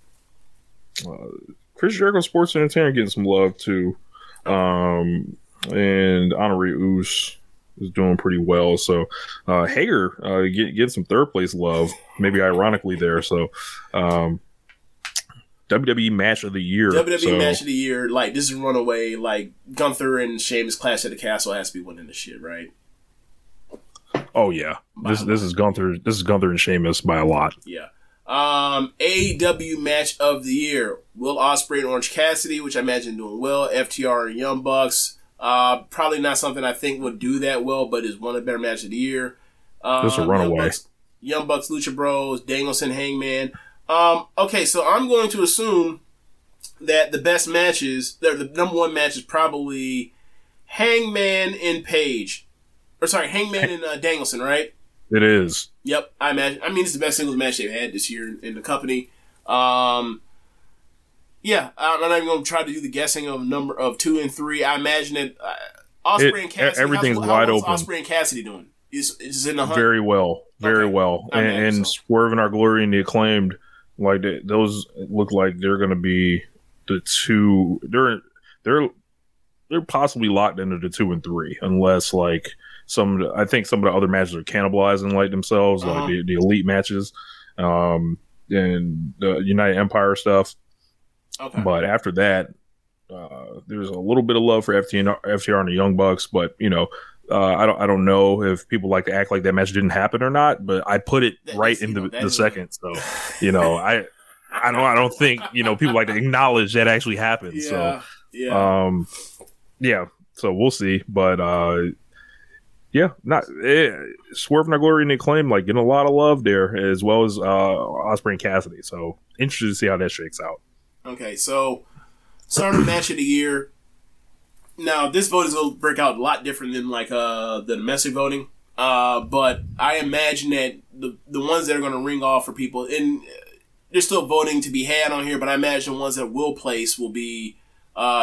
Chris Jericho Sports and Entertainment getting some love too, and Honoree Uso is doing pretty well. So Hager getting some third place love, maybe ironically there. So. WWE match of the year. Match of the year. Like, this is runaway. Like, Gunther and Sheamus Clash at the Castle has to be winning this shit, right? Oh, yeah. This is Gunther and Sheamus by a lot. Yeah. AEW match of the year. Will Ospreay and Orange Cassidy, which I imagine doing well. FTR and Young Bucks. Probably not something I think would do that well, but is one of the better match of the year. This is a runaway. Young Bucks, Lucha Bros, Danielson, Hangman. Okay, so I'm going to assume that the best matches, the number one match is probably Hangman and Page. Or sorry, Hangman and Danielson, right? It is. Yep, I imagine. I mean, it's the best singles match they've had this year in the company. Yeah, I'm not even going to try to do the guessing of number of 2 and 3. I imagine that Ospreay and Cassidy. Everything's wide open. Ospreay and Cassidy doing? Is in the hunt? Very well. Very okay. Well. And Swerve and Our Glory and The Acclaimed. Like those look like they're going to be the two. They're possibly locked into the 2 and 3, unless like I think some of the other matches are cannibalizing like themselves, like the elite matches, and the United Empire stuff. Okay. But after that, there's a little bit of love for FTR and the Young Bucks, but I don't know if people like to act like that match didn't happen or not, but I put it right in the second. So, I don't think people like to acknowledge that actually happened. Yeah, so, yeah. So we'll see, but Swerve and Our Glory and The Acclaim like getting a lot of love there, as well as Ospreay and Cassidy. So interested to see how that shakes out. Okay, so starting the match of the year. Now, this vote is going to break out a lot different than like the domestic voting, but I imagine that the ones that are going to ring off for people, and there's still voting to be had on here, but I imagine the ones that will place will be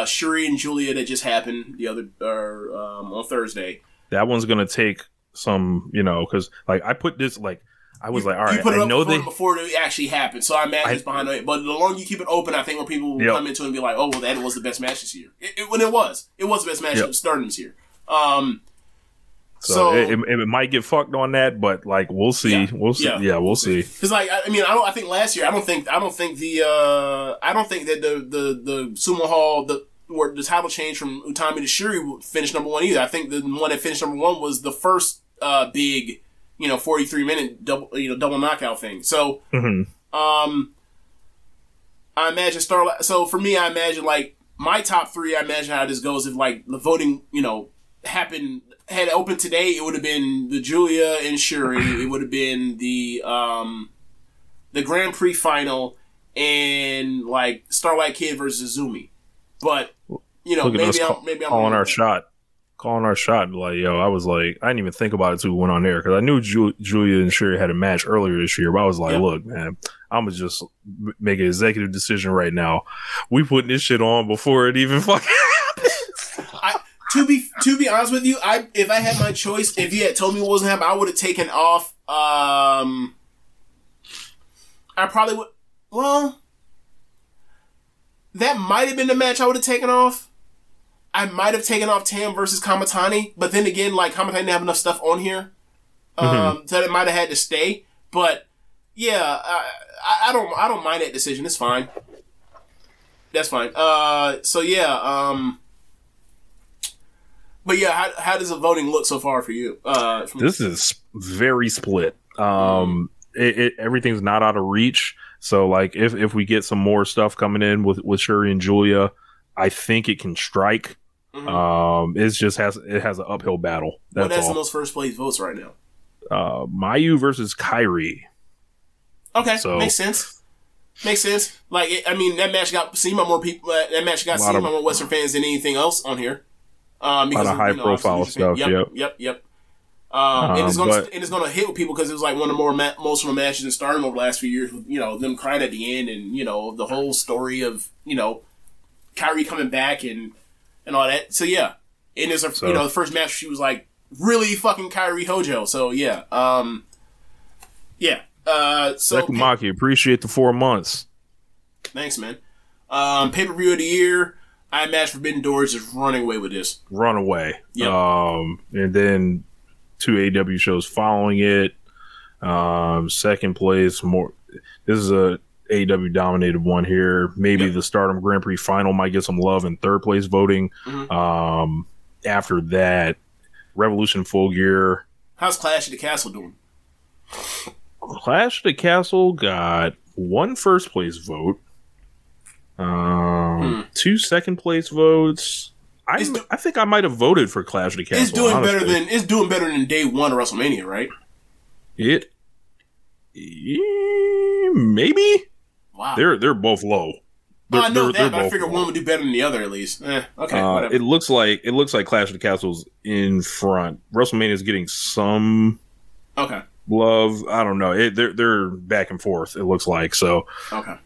Shuri and Julia that just happened on Thursday. That one's going to take some, because like I put this like. I was all right. I know before it actually happened, so I imagine it's behind it. But the longer you keep it open, I think when people will come into it and be like, "Oh, well, that was the best match this year." It was the best match of Stardom this year. So it might get fucked on that, but like we'll see, we'll see. Because like I think last year I don't think that the Sumo Hall where the title change from Utami to Shuri finished number one either. I think the one that finished number one was the first big. 43-minute double knockout thing. So, I imagine Starlight. So for me, I imagine like my top three. I imagine how this goes if like the voting, happened had it opened today, it would have been the Julia and Shuri. It would have been the Grand Prix final and like Starlight Kid versus Izumi. But maybe I'm calling our shot. Like, yo, I was like, I didn't even think about it till we went on there because I knew Julia and Sherry had a match earlier this year, but I was like, Look, man, I'm gonna just make an executive decision right now. We putting this shit on before it even fucking happens. To be honest with you, if I had my choice, if you had told me it wasn't happening, I would have taken off. I probably would. Well, that might have been the match I would have taken off. I might have taken off Tam versus Kamatani, but then again, like Kamatani didn't have enough stuff on here, so it might have had to stay. But yeah, I don't mind that decision. It's fine. That's fine. So yeah. But yeah, how does the voting look so far for you? This is very split. Everything's not out of reach. So like, if we get some more stuff coming in with Shuri and Julia, I think it can strike. It just has an uphill battle. What has the most first place votes right now? Mayu versus Kairi. Okay, so, makes sense. Like that match got seen by more people. That match got seen by more Western fans than anything else on here. Because a lot of high profile stuff. Yep. And it's gonna hit with people because it was like one of the more emotional matches in Stardom over the last few years. You know, them crying at the end, and you know the whole story of you know Kairi coming back and all that. So yeah, and it's you know the first match she was like really fucking Kairi Hojo. So yeah, yeah. So Sekumaki, appreciate the 4 months. Thanks, man. Pay-per-view of the year. I match Forbidden Doors is running away with this. Runaway. Yeah. And then 2 AW shows following it. Second place. More. This is a AW dominated one here. Maybe the Stardom Grand Prix final might get some love in third place voting. Mm-hmm. After that, Revolution Full Gear. How's Clash of the Castle doing? Clash of the Castle got one first place vote. 2 second place votes. I think I might have voted for Clash of the Castle. It's doing better than day one of WrestleMania, right? Maybe. Wow. They're both low. I figure one would do better than the other at least. Okay. Whatever. It looks like Clash of the Castle's in front. WrestleMania's getting some. Okay. Love. I don't know. They're back and forth. It looks like so. Okay.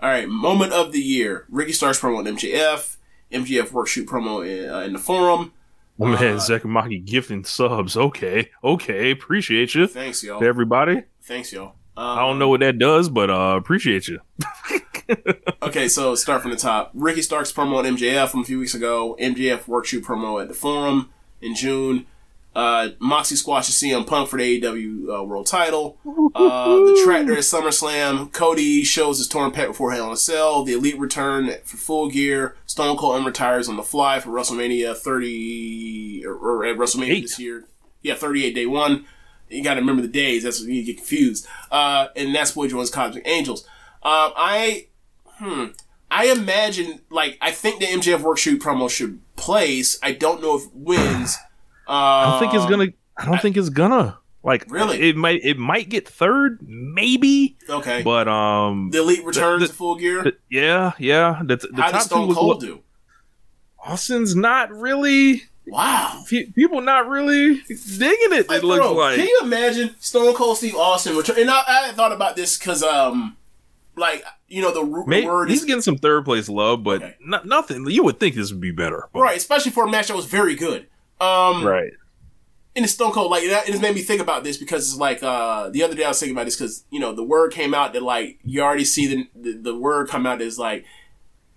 All right, moment of the year. Ricky Starks promo on MJF. MJF workshoot promo in the forum. Oh, man, Zekumaki gifting subs. Okay. Appreciate you. Thanks, y'all. To everybody. Thanks, y'all. I don't know what that does, but appreciate you. Okay, so start from the top. Ricky Starks promo on MJF from a few weeks ago. MJF workshoot promo at the forum in June. Moxie squashes CM Punk for the AEW world title. The Tractor at SummerSlam. Cody shows his torn pec before Hell in a Cell. The Elite return for Full Gear. Stone Cold retires on the fly for WrestleMania 30 or at WrestleMania this year. Yeah, 38 day one. You got to remember the days. That's when you get confused. And that's what joins Cosmic Angels. I imagine like I think the MJF workshoot promo should place. I don't know if it wins. I don't think it's gonna. Like really, it might get third, maybe. Okay, but the Elite returns to Full Gear. Yeah. The how does Stone Cold do? Austin's not really. Wow, people not really digging it. Like, it looks like. Can you imagine Stone Cold Steve Austin return? And I thought about this because like you know the word is getting some third place love, but okay. Nothing. You would think this would be better, but. Right? Especially for a match that was very good. Right. And it's Stone Cold, like, that, it's made me think about this because it's like, the other day I was thinking about this because, you know, the word came out that, like, you already see the word come out that's like,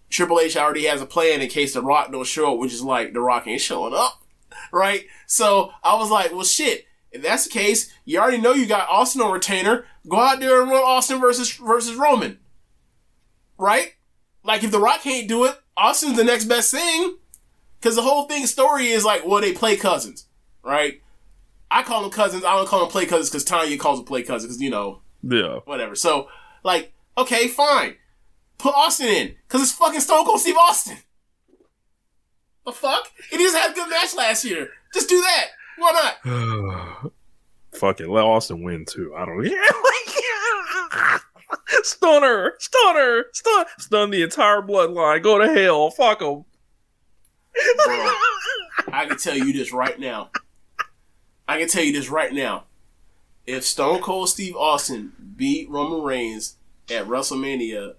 Triple H already has a plan in case The Rock don't show up, which is like, The Rock ain't showing up, right? So, I was like, well, shit, if that's the case, you already know you got Austin on retainer, go out there and run Austin versus Roman, right? Like, if The Rock can't do it, Austin's the next best thing. Because the whole thing story is like, well, they play cousins, right? I call them cousins. I don't call them play cousins because Tanya calls them play cousins because, you know, whatever. So, like, okay, fine. Put Austin in because it's fucking Stone Cold Steve Austin. The fuck? He just had a good match last year. Just do that. Why not? Fuck it. Let Austin win, too. I don't know. Stoner. Stun the entire bloodline. Go to hell. Fuck him. Bro, I can tell you this right now. If Stone Cold Steve Austin beat Roman Reigns at WrestleMania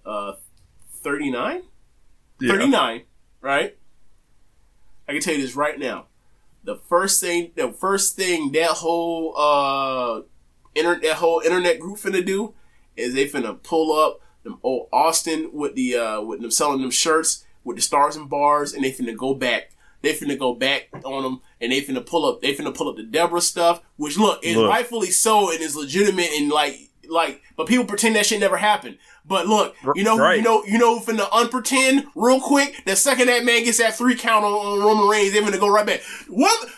39, right? I can tell you this right now. The first thing that whole internet group finna do is they finna pull up them old Austin with them selling them shirts. With the stars and bars, and they finna go back. They finna go back on them, and they finna pull up the Deborah stuff, which is rightfully so and is legitimate and like. But people pretend that shit never happened. But look, you know, finna unpretend real quick. The second that man gets that 3 count on Roman Reigns, they finna go right back. He's a woman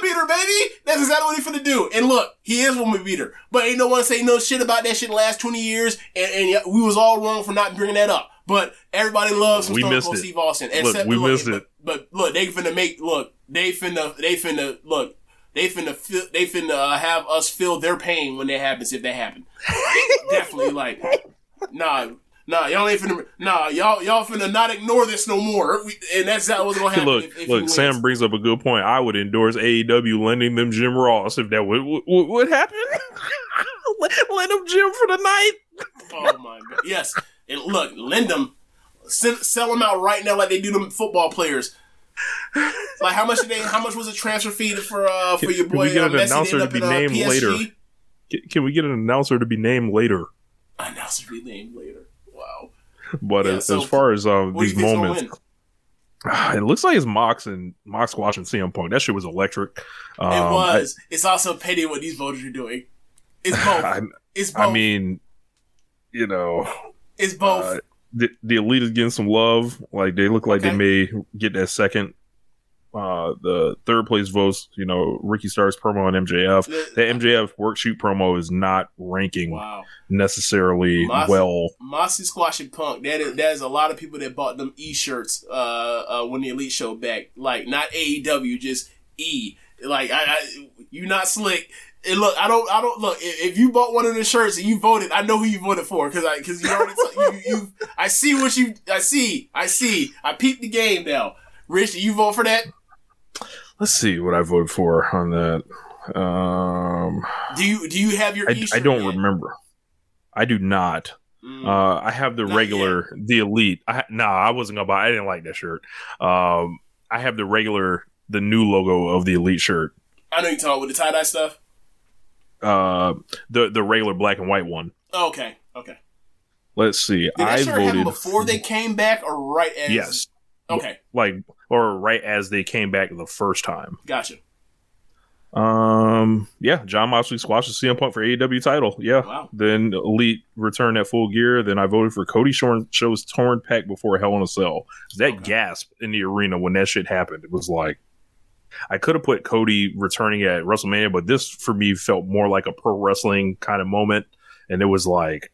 beater, baby. That's exactly what he finna do. And look, he is a woman beater, but ain't no one say no shit about that shit the last 20 years, and we was all wrong for not bringing that up. But everybody loves some Stone Cold Steve Austin. Except we missed it. But look, they finna have us feel their pain when that happens, if that happens. Definitely, like, nah. Nah, y'all ain't finna. Nah, y'all finna not ignore this no more. And that's not what's gonna happen. Look, Sam brings up a good point. I would endorse AEW lending them Jim Ross if that would happen. Lend them Jim for the night. Oh my god! Yes, and look, lend them, sell them out right now like they do them football players. Like how much did they? How much was the transfer fee for your boy? Can we get an announcer to be named later? Can we get an announcer to be named later? Announcer to be named later. Wow. But yeah, as far as these moments, it looks like it's Mox watching CM Punk. That shit was electric. It was. It's also petty what these voters are doing. It's both. It's both. I mean, you know, it's both. The Elite is getting some love. Like they look like they may get that second. The third place votes, you know, Ricky Stark's promo on MJF. The MJF worksheet promo is not ranking necessarily well. Moxie squashing Punk. That is a lot of people that bought them e-shirts when the Elite showed back. Like not AEW, just E. Like I you not slick. And look, I don't look. If you bought one of the shirts and you voted, I know who you voted for because you already. I see what you. I see. I peeped the game now. Rich, did you vote for that? Let's see what I voted for on that. Do you have your? I don't remember. I do not. I have the regular, the Elite. I wasn't gonna buy. I didn't like that shirt. I have the regular, the new logo of the Elite shirt. I know you're talking with the tie dye stuff. The regular black and white one. Okay. Let's see. Did that shirt happen before they came back, or right as? Yes. Okay. Or right as they came back the first time. Gotcha. Yeah. Jon Moxley squashes CM Punk for AEW title. Yeah. Wow. Then Elite returned at Full Gear. Then I voted for Cody Shows Torn Pack before Hell in a Cell. That gasp in the arena when that shit happened. It was like. I could have put Cody returning at WrestleMania, but this for me felt more like a pro wrestling kind of moment. And it was like,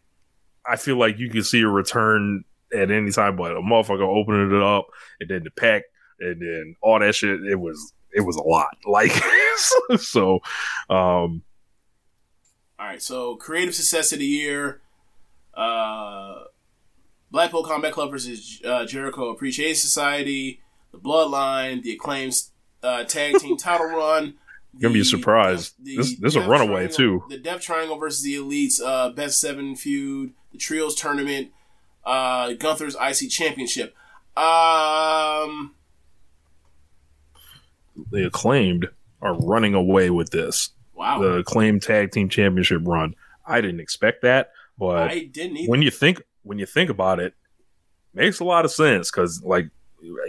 I feel like you could see a return at any time, but a motherfucker opening it up and then the pack and then all that shit. It was a lot. Like, so. All right. So creative success of the year. Blackpool Combat Club versus Jericho Appreciation Society, the Bloodline, the Acclaim's tag team title run. You're gonna be surprised. This is a runaway too. The Death Triangle versus the Elite's Best 7 feud, the Trios tournament, Gunther's IC championship. The Acclaimed are running away with this. Wow. The Acclaimed tag team championship run. I didn't expect that, but I didn't either. When you think about it, makes a lot of sense because like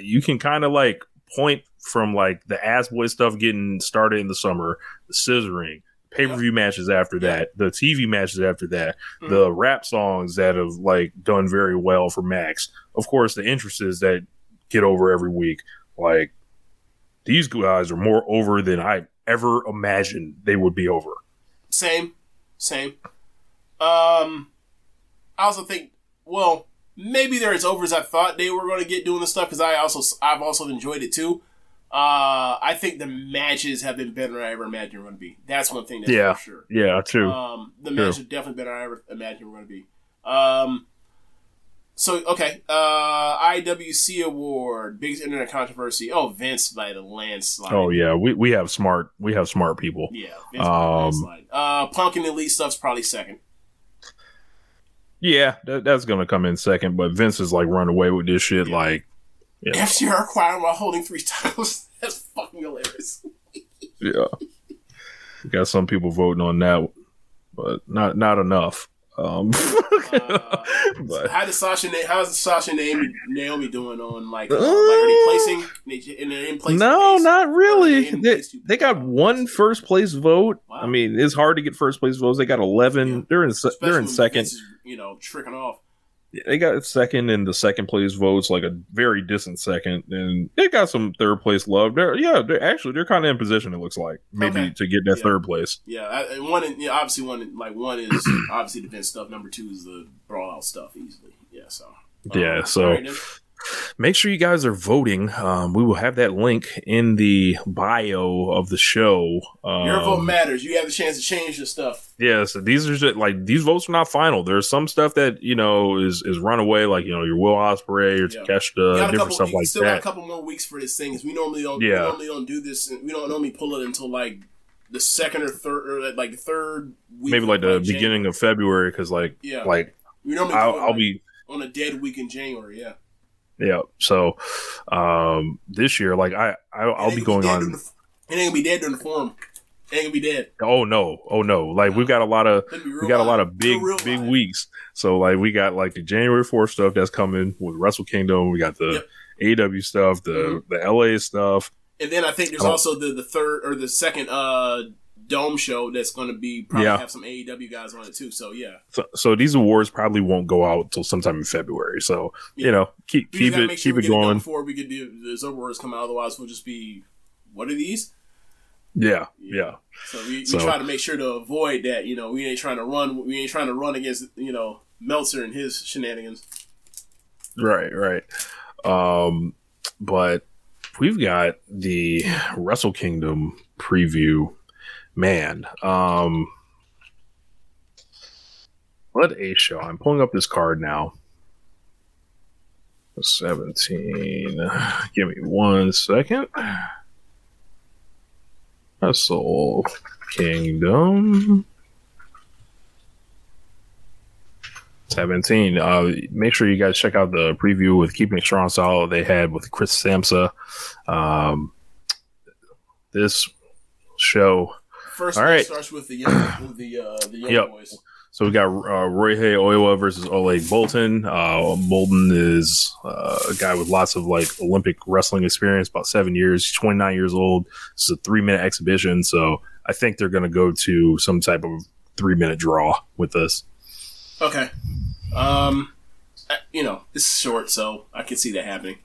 you can kind of like point from like the ass boy stuff getting started in the summer, the scissoring, pay-per-view matches after that, the TV matches after that, the rap songs that have like done very well for Max. Of course, the entrances that get over every week. Like these guys are more over than I ever imagined they would be over. Same. I also think, well, maybe they're as over as I thought they were going to get doing this stuff because I've also enjoyed it too. I think the matches have been better than I ever imagined we're going to be. That's one thing that's for sure. Yeah, true. The matches are definitely better than I ever imagined we're going to be. IWC Award, biggest internet controversy. Oh, Vince by the landslide. Oh yeah, we have smart people. Yeah, Vince by the landslide. Punk and Elite stuff's probably second. Yeah, that's going to come in second, but Vince is like run away with this shit. Like, yeah. FTR acquiring while holding 3 titles. That's fucking hilarious. Yeah. We got some people voting on that, but not enough. But. How's Sasha and Naomi doing on like are they placing in place? No, place? Not really. They got one first place vote. Wow. I mean, it's hard to get first place votes. They got 11. Yeah. They're in second. Is, you know, tricking off. They got second in the second place votes, like a very distant second, and they got some third place love. They're kind of in position. It looks like maybe to get that third place. Yeah, one is obviously the Vince stuff. Number 2 is the brawl out stuff easily. Yeah, so Make sure you guys are voting. We will have that link in the bio of the show. Your vote matters. You have a chance to change your stuff. Yeah, so these are just, like, these votes are not final. There's some stuff that, you know, is run away, like, you know, your Will Ospreay, your Takeshita, different stuff like that. Still got a couple more weeks for this thing. Cause we normally don't. Yeah. We normally don't do this. We don't normally pull it until like the second or third, or like the third week. Maybe like the beginning of February, because like we normally I'll be on a dead week in January. Yeah. Yeah, so this year, like I'll be going on. It ain't gonna be dead during the forum. It ain't gonna be dead. Oh no! Like we've got a lot of big weeks. So like we got like the January 4th stuff that's coming with Wrestle Kingdom. We got the AEW stuff, the LA stuff, and then I think there's also the third or the second Dome show that's going to be probably have some AEW guys on it too. So so these awards probably won't go out till sometime in February. So you know, keep it going before we get these awards come out. Otherwise, we'll just be what are these? Yeah. So we try to make sure to avoid that. You know, we ain't trying to run against, you know, Meltzer and his shenanigans. Right. But we've got the Wrestle Kingdom preview. Man, what a show. I'm pulling up this card now. 17. Give me 1 second. Wrestle Kingdom. 17. Make sure you guys check out the preview with Keeping It Strong Solid they had with Chris Samsa. This show... First match starts with the young boys. So we got Royhei Oiwa versus Ole Bolton. Bolton is a guy with lots of like Olympic wrestling experience, about 7 years. He's 29 years old. This is a 3-minute exhibition, so I think they're going to go to some type of 3-minute draw with this. Okay, you know, this is short, so I can see that happening.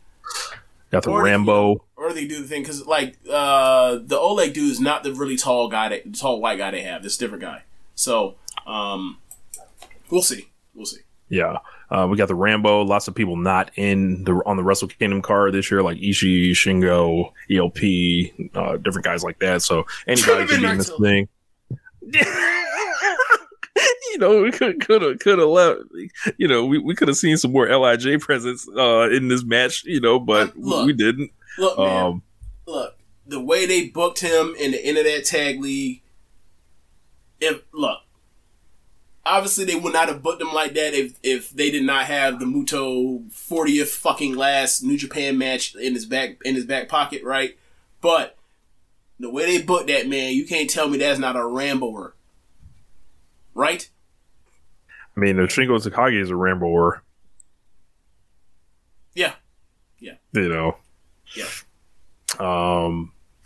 Got the Rambo. Or they do the thing, because, like, the Oleg dude is not the really tall guy, the tall white guy they have. This different guy. So, we'll see. Yeah. We got the Rambo. Lots of people not on the Wrestle Kingdom card this year, like Ishii, Shingo, ELP, different guys like that. So, anybody could be in this thing. You know, we could have left. You know, we could have seen some more LIJ presence in this match. You know, but we didn't. Look, man. Look, the way they booked him in the end of that tag league. Obviously they would not have booked him like that if they did not have the Muto 40th fucking last New Japan match in his back pocket, right? But the way they booked that man, you can't tell me that's not a Ramboer, right? I mean, Shingo Takagi is a Ramboer. Yeah. You know. Yeah.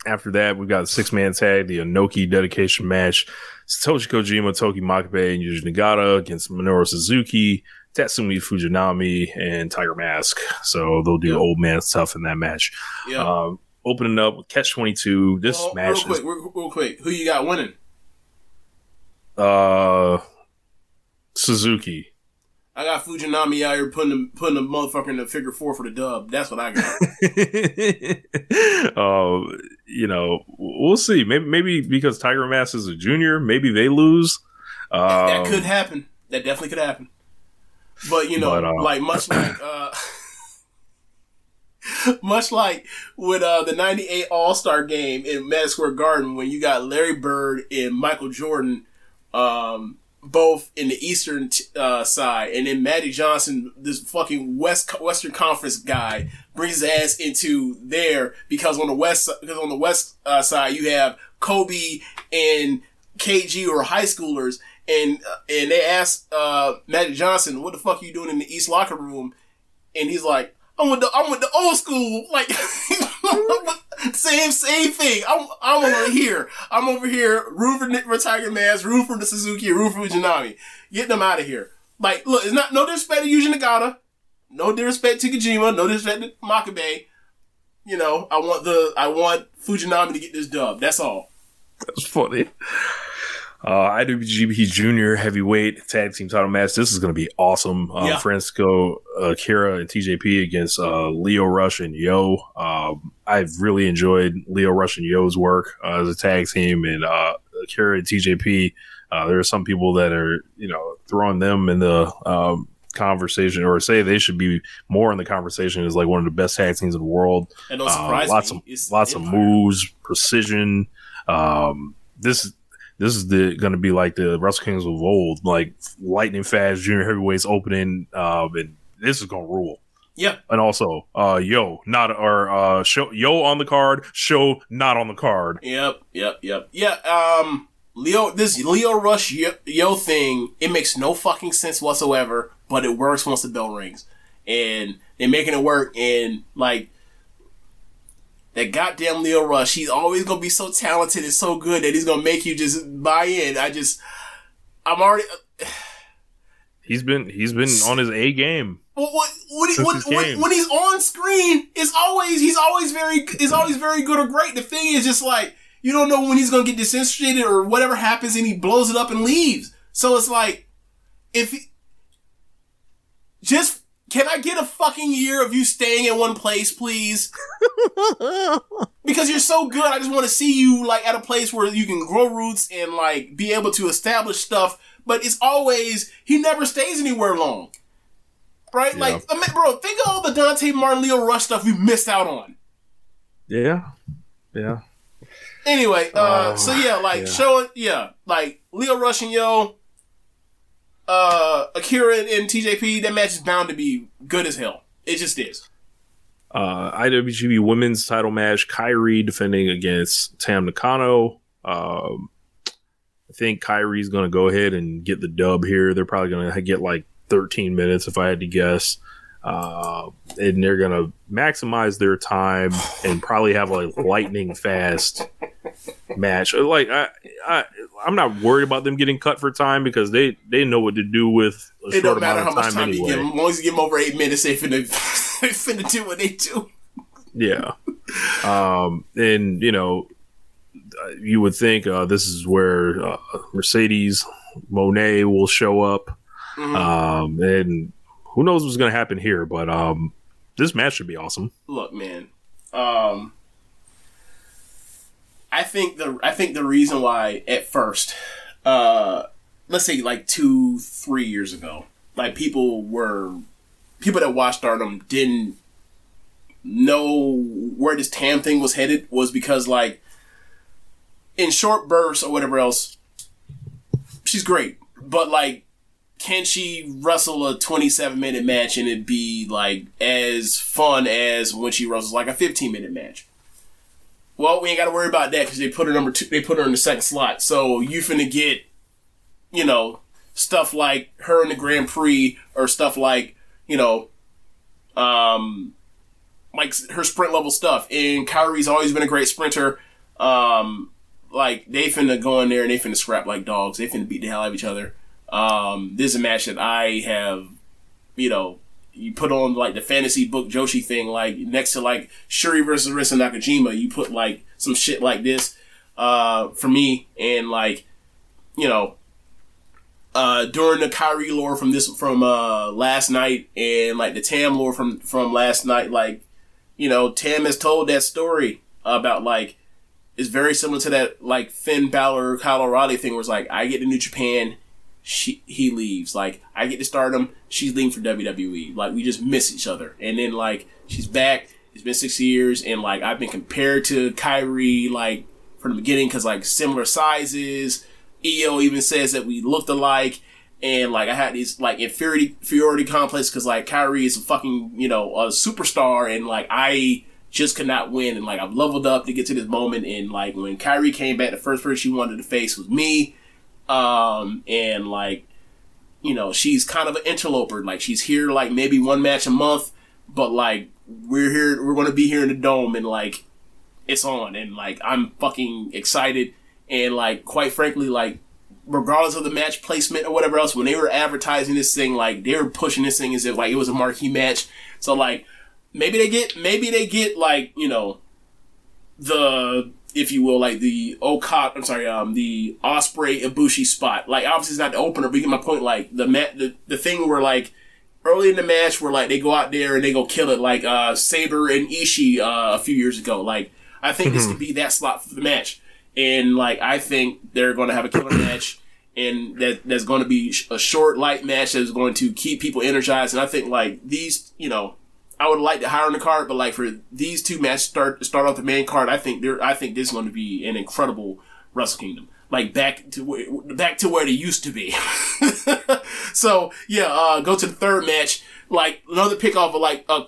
After that, we've got a 6-man tag, the Inoki dedication match. Satoshi Kojima, Toki Makabe, and Yuji Nagata against Minoru Suzuki, Tatsumi Fujinami, and Tiger Mask. So they'll do old man stuff in that match. Yeah. Opening up with Catch 22. This match. Real quick. Who you got winning? Suzuki. I got Fujinami out here putting a motherfucker in the figure four for the dub. That's what I got. You know, we'll see. Maybe because Tiger Mask is a junior, maybe they lose. That could happen. That definitely could happen. But you know, much like with the '98 All-Star Game in Madison Square Garden, when you got Larry Bird and Michael Jordan. Both in the Eastern side, and then Magic Johnson, this fucking Western Conference guy, brings his ass into there because on the West side you have Kobe and KG were high schoolers, and they asked Magic Johnson, "What the fuck are you doing in the East locker room?" And he's like, "I'm with the old school, like." Same thing. I'm over here. I'm over here. Root for Tiger Mask. Root for the Suzuki. Root for Fujinami. Get them out of here. Like, look, it's not no disrespect to Yuji Nagata. No disrespect to Kojima. No disrespect to Makabe. You know, I want Fujinami to get this dub. That's all. That's funny. IWGP Junior Heavyweight Tag Team Title match. This is going to be awesome. Yeah. Francisco Akira and TJP against Lio Rush and Yo. I've really enjoyed Lio Rush and Yo's work as a tag team, and Akira and TJP. There are some people that are, you know, throwing them in the conversation, or say they should be more in the conversation, as like one of the best tag teams in the world. And don't surprise me. Lots of moves, precision. This is going to be like the Wrestle Kings of old, like lightning fast junior heavyweights opening, and this is going to rule. Yeah. And also, Yo on the card, Show not on the card. Yep. Yeah. This Lio Rush Yo thing, it makes no fucking sense whatsoever, but it works once the bell rings. And they're making it work, and like that goddamn Lio Rush, he's always gonna be so talented and so good that he's gonna make you just buy in. He's been on his A game. When he's on screen, he's always very good or great. The thing is just like, you don't know when he's going to get disinterested or whatever happens, and he blows it up and leaves. So it's like, can I get a fucking year of you staying in one place, please? Because you're so good. I just want to see you like at a place where you can grow roots and like be able to establish stuff. But it's always, he never stays anywhere long. Right? Yeah. Like, I mean, bro, think of all the Dante Martin, Lio Rush stuff we missed out on. Yeah. Anyway, so Lio Rush and Yo, Akira and TJP, that match is bound to be good as hell. It just is. IWGP Women's Title match, Kairi defending against Tam Nakano. I think Kairi's going to go ahead and get the dub here. They're probably going to get like 13 minutes if I had to guess. And they're going to maximize their time and probably have a lightning fast match. Like I'm not worried about them getting cut for time because they know what to do with a short amount of time. It don't matter how much time anyway. You give them. As long as you give them over 8 minutes, they finna do what they do. Yeah. And, you know, you would think this is where Mercedes Moné will show up. Mm-hmm. And who knows what's going to happen here, but this match should be awesome. Look, man, I think the reason why at first, let's say like 2-3 years ago, like people that watched Stardom didn't know where this Tam thing was headed, was because like in short bursts or whatever else, she's great, but like, can she wrestle a 27-minute match and it be like as fun as when she wrestles like a 15-minute match? Well, we ain't got to worry about that because they put her number 2. They put her in the second slot, so you finna get, you know, stuff like her in the Grand Prix or stuff like, you know, like her sprint level stuff. And Kairi's always been a great sprinter. Like they finna go in there and they finna scrap like dogs. They finna beat the hell out of each other. This is a match that I have, you know, you put on like the fantasy book Joshi thing, like next to like Shuri versus Risa Nakajima, you put like some shit like this, for me. And like, you know, during the Kairi lore from last night and like the Tam lore from last night, like, you know, Tam has told that story about like, it's very similar to that like Finn Balor, Kyle O'Reilly thing where it's like, I get to New Japan, he leaves. Like, I get to Stardom, she's leaving for WWE. Like, we just miss each other. And then, like, she's back. It's been 6 years. And, like, I've been compared to Kairi, like, from the beginning because, like, similar sizes. Io even says that we looked alike. And, like, I had these, like, inferiority complex because, like, Kairi is a fucking, you know, a superstar. And, like, I just could not win. And, like, I've leveled up to get to this moment. And, like, when Kairi came back, the first person she wanted to face was me. And like, you know, she's kind of an interloper. Like she's here like maybe one match a month, but like we're here, we're going to be here in the Dome and like it's on and like I'm fucking excited. And like, quite frankly, like regardless of the match placement or whatever else, when they were advertising this thing, like they were pushing this thing as if like it was a marquee match. So like maybe they get like, you know, the if you will, like the Ospreay Ibushi spot. Like, obviously it's not the opener, but you get my point. Like the thing where like early in the match where like they go out there and they go kill it, like Saber and Ishii a few years ago. Like, I think this could be that slot for the match, and like I think they're going to have a killer match, and that's going to be a short, light match that's going to keep people energized. And I think like these, you know, I would like to hire on the card, but like for these two matches start off the main card, I think this is going to be an incredible Wrestle Kingdom, like back to where they used to be. So yeah, go to the third match, like another pickoff of like a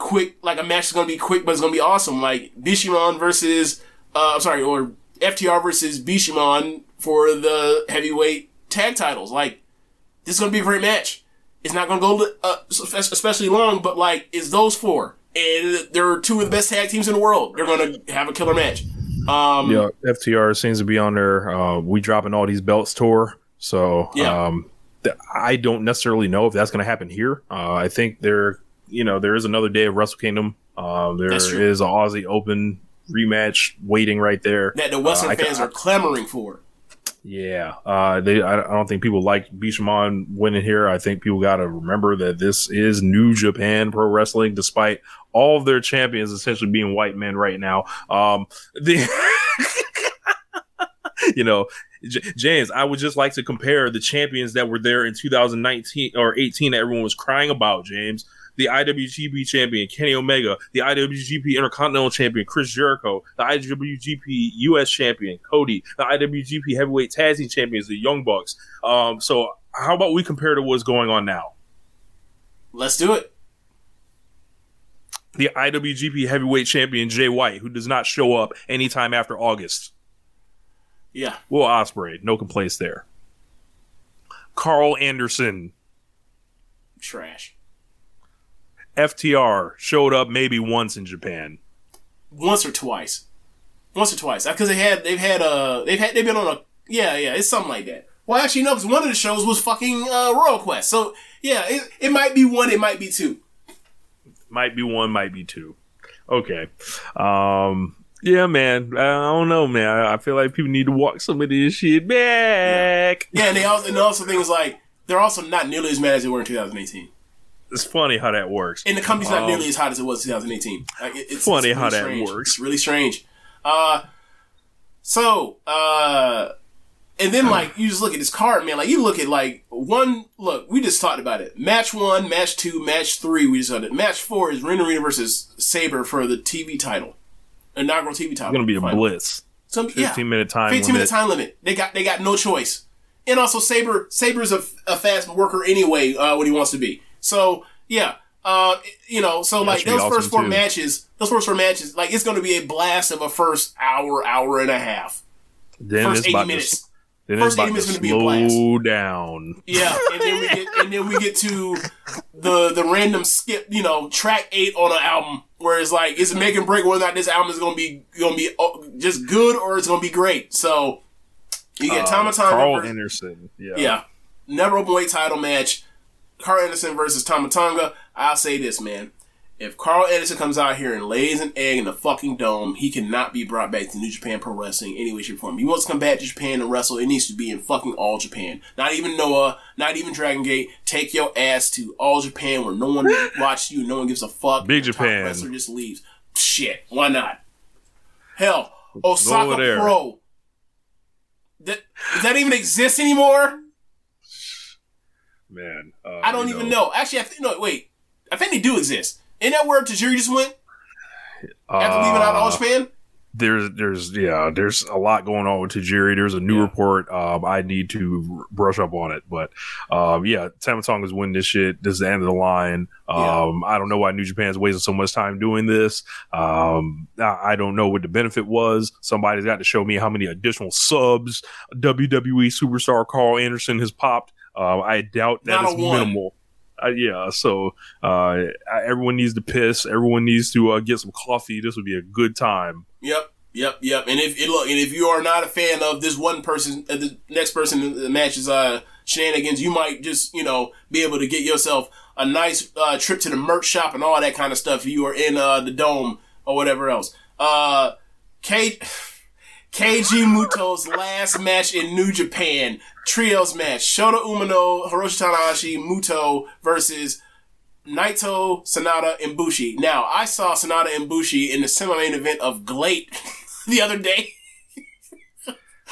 match is going to be quick, but it's going to be awesome. Like Bishamon versus or FTR versus Bishamon for the heavyweight tag titles. Like, this is going to be a great match. It's not going to go especially long, but like it's those four, and they're two of the best tag teams in the world. They're going to have a killer match. Yeah, FTR seems to be on their "We Dropping All These Belts" tour, so yeah. I don't necessarily know if that's going to happen here. I think there is another day of Wrestle Kingdom. There is an Aussie Open rematch waiting right there that the Western fans are clamoring for. Yeah, I don't think people like Bishamon winning here. I think people got to remember that this is New Japan Pro Wrestling, despite all of their champions essentially being white men right now. You know, James, I would just like to compare the champions that were there in 2019 or 18 that everyone was crying about, James. The IWGP champion, Kenny Omega. The IWGP Intercontinental champion, Chris Jericho. The IWGP US champion, Cody. The IWGP Heavyweight Tag Team champions, the Young Bucks. So how about we compare to what's going on now? Let's do it. The IWGP Heavyweight champion, Jay White, who does not show up anytime after August. Yeah. Will Ospreay, no complaints there. Carl Anderson. Trash. FTR showed up maybe once in Japan, once or twice, because they've been on it's something like that. Well, actually no, because one of the shows was fucking Royal Quest, so yeah, it might be one, it might be two, okay. Yeah, man. I don't know, man. I feel like people need to walk some of this shit back. Yeah, and they also things like they're also not nearly as mad as they were in 2018. It's funny how that works. And the company's not nearly as hot as it was in 2018. Like, it's funny how that works. It's really strange. And then, like, you just look at this card, man. Like, you look at, like, we just talked about it. Match 1, match 2, match 3, we just had it. Match 4 is Rina Rina versus Sabre for the TV title. Inaugural TV title. It's going to be a blitz. 15-minute time limit. They got no choice. And also, Sabre's a fast worker anyway when he wants to be. So yeah, like those first four matches, like it's going to be a blast of a first hour and a half. Then first 80 minutes. First 80 minutes is going to be a blast. Slow down. Yeah, and then we get to the random skip, you know, track 8 on an album where it's like it's a make and break whether or not this album is going to be just good or it's going to be great. So you get Tama Carl Anderson. Yeah, never open weight title match. Carl Anderson versus Tama Tonga. I'll say this, man. If Carl Anderson comes out here and lays an egg in the fucking dome, he cannot be brought back to New Japan Pro Wrestling in any way, shape, or form. He wants to come back to Japan and wrestle. It needs to be in fucking All Japan. Not even Noah, not even Dragon Gate. Take your ass to All Japan where no one watches you, no one gives a fuck. Big Japan. The wrestler just leaves. Shit, why not? Hell, Osaka Pro. Does that even exist anymore? Man, I don't even know. Actually, I think they do exist. Isn't that where Tajiri just went after leaving out of All Japan? There's a lot going on with Tajiri. There's a new report. I need to brush up on it, but Tama Tonga's winning this shit. This is the end of the line. I don't know why New Japan's wasting so much time doing this. I don't know what the benefit was. Somebody's got to show me how many additional subs WWE superstar Carl Anderson has popped. I doubt that is minimal. Everyone needs to piss. Everyone needs to get some coffee. This would be a good time. Yep. And if you are not a fan of this one person, the next person in the match's shenanigans, you might just be able to get yourself a nice trip to the merch shop and all that kind of stuff. If you are in the dome or whatever else. K Keiji Muto's last match in New Japan. Trios match. Shota Umino, Hiroshi Tanahashi, Muto versus Naito, Sanada, and Bushi. Now, I saw Sanada and Bushi in the semi-main event of Glate the other day.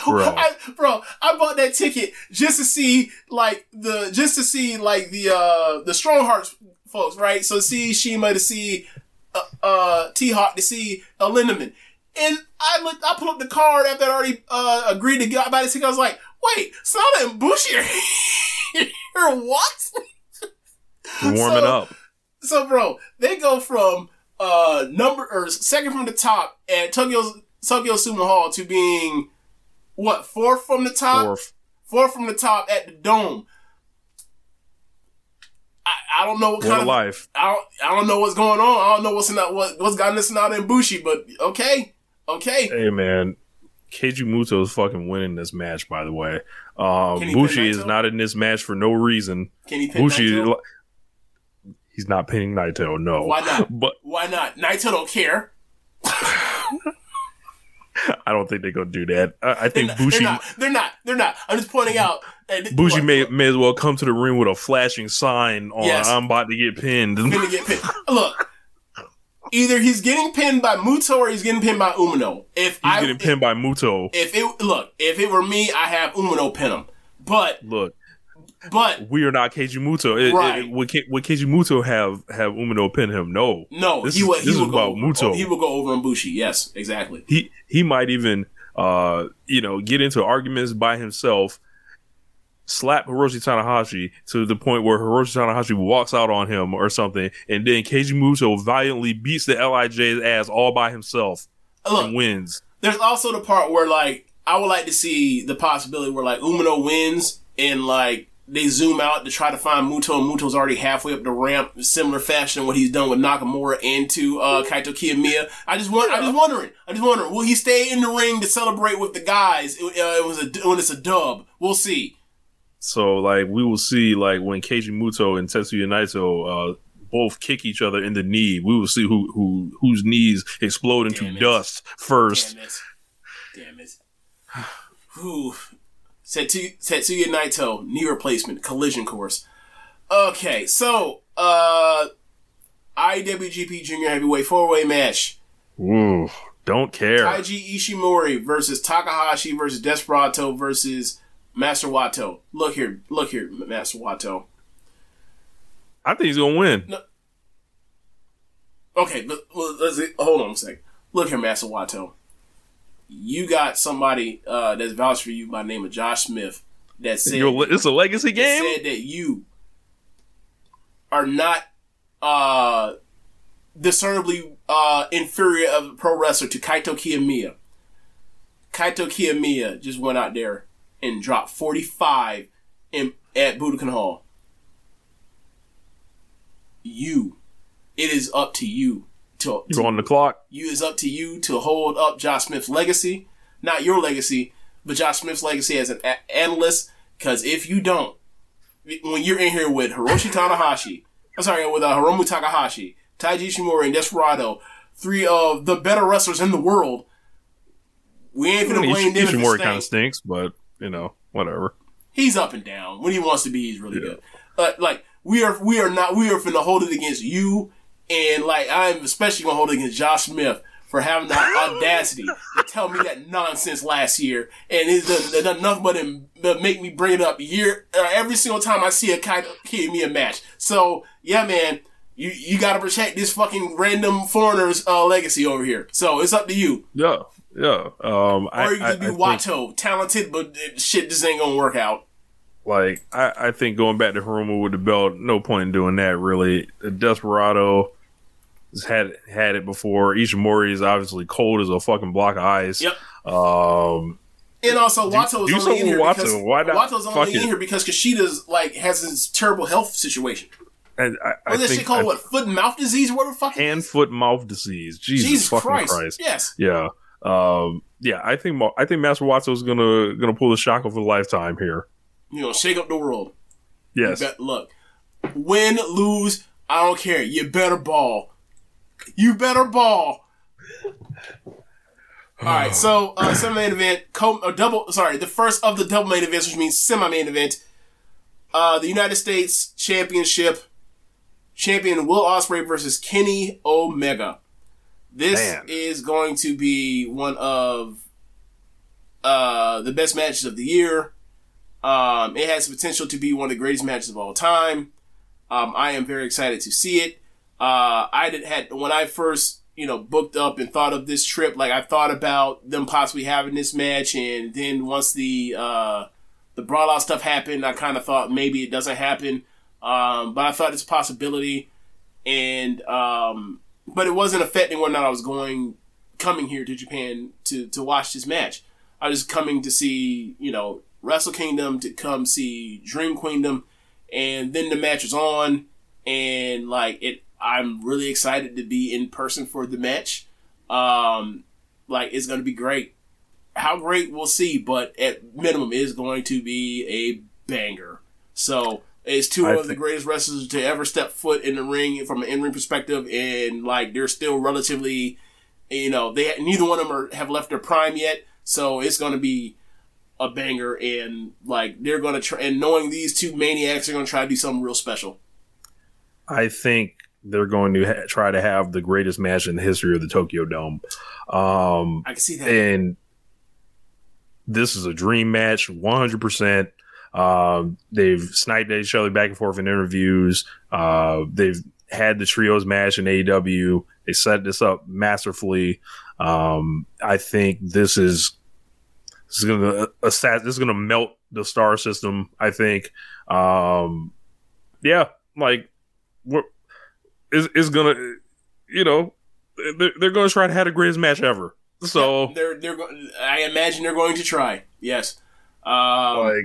Bro, I bought that ticket just to see the Strong Hearts folks, right? So see Shima, to see T-Hawk, to see Lindemann. And I pulled up the card after I'd already agreed to buy the ticket. I was like, wait, Sanada and Bushi are here? What? Warming up. So, bro, they go from second from the top at Tokyo Sumo Hall to being fourth from the top? Fourth from the top at the Dome. I don't know what kind of life. I don't know what's going on. I don't know what's gotten Sanada and Bushi, but okay. Hey man, Keiji Muto is fucking winning this match. By the way, Bushi is not in this match for no reason. Can he pin Naito? He's not pinning Naito. No. Why not? But why not? Naito don't care. I don't think they're gonna do that. I think Bushi. They're not. I'm just pointing out. Bushi may as well come to the ring with a flashing sign on. Yes. I'm about to get pinned. I'm gonna get pinned. Look, either he's getting pinned by Muto or he's getting pinned by Umino. If he's getting pinned by Muto, if it were me, I have Umino pin him. But we are not Keiji Muto. Would Keiji Muto have Umino pin him? No. This is about Muto. He will go over on Bushi. Yes, exactly. He might even get into arguments by himself, slap Hiroshi Tanahashi to the point where Hiroshi Tanahashi walks out on him or something, and then Keiji Muto valiantly beats the LIJ's ass all by himself and wins. There's also the part where I would like to see the possibility where Umino wins and they zoom out to try to find Muto, and Muto's already halfway up the ramp, in similar fashion to what he's done with Nakamura and to Kaito Kiyomiya. I'm just wondering, will he stay in the ring to celebrate with the guys? When it's a dub, we'll see. So we will see when Keiji Muto and Tetsuya Naito both kick each other in the knee. We will see whose knees explode into dust first. Damn it! Whew. Tetsuya Naito, knee replacement, collision course. Okay, so, IWGP Junior Heavyweight 4-Way match. Ooh, don't care. Taiji Ishimori versus Takahashi versus Desperado versus Master Wato. Look here, Master Wato. I think he's going to win. No. Okay, hold on a second. Look here, Master Wato. You got somebody that's vouched for you by the name of Josh Smith that said it's a legacy game. Said that you are not discernibly inferior of a pro wrestler to Kaito Kiyomiya. Kaito Kiyomiya just went out there and dropped 45 at Budokan Hall. It is up to you. You're on the clock. It's up to you to hold up Josh Smith's legacy. Not your legacy, but Josh Smith's legacy as an analyst. Because if you don't, when you're in here with Hiroshi Tanahashi, Hiromu Takahashi, Taiji Ishimori, and Desperado, three of the better wrestlers in the world, we ain't going to blame them. Ishimori kind of stinks, but, whatever. He's up and down. When he wants to be, he's really good. We are finna hold it against you. And, I'm especially going to hold it against Josh Smith for having the audacity to tell me that nonsense last year. And it's done nothing but make me bring it up every single time I see a Kiyomiya match. So, yeah, man, you got to protect this fucking random foreigner's legacy over here. So, it's up to you. Yeah. Or you could be Wato, talented, but shit just ain't going to work out. I think going back to Hiromu with the belt, no point in doing that, really. Desperado has had it before. Ishimori is obviously cold as a fucking block of ice. Yep. And also Wato is only in here because Kishida's has this terrible health situation. And what foot and mouth disease or whatever the fuck. Hand, foot, mouth disease. Jesus fucking Christ. Yes. Yeah. I think Master Wato is gonna pull the shock of a lifetime here. Shake up the world. Yes. Look, win, lose, I don't care. You better ball. All right, so semi-main event, the first of the double main events, which means semi-main event. The United States Championship champion Will Ospreay versus Kenny Omega. This is going to be one of the best matches of the year. It has the potential to be one of the greatest matches of all time. I am very excited to see it. When I first booked up and thought of this trip, like I thought about them possibly having this match, and then once the Brawlout stuff happened, I kind of thought maybe it doesn't happen. But I thought it's a possibility, and but it wasn't affecting whether or not I was coming here to Japan to watch this match. I was coming to see Wrestle Kingdom, to come see Dream Queendom, and then the match was on, and I'm really excited to be in person for the match. It's going to be great. How great, we'll see, but at minimum, it's going to be a banger. So it's two of the greatest wrestlers to ever step foot in the ring from an in-ring perspective, and they're still relatively, neither one of them have left their prime yet. So it's going to be a banger, and they're going to try. And knowing these two maniacs are going to try to do something real special. I think they're going to try to have the greatest match in the history of the Tokyo Dome. I can see that. And this is a dream match, 100%. They've sniped at each other back and forth in interviews. They've had the trios match in AEW. They set this up masterfully. I think this is going to melt the star system, I think. It's gonna, they're gonna try to have the greatest match ever. So they're I imagine they're going to try. Yes. I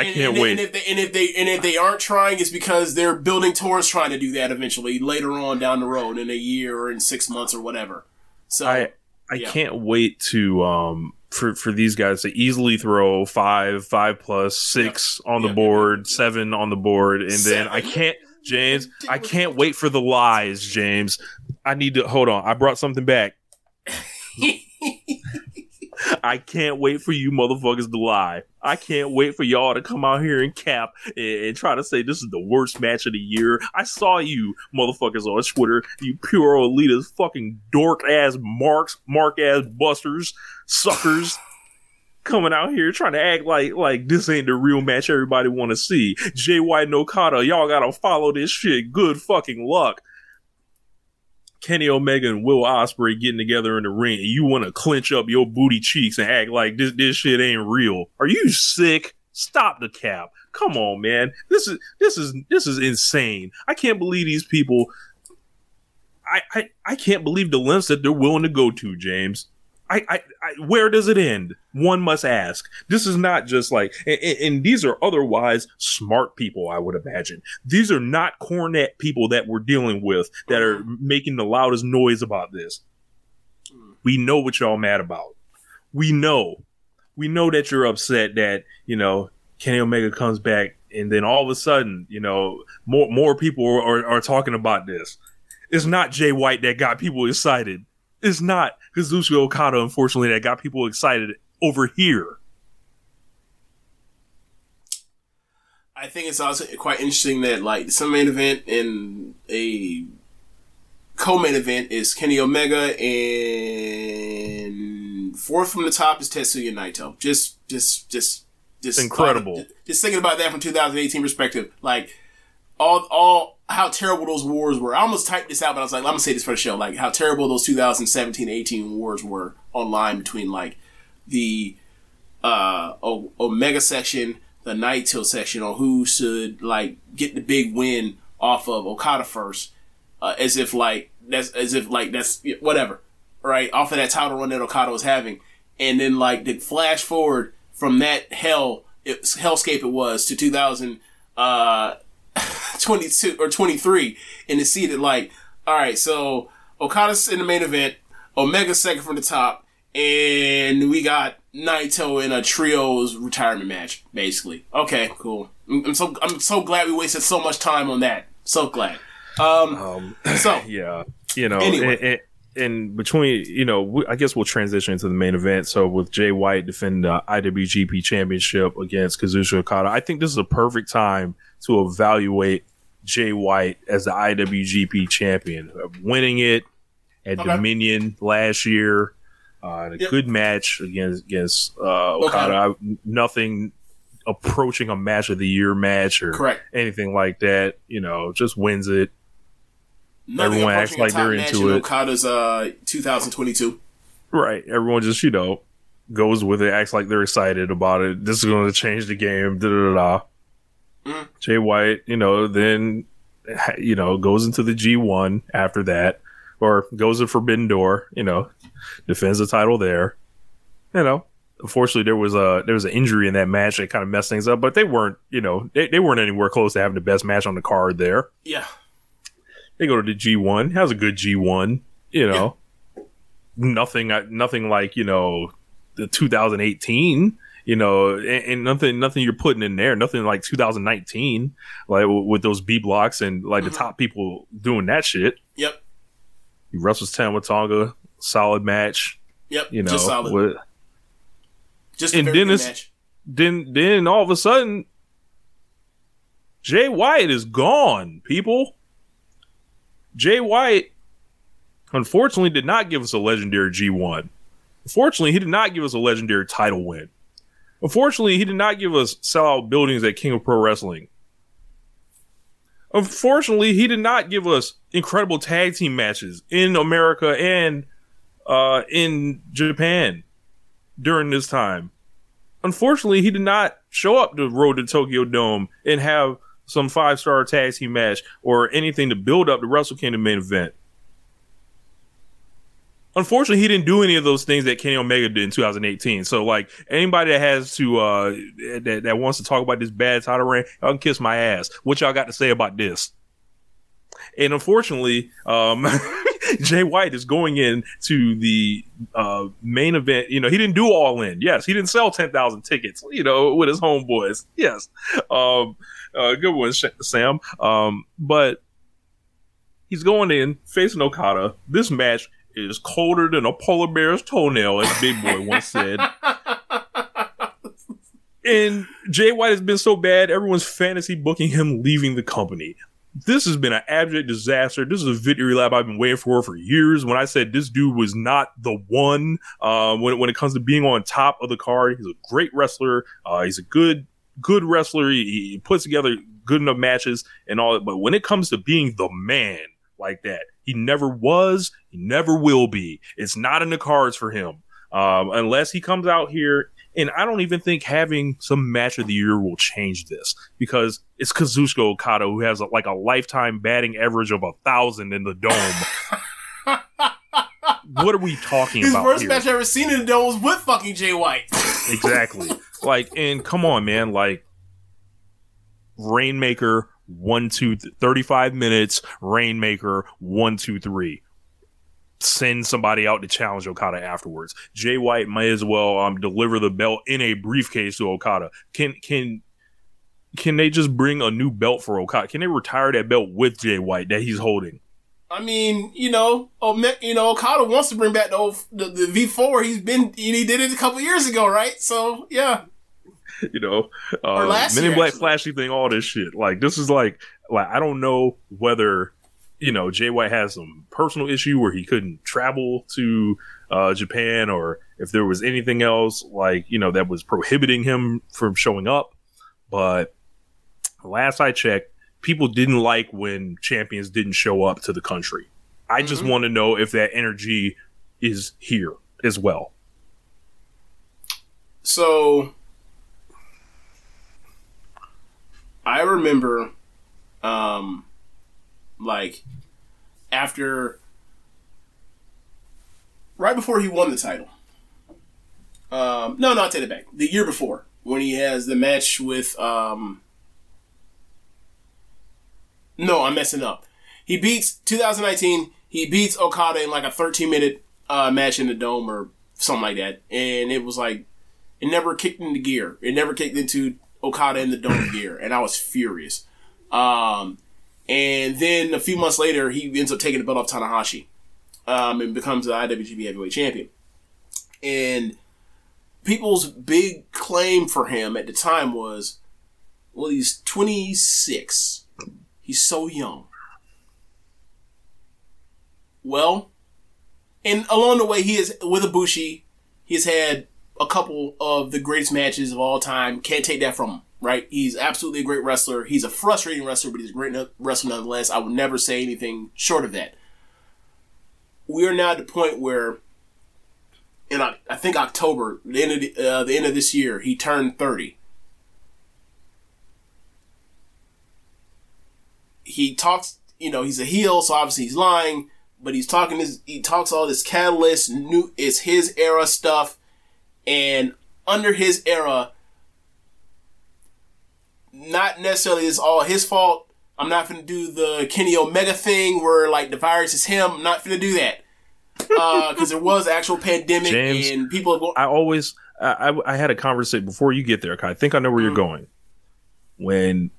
can't wait. And if they aren't trying, it's because they're building towards trying to do that eventually later on down the road in a year or in 6 months or whatever. So I can't wait to for these guys to easily throw five plus, six on the board, seven on the board, and then James, I can't wait for the lies, James. I need to... Hold on. I brought something back. I can't wait for you motherfuckers to lie. I can't wait for y'all to come out here and cap and try to say this is the worst match of the year. I saw you motherfuckers on Twitter. You pure elitist fucking dork-ass mark-ass busters, suckers. Coming out here trying to act like this ain't the real match everybody want to see. Jay White and Okada, y'all gotta follow this shit. Good fucking luck. Kenny Omega and Will Ospreay getting together in the ring, and you want to clench up your booty cheeks and act like this shit ain't real. Are you sick? Stop the cap. Come on, man. This is insane. I can't believe these people. I can't believe the lengths that they're willing to go to, James. Where does it end? One must ask. This is not just and these are otherwise smart people, I would imagine. These are not cornet people that we're dealing with that are making the loudest noise about this. We know what y'all mad about. We know that you're upset that, Kenny Omega comes back, and then all of a sudden, more people are talking about this. It's not Jay White that got people excited. It's not Kazuchika Okada, unfortunately, that got people excited over here. I think it's also quite interesting that some main event and a co-main event is Kenny Omega, and fourth from the top is Tetsuya Naito. Just incredible. Just thinking about that from 2018 perspective, all how terrible those wars were. I almost typed this out, but I was I'm gonna say this for the show. How terrible those 2017-18 wars were online between the Omega section, the Naito section, on who should get the big win off of Okada first, as if that's whatever, right? Off of that title run that Okada was having, and then the flash forward from that hellscape it was to 2000. 22 or 23, and to see that all right, so Okada's in the main event, Omega's second from the top, and we got Naito in a trios retirement match, basically. Okay, cool. I'm so glad we wasted so much time on that. So glad. So yeah, anyway. in between, you know, I guess we'll transition into the main event. So with Jay White defending the IWGP Championship against Kazuchika Okada, I think this is a perfect time to evaluate Jay White as the IWGP champion, winning it at Dominion last year. A good match against Okada. Nothing approaching a match of the year match or anything like that. You know, just wins it. Nothing everyone acts like they're into it. Okada's 2022. Right. Everyone just, you know, goes with it, acts like they're excited about it. This is going to change the game. Jay White, you know, then, you know, goes into the G1 after that, or goes to Forbidden Door, you know, defends the title there. You know, unfortunately, there was an injury in that match that kind of messed things up, but they weren't, you know, they weren't anywhere close to having the best match on the card there. Yeah. They go to the G1. Has a good G1, you know. Yeah. Nothing like, you know, the 2018, you know, and nothing you're putting in there. Nothing like 2019, like with those B blocks and like the top people doing that shit. Yep. He wrestles Tama Tonga, solid match. Yep. You know, just solid. Just a very good match. Then all of a sudden, Jay White is gone, people. Jay White, unfortunately, did not give us a legendary G1. Unfortunately, he did not give us a legendary title win. Unfortunately, he did not give us sellout buildings at King of Pro Wrestling. Unfortunately, he did not give us incredible tag team matches in America and in Japan during this time. Unfortunately, he did not show up the road to Tokyo Dome and have some 5-star tag team match or anything to build up the Wrestle Kingdom main event. Unfortunately, he didn't do any of those things that Kenny Omega did in 2018. So, like, anybody that has to that wants to talk about this bad title reign, y'all can kiss my ass. What y'all got to say about this? And unfortunately, Jay White is going in to the main event. You know, he didn't do All In. Yes, he didn't sell 10,000 tickets. You know, with his homeboys. Yes. Good one, Sam. But he's going in, facing Okada. This match is colder than a polar bear's toenail, as Big Boy once said. And Jay White has been so bad, everyone's fantasy booking him leaving the company. This has been an abject disaster. This is a victory lap I've been waiting for years. When I said this dude was not the one, when it comes to being on top of the card, he's a great wrestler. He's a good wrestler. He puts together good enough matches and all that. But when it comes to being the man like that, he never was. He never will be. It's not in the cards for him unless he comes out here. And I don't even think having some match of the year will change this, because it's Kazuchika Okada, who has a lifetime batting average of 1,000 in the Dome. What are we talking about here? His worst match I've ever seen in the Dome was with fucking Jay White. Exactly. Like, and come on, man. Like, Rainmaker 35 minutes. Rainmaker 1, 2, 3. Send somebody out to challenge Okada afterwards. Jay White might as well deliver the belt in a briefcase to Okada. Can they just bring a new belt for Okada? Can they retire that belt with Jay White that he's holding? I mean, Okada wants to bring back the V4. He did it a couple years ago, right? So yeah, you know, Men in Black Flashy thing, all this shit. Like, this is like I don't know whether, you know, Jay White has some personal issue where he couldn't travel to Japan, or if there was anything else, like, you know, that was prohibiting him from showing up. But last I checked, people didn't like when champions didn't show up to the country. I just want to know if that energy is here as well. So I remember, right before he won the title. No, I'll take it back. The year before, when he has the match with, no, I'm messing up. He beats 2019. He beats Okada in like a 13-minute match in the Dome or something like that, and it was like it never kicked into gear. It never kicked into Okada in the Dome gear, and I was furious. And then a few months later, he ends up taking the belt off Tanahashi. and becomes the IWGP Heavyweight Champion. And people's big claim for him at the time was, well, he's 26. He's so young. Well, and along the way, he is with Ibushi. He's had a couple of the greatest matches of all time. Can't take that from him, right? He's absolutely a great wrestler. He's a frustrating wrestler, but he's a great wrestler nonetheless. I would never say anything short of that. We are now at the point where, in I think October, the end of this year, he turned 30. He talks, you know, he's a heel, so obviously he's lying. But he's talking this. He talks all this Catalyst, new. It's his era stuff, and under his era, not necessarily it's all his fault. I'm not gonna do the Kenny Omega thing where like the virus is him. I'm not gonna do that because there was actual pandemic, James, and people have I had a conversation before you get there, Kai. I think I know where you're going. When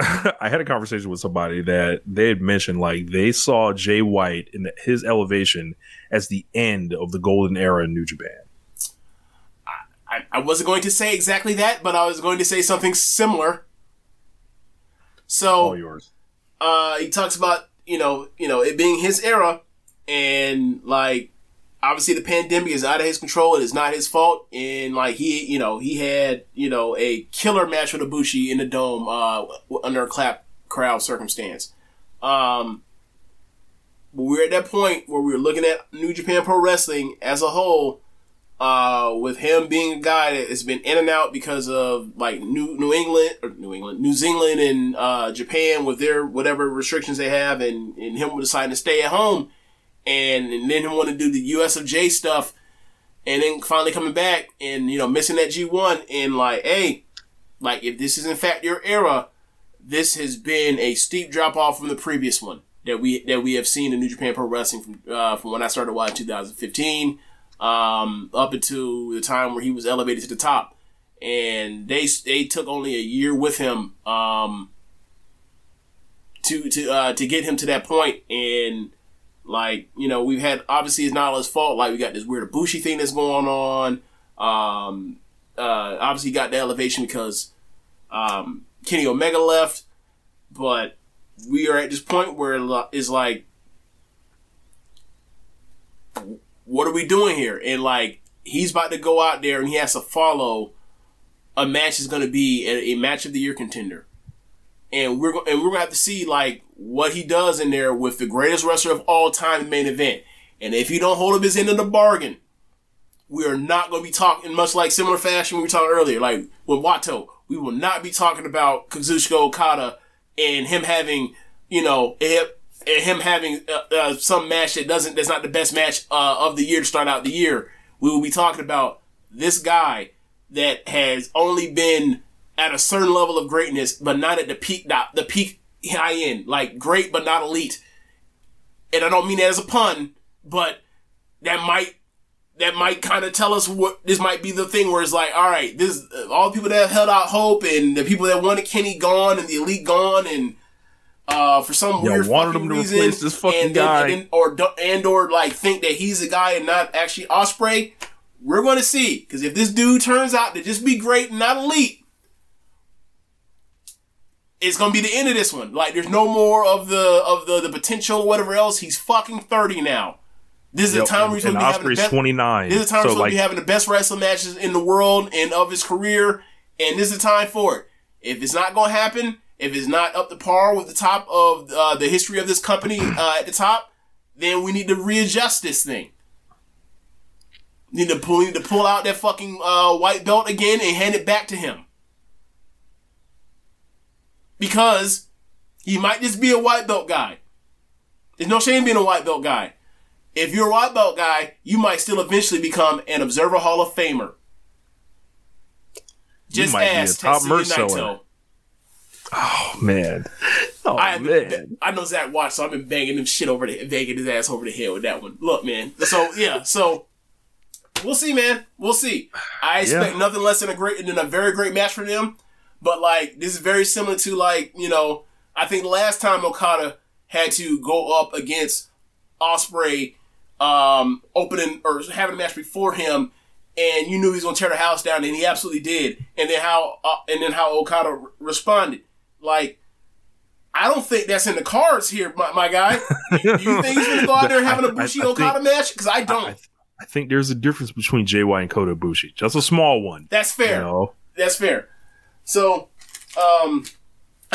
I had a conversation with somebody that they had mentioned, like, they saw Jay White in his elevation as the end of the golden era in New Japan. I wasn't going to say exactly that, but I was going to say something similar. So, all yours. He talks about, you know, it being his era, and like, obviously the pandemic is out of his control. It is not his fault. And like he had, a killer match with Ibushi in the Dome under a crowd circumstance. But we're at that point where we're looking at New Japan Pro Wrestling as a whole, with him being a guy that has been in and out because of like New Zealand and Japan with their whatever restrictions they have, and him deciding to stay at home. And then want to do the US of J stuff, and then finally coming back and, missing that G1, and like, hey, like, if this is in fact your era, this has been a steep drop off from the previous one that we have seen in New Japan Pro Wrestling from when I started watching 2015 up until the time where he was elevated to the top, and they took only a year with him to get him to that point. And like, we've had, obviously it's not all his fault. Like, we got this weird Ibushi thing that's going on. Obviously got the elevation because Kenny Omega left. But we are at this point where it's like, what are we doing here? And like, he's about to go out there and he has to follow a match that's going to be a match of the year contender. And we're gonna have to see like what he does in there with the greatest wrestler of all time in the main event. And if he don't hold up his end of the bargain, we are not gonna be talking much like similar fashion we were talking earlier, like with Wato. We will not be talking about Kazuchika Okada and him having, some match that's not the best match of the year to start out the year. We will be talking about this guy that has only been at a certain level of greatness, but not at the peak high end, like great, but not elite. And I don't mean that as a pun, but that might kind of tell us what this might be, the thing where it's like, all right, this, all the people that have held out hope and the people that wanted Kenny gone and the elite gone. And, for some weird wanted fucking them to reason, replace this fucking guy and like think that he's a guy and not actually Ospreay. We're going to see. Cause if this dude turns out to just be great and not elite, it's gonna be the end of this one. Like, there's no more of the potential, whatever else. He's fucking 30 now. This is the time where he's gonna be having the best. 29. This is the time he's gonna be having the best wrestling matches in the world and of his career. And this is the time for it. If it's not gonna happen, if it's not up to par with the top of the history of this company at the top, then we need to readjust this thing. Need to pull out that fucking white belt again and hand it back to him. Because he might just be a white belt guy. There's no shame being a white belt guy. If you're a white belt guy, you might still eventually become an Observer Hall of Famer. Just ask Tetsuya Naito. Oh, man. I know Zach Watts, so I've been banging his ass over the head with that one. Look, man. So, yeah. So, we'll see, man. We'll see. I expect nothing less than a very great match for them. But, like, this is very similar to, like, I think last time Okada had to go up against Ospreay opening or having a match before him, and you knew he was going to tear the house down, and he absolutely did. And then how Okada responded, like, I don't think that's in the cards here, my guy. Do you think he's going to go out there and have an Ibushi-Okada match? Because I don't. I think there's a difference between JY and Kota Ibushi. Just a small one. That's fair. You know? That's fair. So, I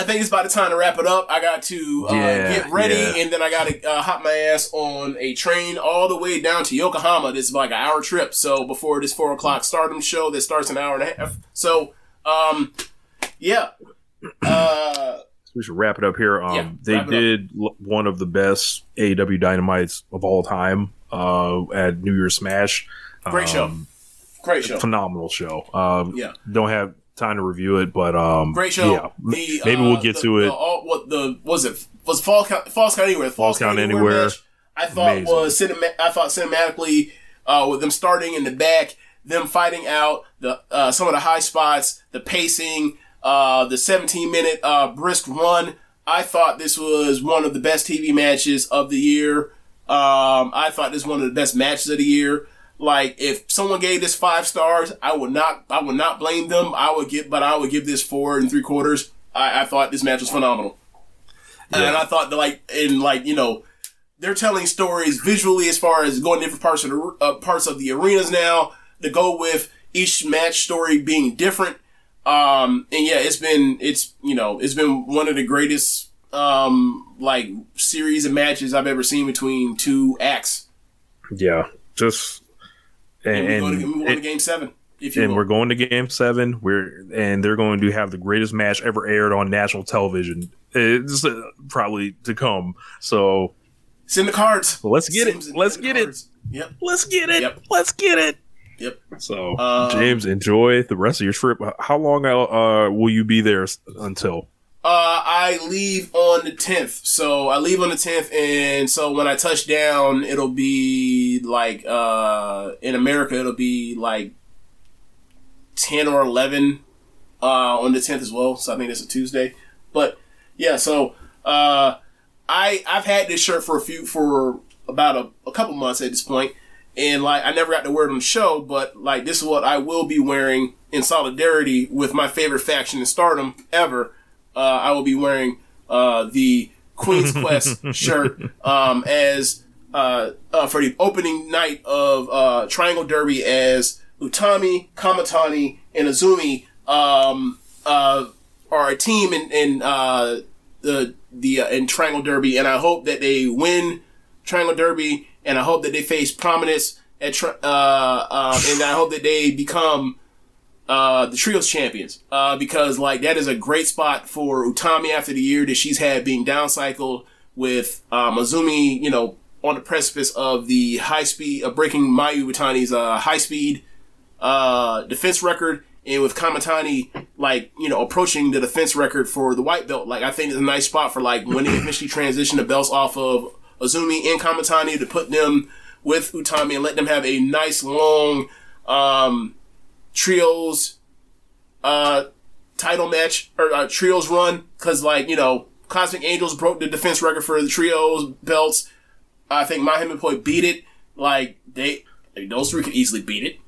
think it's about the time to wrap it up. I got to get ready, and then I got to hop my ass on a train all the way down to Yokohama. This is like an hour trip, so before this 4 o'clock Stardom show that starts an hour and a half. So, yeah. We should wrap it up here. They did one of the best AEW Dynamites of all time at New Year's Smash. Great show. Great show. Phenomenal show. Don't have time to review it, but great show. Yeah. Maybe we'll get to it. Was Falls Count Anywhere? Falls Count Anywhere match, I thought amazing. I thought cinematically with them starting in the back, them fighting out the some of the high spots, the pacing, the 17-minute brisk run. I thought this was one of the best TV matches of the year. I thought this was one of the best matches of the year. Like, if someone gave this 5 stars, I would not blame them. I would give this 4 3/4. I thought this match was phenomenal. Yeah. And I thought that, they're telling stories visually as far as going to different parts of the arenas now to go with each match story being different. It's been one of the greatest, series of matches I've ever seen between two acts. Yeah. Just, And we're going to Game 7. We're going to Game 7. And they're going to have the greatest match ever aired on national television. It's probably to come. So it's in the cards. Let's get it. Yep. So, James, enjoy the rest of your trip. How long will you be there until? I leave on the 10th. And so when I touch down, it'll be in America, it'll be 10 or 11 on the 10th as well. So I think that's a Tuesday. But yeah, so I've had this shirt for about a couple months at this point. And I never got to wear it on the show, but this is what I will be wearing in solidarity with my favorite faction in Stardom ever. I will be wearing the Queen's Quest shirt as for the opening night of Triangle Derby as Utami, Kamitani, and Izumi are a team in Triangle Derby, and I hope that they win Triangle Derby, and I hope that they face prominence and I hope that they become the trios champions, because that is a great spot for Utami after the year that she's had being downcycled with Izumi, on the precipice of the high speed of breaking Mayu Iwatani's high speed defense record, and with Kamitani approaching the defense record for the white belt. I think it's a nice spot for when they eventually transition the belts off of Izumi and Kamitani to put them with Utami and let them have a nice long trios title match or trios run, because Cosmic Angels broke the defense record for the trios belts. I think Mayhem and Poi beat it. Those three could easily beat it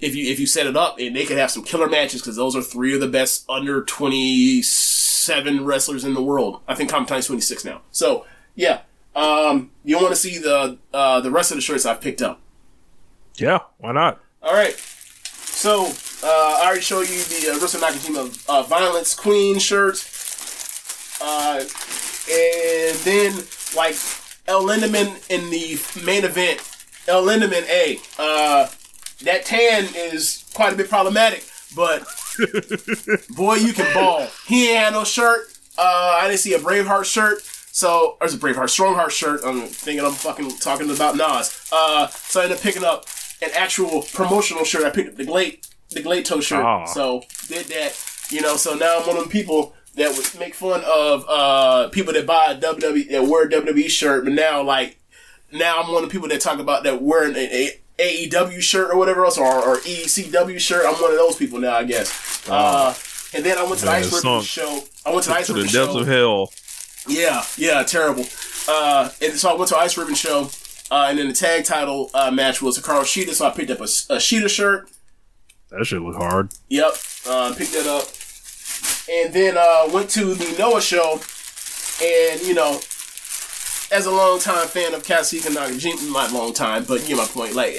if you set it up, and they could have some killer matches, because those are three of the best under 27 wrestlers in the world. I think Kamitani's 26 now. So yeah, you want to see the rest of the shirts I've picked up? Yeah, why not? All right. So, I already showed you the Risa Nakajima Violence Queen shirt. And then, El Lindemann in the main event. El Lindemann A. That tan is quite a bit problematic, but boy, you can ball. He ain't had no shirt. I didn't see a Braveheart shirt. So, there's a Strongheart shirt. I'm thinking I'm fucking talking about Nas. So I ended up picking up an actual promotional shirt. I picked up the Glato shirt. Aww. So did that, so now I'm one of them people that would make fun of people that buy a WWE, that wear a WWE shirt, but now I'm one of the people that talk about that wearing an AEW shirt or whatever else, or ECW shirt. I'm one of those people now, I guess. And then I went to the Ice Ribbon show. I went to the Ice Ribbon show. To the depths of hell. Yeah, terrible. And so I went to the Ice Ribbon show. And then the tag title match was Hikaru Shida, so I picked up a Shida shirt. That shit looked hard. Yep, picked that up. And then went to the Noah show. And, you know, as a long-time fan of Katsuhiko Nakajima, not long-time, but you get my point. Like,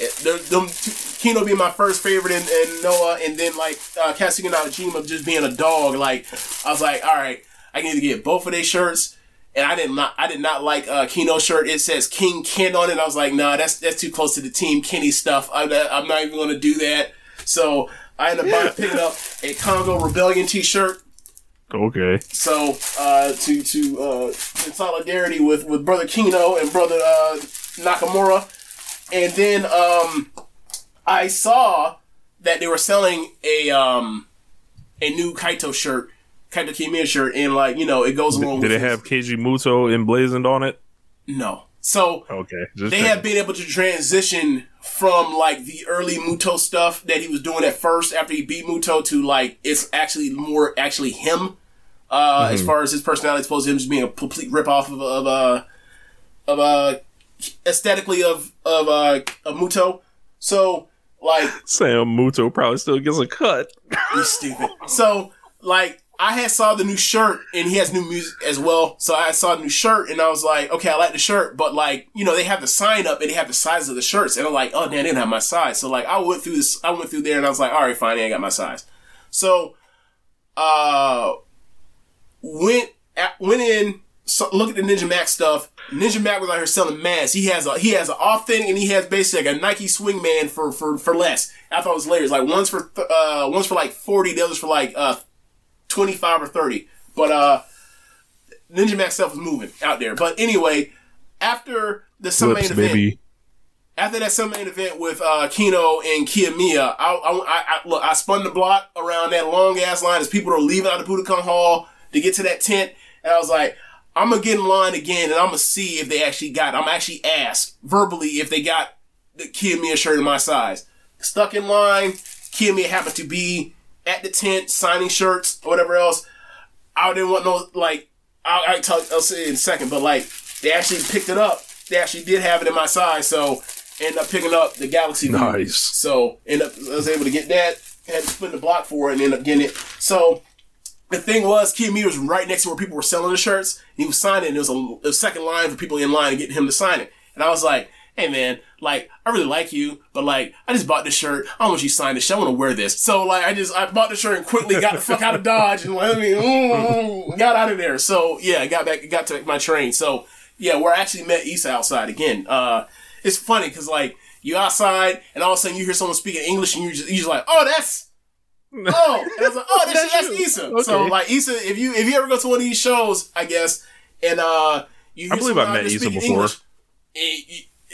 Kino being my first favorite and Noah, and then, like, Katsuhiko Nakajima just being a dog. Like, I was like, all right, I need to get both of their shirts. And I did not like Kino's shirt. It says King Ken on it. I was like, nah, that's too close to the Team Kenny stuff. I'm not even going to do that. So I ended up picking up a Congo Rebellion t-shirt. Okay. So to in solidarity with Brother Kino and Brother Nakamura. And then I saw that they were selling a new Kaito shirt. Kaito Kiyomiya shirt, and like, you know, it goes along with it. Did it have Keiji Muto emblazoned on it? No. So okay, they have been able to transition from like the early Muto stuff that he was doing at first after he beat Muto to like it's actually more actually him as far as his personality, as opposed to him just being a complete ripoff of aesthetically of Muto. So like Sam Muto probably still gets a cut. He's stupid. So like I had saw the new shirt, and he has new music as well. So I saw the new shirt, and I was like, okay, I like the shirt, but like, you know, they have the sign up, and they have the size of the shirts, and I'm like, oh, damn, they didn't have my size. So like, I went through there, and I was like, all right, fine, I got my size. So, went in, so look at the Ninja Mac stuff. Ninja Mac was out here selling masks. He has an off thing, and he has basically like a Nike Swingman for less. I thought it was layers. Like one's for like 40, the other's for like 25 or 30, but Ninja Max stuff was moving out there. But anyway, after the Summit event, after that Summit event with Kino and Kiyomiya, I spun the block around that long ass line as people are leaving out of Budokan Hall to get to that tent, and I was like, I'm gonna get in line again, and I'm gonna see if they actually got. I'm actually asked verbally if they got the Kiyomiya shirt in my size. Stuck in line, Kiyomiya happened to be at the tent, signing shirts, or whatever else. I didn't want no, like, I'll say it in a second, but, like, they actually picked it up. They actually did have it in my size, so ended up picking up the Galaxy View. Nice. So, I was able to get that, had to spin the block for it, and ended up getting it. So, the thing was, Kiyomiya was right next to where people were selling the shirts, and he was signing it, and there was a second line for people in line to get him to sign it. And I was like, hey, man, like, I really like you, but, like, I just bought this shirt. I don't want you to sign this shit. I want to wear this. So, like, I bought the shirt and quickly got the fuck out of Dodge and, like, got out of there. So, yeah, I got to my train. So, yeah, where I actually met Issa outside again. It's funny because, like, you outside and all of a sudden you hear someone speaking English and you're just like, oh, and I was like, oh, that's Issa. Okay. So, like, Issa, if you ever go to one of these shows, I guess, and you hear someone speaking English,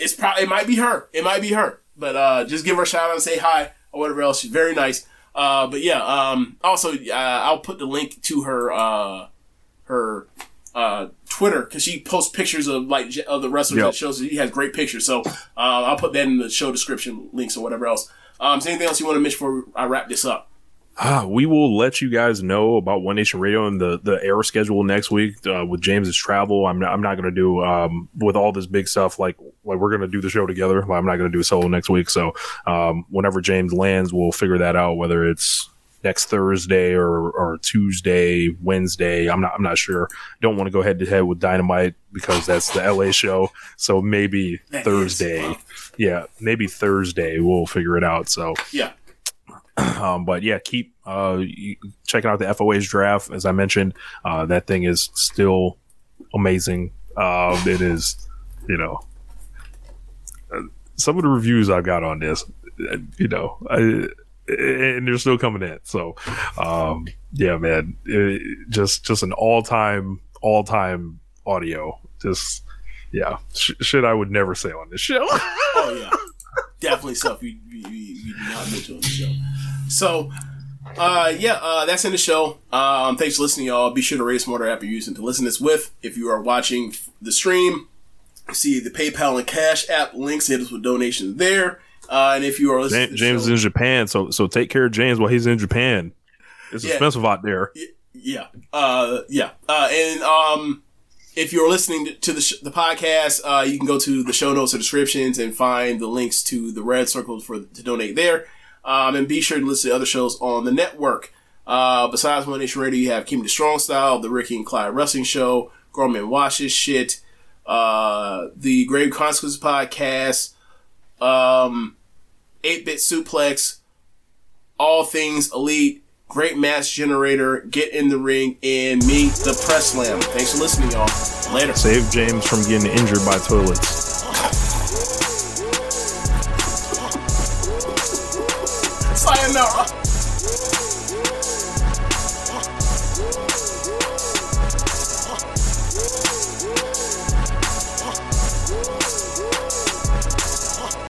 it might be her. It might be her. But just give her a shout out and say hi or whatever else. She's very nice. But yeah, also, I'll put the link to her Twitter because she posts pictures of like of the wrestlers that shows. She has great pictures. So I'll put that in the show description links or whatever else. Is there anything else you want to mention before I wrap this up? We will let you guys know about One Nation Radio and the air schedule next week with James's travel. I'm not going to do with all this big stuff like we're going to do the show together. But I'm not going to do a solo next week. So whenever James lands, we'll figure that out. Whether it's next Thursday or Tuesday, Wednesday, I'm not sure. Don't want to go head to head with Dynamite because that's the LA show. So maybe that Thursday, maybe Thursday we'll figure it out. So yeah. But yeah, keep checking out the FOA's draft. As I mentioned, that thing is still amazing. It is, you know, some of the reviews I've got on this, you know, and they're still coming in. So, yeah, man, just an all-time audio. Just, yeah, shit I would never say on this show. Oh, yeah. Definitely stuff you do not mention on the show. So, that's in the show. Thanks for listening, y'all. Be sure to rate Smarter app you're using to listen to this with. If you are watching the stream, see the PayPal and Cash app links. Hit us with donations there. And if you are listening, James is in Japan, so take care of James while he's in Japan. It's expensive out there. Yeah, and If you're listening to the podcast, you can go to the show notes or descriptions and find the links to the Red Circle to donate there. And be sure to listen to other shows on the network. Besides One Nation Radio, you have Keeping the Strong Style, the Ricky and Clyde Wrestling Show, Grown Men Watch This Shit, the Grave Consequences Podcast, 8-Bit Suplex, All Things Elite, Great Match Generator, Get in the Ring, and me, the Press Slam. Thanks for listening, y'all. Later. Save James from getting injured by toilets. Sayonara.